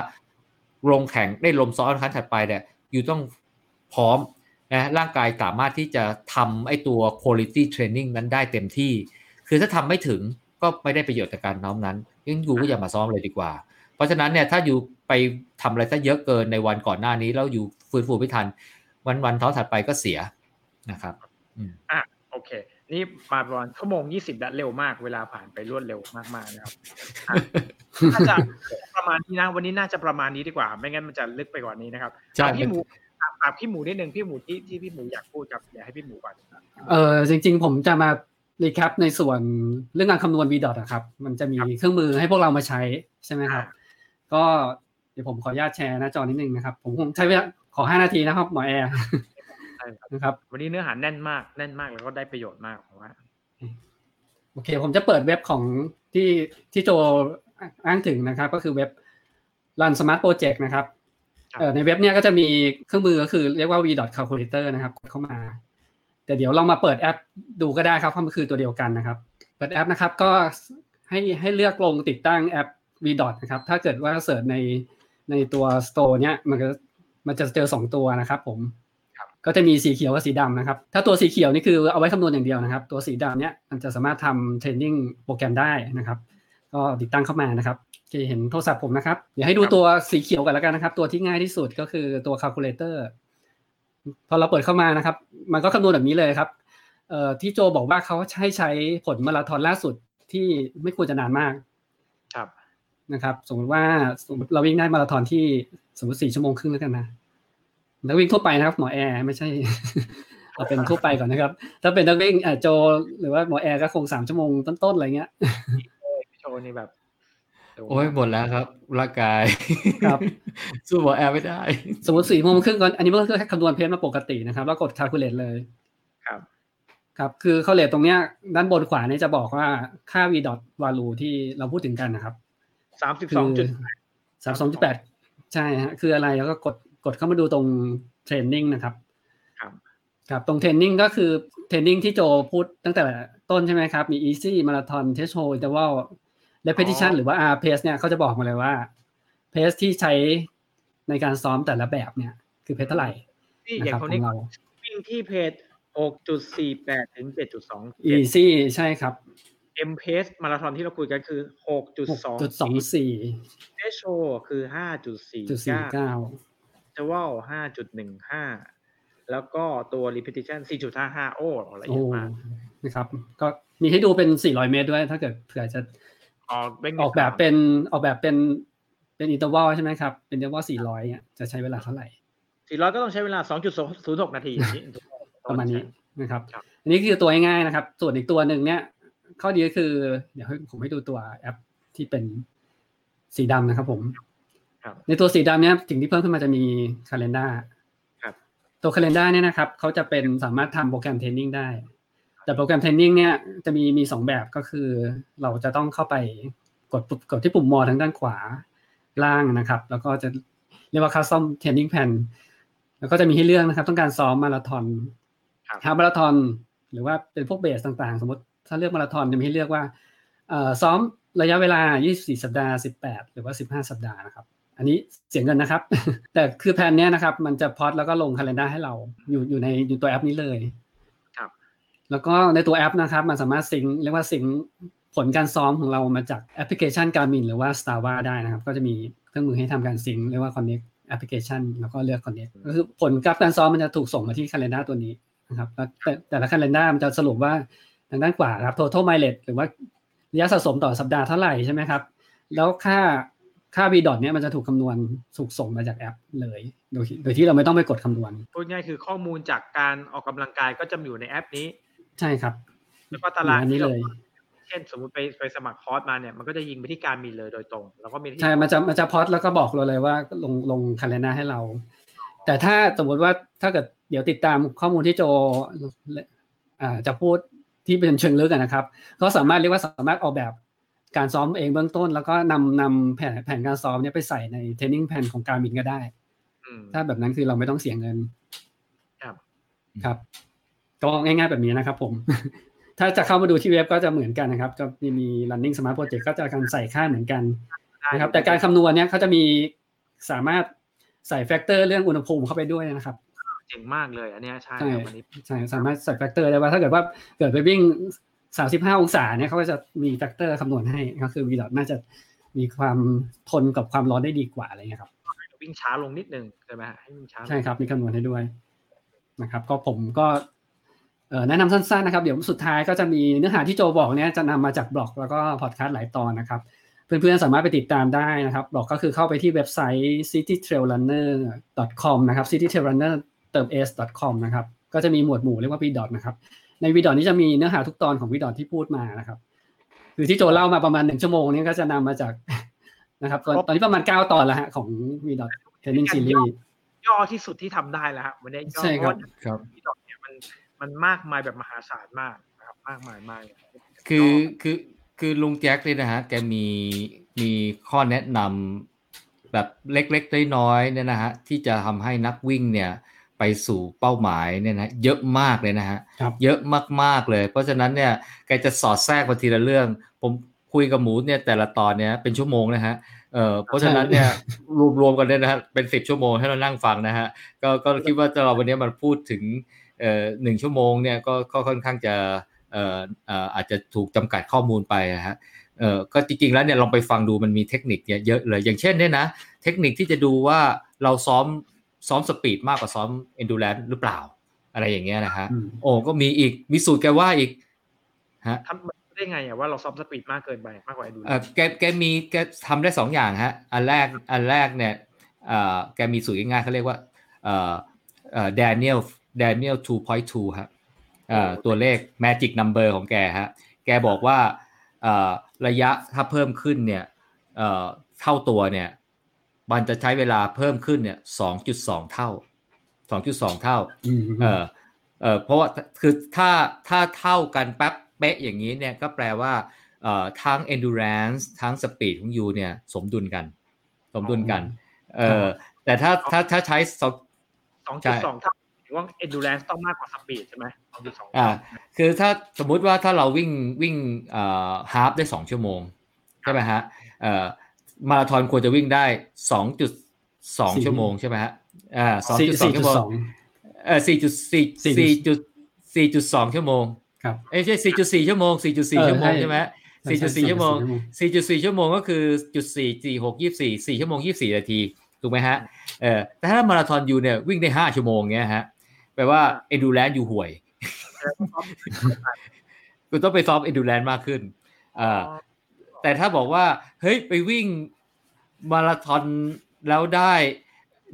ลงแข่งได้ลมซ้อมครั้งถัดไปเนี่ยอยู่ต้องพร้อมนะร่างกายสามารถที่จะทำไอ้ตัว quality training นั้นได้เต็มที่คือถ้าทำไม่ถึงก็ไม่ได้ประโยชน์จากการน้อมนั้นยิ่งอยู่ก็อย่ามาซ้อมเลยดีกว่าเพราะฉะนั้นเนี่ยถ้าอยู่ไปทำอะไรซะเยอะเกินในวันก่อนหน้านี้แล้วอยู่ฟื้นฟูไม่ทันวันวันท้อถัดไปก็เสียนะครับอ่ะโอเคนี่มาประมาณชั่วโมงยี่สิบนาทีเร็วมากเวลาผ่านไปรวดเร็วมากๆนะครับน่าจะประมาณนี้นะวันนี้น่าจะประมาณนี้ดีกว่าไม่งั้นมันจะลึกไปกว่านี้นะครับพี่หมูฝากพี่หมูนิดนึงพี่หมูที่ที่พี่หมูอยากพูดกับอยากให้พี่หมูก่อนเออจริงๆผมจะมารีแคปในส่วนเรื่องการคำนวณ วี ดอท อ่ะครับมันจะมีเครื่องมือให้พวกเรามาใช้ใช่มั้ยครับก็เดี๋ยวผมขออนุญาตแชร์หน้าจอนิดนึงนะครับผมคงใช้เวลาขอห้านาทีนะครับหมอแอร์นะครับวันนี้เนื้อหาแน่นมากแน่นมากแล้วก็ได้ประโยชน์มากผมว่าโอเคผมจะเปิดเว็บของที่ที่โจอ้างถึงนะครับก็คือเว็บ Run Smart Project นะครับเอ่อในเว็บเนี้ยก็จะมีเครื่องมือก็คือเรียกว่า วี ดอท Calculator นะครับเข้ามาแต่เดี๋ยวลองมาเปิดแอปดูก็ได้ครับเพราะมันคือตัวเดียวกันนะครับเปิดแอปนะครับก็ให้ให้เลือกลงติดตั้งแอป วี ดอท นะครับถ้าเกิดว่าเสิร์ชในในตัว Store เนี้ยมันก็มันจะเจอสองตัวนะครับผมก็จะมีสีเขียวกับสีดำนะครับถ้าตัวสีเขียวนี่คือเอาไว้คำนวณอย่างเดียวนะครับตัวสีดำเนี้ยมันจะสามารถทำเทรนนิ่งโปรแกรมได้นะครับก็ติดตั้งเข้ามานะครับจะเห็นโทรศัพท์ผมนะครับเดี๋ยวให้ดูตัวสีเขียวกันแล้วกันนะครับตัวที่ง่ายที่สุดก็คือตัว calculator พอเราเปิดเข้ามานะครับมันก็คำนวณแบบนี้เลยครับเอ่อที่โจบอกว่าเขาให้ใช้ผลมาราธอนล่าสุดที่ไม่ควรจะนานมากครับนะครับสมมติว่าเราวิ่งได้มาราธอนที่สมมติสี่ชั่วโมงครึ่งแล้วกันนะนักวิ่งทั่วไปนะครับหมอแอร์ไม่ใช่เอาเป็นทั่วไปก่อนนะครับถ้าเป็นนักวิ่งอ่ะโจหรือว่าหมอแอร์ก็คงสามชั่วโมงต้นๆอะไรเงี้ยโจนี่แบบโอ้ยหมดแล้วครับร่างกายครับสู้หมอแอร์ไม่ได้สมมุติสี่โมงครึ่งก่อนอันนี้มันก็แค่คำนวณเพจมาปกตินะครับแล้วกด calculate เลยครับครับคือ calculate ตรงเนี้ยด้านบนขวานี่จะบอกว่าค่า v dot value ที่เราพูดถึงกันนะครับ สามสิบสองจุดแปด ใช่ฮะคืออะไรแล้วก็กดกดเข้ามาดูตรงเทรนนิ่งนะครับครับครับตรงเทรนนิ่งก็คือเทรนนิ่งที่โจพูดตั้งแต่ต้นใช่ไหมครับมี easy marathon threshold interval repetition หรือว่า r pace เนี่ยเขาจะบอกมาเลยว่า pace ที่ใช้ในการซ้อมแต่ละแบบเนี่ยคือ pace เท่าไหร่นะครับของเราวิ่งที่ pace หกจุดสี่แปด ถึง เจ็ดจุดสอง easy ใช่ครับ m pace marathon ที่เราคุยกันคือ หกจุดสองสี่ threshold คือ ห้าจุดสี่เก้าinterval ห้าจุดหนึ่งห้า แล้วก็ตัว repetition สี่จุดห้าห้า โอ้ละเอียดมากนะครับก็มีให้ดูเป็นสี่ร้อยเมตรด้วยถ้าเกิดเผื่อจะออกออกแบบเป็นออกแบบเป็นเป็น interval ใช่ไหมครับเป็น interval สี่ร้อยเนี่ยจะใช้เวลาเท่าไหร่สี่ร้อยก็ต้องใช้เวลา สองจุดศูนย์หก นาทีประมาณนี้นะครับอันนี้คือตัวง่ายๆนะครับส่วนอีกตัวหนึ่งเนี่ยข้อดีก็คือเดี๋ยวผมให้ดูตัวแอปที่เป็นสีดำนะครับผมในตัวสีดำเนี่ยสิ่งที่เพิ่มขึ้นมาจะมี calendar ครับตัว calendar เนี่ยนะครับเขาจะเป็นสามารถทำโปรแกรมเทรนนิ่งได้แต่โปรแกรมเทรนนิ่งเนี่ยจะมีมีสองแบบก็คือเราจะต้องเข้าไปกดกดที่ปุ่มมอทางด้านขวาล่างนะครับแล้วก็จะเรียกว่า custom training plan แล้วก็จะมีให้เลือกนะครับต้องการซ้อมมาราธอนฮาล์ฟมาราธอนหรือว่าเป็นพวกเบสต่างๆสมมติถ้าเลือกมาราธอนจะมีให้เลือกว่าเอ่อซ้อมระยะเวลายี่สิบสี่สัปดาห์สิบแปดหรือว่าสิบห้าสัปดาห์นะครับอันนี้เสียเงินนะครับแต่คือแพลนเนี้ยนะครับมันจะพอดแล้วก็ลง calendar ให้เราอยู่อยู่ในอยู่ตัวแอปนี้เลยครับแล้วก็ในตัวแอปนะครับมันสามารถซิงค์เรียกว่าซิงค์ผลการซ้อมของเรามาจากแอปพลิเคชัน Garmin หรือว่า Strava ได้นะครับก็จะมีเครื่องมือให้ทำการซิงค์เรียกว่า connect application แล้วก็เลือก connect ก็คือผลกราฟการซ้อมมันจะถูกส่งมาที่ calendar ตัวนี้นะครับแต่แต่ละ calendar มันจะสรุปว่าทางด้านขวาครับ total mileage หรือว่าระยะสะสมต่อสัปดาห์เท่าไหร่ใช่มั้ยครับแล้วค่าค่า วี ดอท เนี่ยมันจะถูกคำนวณถูกส่งมาจากแอปเลยโดยโดยที่เราไม่ต้องไปกดคำนวณพูดง่ายคือข้อมูลจากการออกกำลังกายก็จะอยู่ในแอปนี้ใช่ครับแล้วก็ตารางนี้เลยเช่นสมมุติไปไปสมัครคอร์สมาเนี่ยมันก็จะยิงไปที่การมีเลยโดยตรงแล้วก็มีใช่มันจะมันจะพอดแล้วก็บอกเราเลยว่าลงลง calendar ให้เรา แต่ถ้าสมมติว่าถ้าเกิดเดี๋ยวติดตามข้อมูลที่โจอ่าจะพูดที่เป็นเชิงลึกกันนะครับก็สามารถเรียกว่าสามารถออกแบบการซ้อมเองเบื้องต้นแล้วก็นำนำแผนแผนการซ้อมเนี่ยไปใส่ในเทรนนิ่งแพลนของ Garmin ก็ได้ถ้าแบบนั้นคือเราไม่ต้องเสียเงินครับครับก็ง่ายๆแบบนี้นะครับผม ถ้าจะเข้ามาดูที่เว็บก็จะเหมือนกันนะครับก็มี Running Smart Project ก็จะการใส่ค่าเหมือนกันนะครับแต่การคำนวณเนี่ยเขาจะมีสามารถใส่แฟกเตอร์เรื่องอุณหภูมิเข้าไปด้วยนะครับเจ๋งมากเลยอันนี้ใช่ครับวันนี้ใช่สามารถใส่แฟกเตอร์ได้ว่าถ้าเกิดว่าเกิดไปวิ่งสามสิบห้าองศาเนี่ยเขาก็จะมีแฟกเตอร์คำนวณให้ก็คือ วี ดอท น่าจะมีความทนกับความร้อนได้ดีกว่าอะไรเงี้ยครับวิ่งช้าลงนิดนึงใช่ไหมให้วิ่งช้าใช่ครับมีคำนวณให้ด้วยนะครับก็ผมก็แนะนำสั้นๆนะครับเดี๋ยวสุดท้ายก็จะมีเนื้อหาที่โจบอกเนี่ยจะนำมาจากบล็อกแล้วก็พอดคาสต์หลายตอนนะครับเพื่อนๆสามารถไปติดตามได้นะครับบล็อกก็คือเข้าไปที่เว็บไซต์ ซิตี้เทรลรันเนอร์ ดอท คอม นะครับ ซิตี้เทรลรันเนอร์ เติม เอส ดอท คอม นะครับก็จะมีหมวดหมู่เรียกว่า วี ดอท นะครับใน วี ดอท นี้จะมีเนื้อหาทุกตอนของ วี ดอท ที่พูดมานะครับคือที่โจเล่ามาประมาณหนึ่งชั่วโมงนี้ก็จะนำมาจากนะครับตอนนี้ประมาณเก้าตอนแล้วฮะของ วี ดอท Training Series ย่อที่สุดที่ทำได้แล้วฮะวันนี้ย่อเพราะครับ วี ดอท เนี่ยมันมันมากมายแบบมหาศาลมากนะครับมากมายมากคือคือคือลุงแจ็คเนี่ยนะฮะแกมีมีข้อแนะนำแบบเล็กๆน้อยๆเนี่ยนะฮะที่จะทำให้นักวิ่งเนี่ยไปสู่เป้าหมายเนี่ยนะเยอะมากเลยนะฮะเยอะมากๆเลยเพราะฉะนั้นเนี่ยแกจะสอดแทรกมาทีละเรื่องผมคุยกับหมูเนี่ยแต่ละตอนเนี่ยเป็นชั่วโมงนะฮะเอ่อเพราะฉะนั้นเนี่ยรวมๆกันเนี่ยนะฮะเป็นสิบชั่วโมงให้เรานั่งฟังนะฮะก็ก็คิดว่าเราวันนี้มันพูดถึงเอ่อหนึ่งชั่วโมงเนี่ยก็ค่อนข้างจะเอ่อเอ่ออาจจะถูกจำกัดข้อมูลไปนะฮะเอ่อก็จริงๆแล้วเนี่ยลองไปฟังดูมันมีเทคนิคเนี่ยเยอะเลยอย่างเช่นเนี่ยนะเทคนิคที่จะดูว่าเราซ้อมซ้อมสปีดมากกว่าซ้อม endurance หรือเปล่าอะไรอย่างเงี้ยนะฮะโอ้ก็มีอีกมีสูตรแกว่าอีกฮะทำได้ไงอ่ะว่าเราซ้อมสปีดมากเกินไปมากกว่า endurance เอ่อแกแกมีแกทำได้สองอย่างฮะอันแรกอันแรกเนี่ยเอ่อแกมีสูตรง่ายๆเขาเรียกว่าเอ่อเอ่อ Daniel Daniel ทู พอยต์ ทู ฮะเอ่อตัวเลข magic number ของแกฮะแกบอกว่าเอ่อระยะถ้าเพิ่มขึ้นเนี่ยเอ่อเท่าตัวเนี่ยมันจะใช้เวลาเพิ่มขึ้นเนี่ย สองจุดสอง เท่า สองจุดสอง เท่าเอ่อเอ่อเพราะว่าคือถ้าถ้าเท่ากันแป๊บเป๊ะอย่างนี้เนี่ยก็แปลว่าเอ่อทั้ง endurance ทั้ง speed ของยูเนี่ยสมดุลกันสมดุลกันเอ่อแต่ถ้าถ้าถ้าใช้ สองจุดสอง เท่าว่า endurance ต้องมากกว่า speed ใช่ไหม สองจุดสอง อ่าคือถ้าสมมุติว่าถ้าเราวิ่งวิ่งเอ่อ half ได้สองชั่วโมงใช่ไหมฮะเอ่อมาราธอนควรจะวิ่งได้ สองจุดสอง ชั่วโมงใช่ไหมฮะอ่า สองจุดสอง ชั่วโมงเอ่อ สี่จุดสี่ สี่จุดสี่ ชั่วโมงครับเอ้ยใช่ สี่จุดสี่ ชั่วโมง สี่จุดสี่ ชั่วโมงใช่ไหม สี่จุดสี่ ชั่วโมง สี่จุดสี่ ชั่วโมงก็คือ .สี่ สี่ หก ยี่สิบสี่ สี่ ชั่วโมง ยี่สิบสี่ นาทีถูกไหมฮะเอ่อแต่ถ้ามาราธอนอยู่เนี่ยวิ่งได้ห้าชั่วโมงเงี้ยฮะแปลว่า endurance อยู่ห่วยคุณต้องไปซ้อม endurance มากขึ้นอ่าแต่ถ้าบอกว่าเฮ้ยไปวิ่งมาราธอนแล้วได้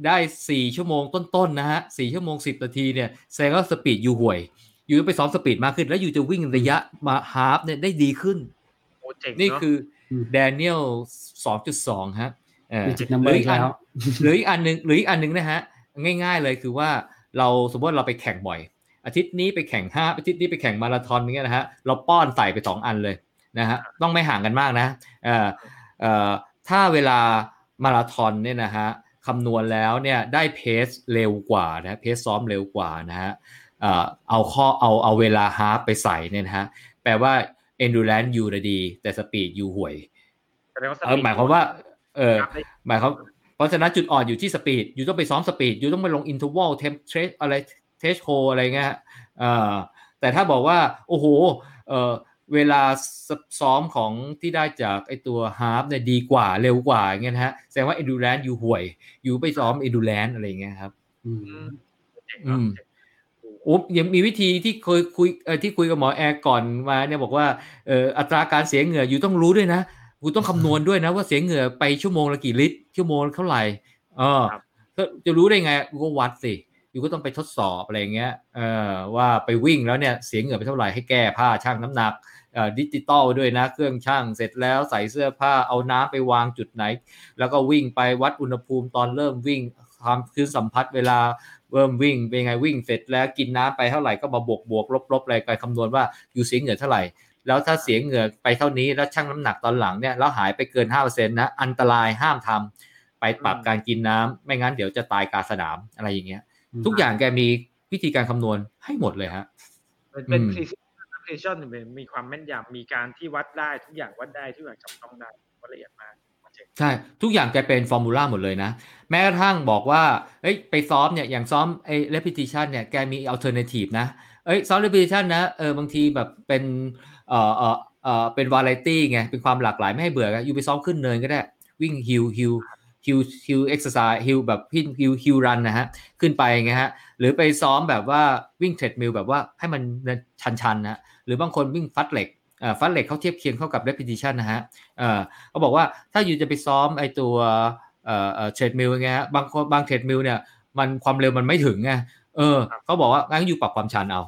ได้สี่ชั่วโมงต้นๆนะฮะสี่ชั่วโมงสิบนาทีเนี่ยแสดงว่าสปีดอยู่ห่วยอยู่ไปซ้อมสปีดมากขึ้นแล้วอยู่จะวิ่งระยะมาฮาล์ฟเนี่ยได้ดีขึ้นโอ้เจ๋งเนาะนี่คือ Daniel สองจุดสอง ฮะเอ่อหรืออีกอันหรืออีกอันนึงหรืออีกอันนึงนะฮะง่ายๆเลยคือว่าเราสมมติเราไปแข่งบ่อยอาทิตย์นี้ไปแข่งห้าอาทิตย์นี้ไปแข่งมาราธอนอย่างเงี้ยนะฮะเราป้อนใส่ไปสองอันเลยนะฮะต้องไม่ห่างกันมากนะเอ่อเอ่อถ้าเวลามาราธอนเนี่ยนะฮะคำนวณแล้วเนี่ยได้เพสเร็วกว่านะเพสซ้อมเร็วกว่านะฮะเอ่อเอาข้อเอาเอาเวลาฮาล์ฟไปใส่เนี่ยนะฮะแปลว่า endurance อยู่ดีแต่สปีดอยู่ห่วยเออหมายความว่าเออหมายความเพราะฉะนั้นจุดอ่อนอยู่ที่สปีดอยู่ต้องไปซ้อมสปีดอยู่ต้องไปลง interval temp trace อะไร threshold อะไรเงี้ยเอ่อแต่ถ้าบอกว่าโอ้โหเอ่อเวลาซ้อมของที่ได้จากไอตัวฮาล์ฟเนี่ยดีกว่าเร็วกว่าอย่างเงี้ยนะฮะแสดงว่า endurance อยู่ห่วยอยู่ไปซ้อม endurance อะไรอย่างเงี้ยครับอืมอืมโอ้ยังมีวิธีที่เคยคุยเอ่อที่คุยกับหมอแอร์ก่อนมาเนี่ยบอกว่าเอ่ออัตราการเสียเหงื่ออยู่ต้องรู้ด้วยนะกูต้องคำนวณด้วยนะว่าเสียเหงื่อไปชั่วโมงละกี่ลิตรชั่วโมงเท่าไหร่เออจะรู้ได้ไงกูก็วัดสิอยู่ก็ต้องไปทดสอบอะไรอย่างเงี้ยเออว่าไปวิ่งแล้วเนี่ยเสียเหงื่อไปเท่าไหร่ให้แก้ผ้าชั่งน้ำหนักดิจิตอลด้วยนะเครื่องชั่งเสร็จแล้วใส่เสื้อผ้าเอาน้ำไปวางจุดไหนแล้วก็วิ่งไปวัดอุณหภูมิตอนเริ่มวิ่ง ความคือสัมผัสเวลาเริ่มวิ่งเป็นไงวิ่งเสร็จแล้วกินน้ำไปเท่าไหร่ก็มาบวกบวกลบๆอะไรไปคำนวณว่าอยู่เสียเหงื่อเท่าไหร่แล้วถ้าเสียเหงื่อไปเท่านี้แล้วชั่งน้ำหนักตอนหลังเนี่ยแล้วหายไปเกิน ห้าเปอร์เซ็นต์ นะอันตรายห้ามทำไปปรับการกินน้ำไม่งั้นเดี๋ยวจะตายกลางสนามอะไรอย่างเงี้ยทุกอย่างแกมีวิธีการคำนวณให้หมดเลยฮะเป็น precision มีความแม่นยำมีการที่วัดได้ทุกอย่างวัดได้ทุกอย่างจับต้องได้ละเอียดมากใช่ทุกอย่างแกเป็นฟอร์มูล่าหมดเลยนะแม้กระทั่งบอกว่าเอ้ยไปซ้อมเนี่ยอย่างซ้อมไอ้ repetition เนี่ยแกมี alternative นะเอ้ยซ้อม repetition นะเออบางทีแบบเป็นเอ่อเอ่อเอ่อเป็น variety ไงเป็นความหลากหลายไม่ให้เบื่อกันอยู่ไปซ้อมขึ้นเนินก็ได้วิ่ง hill hill hill hill exercise hill แบบพิ้น hill hill run นะฮะขึ้นไปไงฮะหรือไปซ้อมแบบว่าวิ่ง treadmill แบบว่าให้มันชันๆนะหรือบางคนวิ่งฟัดเหล็กเอ่อฟัดเหล็กเขาเทียบเคียงเข้ากับ repetition นะฮะเอ่อเขาบอกว่าถ้าอยู่จะไปซ้อมไอ้ตัวเอ่อเอ่อ treadmill ไงฮะบางบาง treadmill เนี่ยมันความเร็วมันไม่ถึงไงเออเขาบอกว่างั้นอยู่ปรับความชันเอา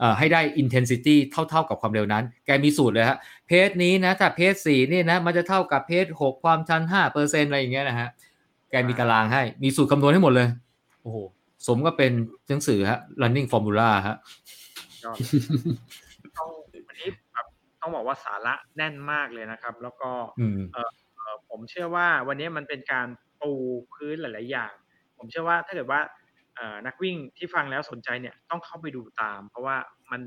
เอ่อให้ได้ intensity เท่าๆกับความเร็วนั้นแกมีสูตรเลยฮะเพจนี้นะถ้าเพจสี่นี่นะมันจะเท่ากับเพจหกความชัน ห้าเปอร์เซ็นต์ อะไรอย่างเงี้ยนะฮะแกมีตารางให้มีสูตรคำนวณให้หมดเลยโอ้โหสมก็เป็นหนังสือฮะ Running Formula ฮะต้องวันนี้แบบต้องบอกว่าสาระแน่นมากเลยนะครับแล้วก็เอ่อผมเชื่อว่าวันนี้มันเป็นการปูพื้นหลายๆอย่างผมเชื่อว่าถ้าเกิดว่านักวิ่งที่ฟังแล้วสนใจเนี่ยต้องเข้าไปดูตามเพราะว่ามัน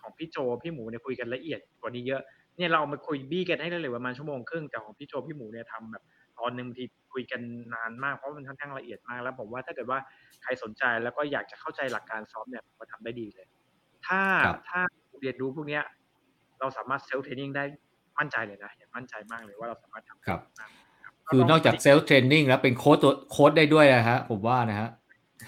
ของพี่โจพี่หมูเนี่ยคุยกันละเอียดกว่านี้เยอะเนี่ยเรามาคุยบี้กันให้ได้เลยประมาณชั่วโมงครึ่งแต่ของพี่โจพี่หมูเนี่ยทำแบบตอนนึงบางทีคุยกันนานมากเพราะมันค่อนข้างละเอียดมากแล้วผมว่าถ้าเกิดว่าใครสนใจแล้วก็อยากจะเข้าใจหลักการซ้อมเนี่ยก็ทำได้ดีเลยถ้าถ้าเรียนรู้พวกเนี้ยเราสามารถเซลฟ์เทรนนิ่งได้มั่นใจเลยนะอย่างมั่นใจมากเลยว่าเราสามารถทำครับคือนอกจากเซลฟ์เทรนนิ่งแล้วเป็นโค้ชตัวโค้ชได้ด้วยนะฮะผมว่านะฮะ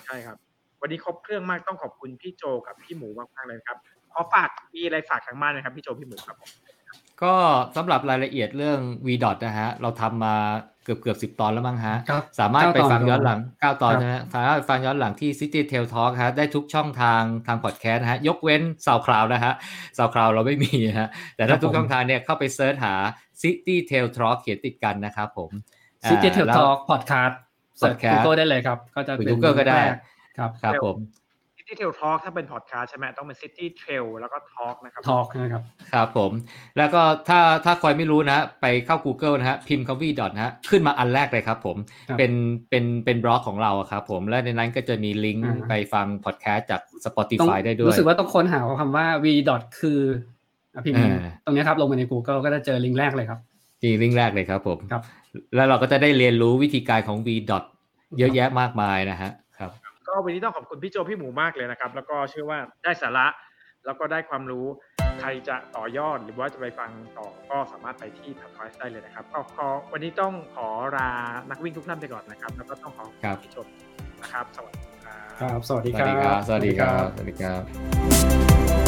ใช่ครับวันนี้ครบเครื่องมากต้องขอบคุณพี่โจกับพี่หมูมากๆเลยครับขอฝากมีอะไรฝากทางบ้านไหมครับพี่โจพี่หมูครับผมก็สำหรับรายละเอียดเรื่อง วี ดอท นะฮะเราทำมาเกือบๆสิบตอนแล้วมั้งฮะสามารถไปฟังย้อนหลังเก้าตอนนะฮะสามารถฟังย้อนหลังที่ City Tale Talk ฮะได้ทุกช่องทางทางพอดแคสต์นะฮะยกเว้น SoundCloud นะฮะ SoundCloud เราไม่มีฮะแต่ถ้าทุกช่องทางเนี่ยเข้าไปเสิร์ชหา City Tale Talk เขียนติดกันนะครับผม City Tale Talk Podcastเสิร์ช Google ได้เลยครับก็จะเป็น Google ก็ได้ครับครับผม City Trail Talk ถ้าเป็นพอดคาสต์ใช่มั้ยต้องเป็น City Trail แล้วก็ Talk นะครับ Talk นะครับครับผมแล้วก็ถ้าถ้าใครไม่รู้นะไปเข้า Google นะฮะพิมพ์ วี ดอท นะฮะขึ้นมาอันแรกเลยครับผมเป็นเป็นเป็นบล็อกของเราครับผมและในนั้นก็จะมีลิงก์ไปฟังพอดคาสต์จาก Spotify ได้ด้วยรู้สึกว่าต้องค้นหาคำว่า วี ดอท คือพิมพ์ตรงนี้ครับลงไปใน Google ก็จะเจอลิงก์แรกเลยครับที่ลิงก์แรกเลยครับผมครับแล้วเราก็จะได้เรียนรู้วิธีการของ วี ดอท เยอะแยะมากมายนะฮะครับก็วันนี้ต้องขอบคุณพี่โจพี่หมูมากเลยนะครับแล้วก็เชื่อว่าได้สาระแล้วก็ได้ความรู้ใครจะต่อยอดหรือว่าจะไปฟังต่อก็สามารถไปที่พอดคาสต์ได้เลยนะครับก็ขอวันนี้ต้องขอลานักวิ่งทุกท่านไปก่อนนะครับแล้วก็ต้องขอพี่โจนะครับสวัสดีครับสวัสดีครับสวัสดีครับสวัสดีครับ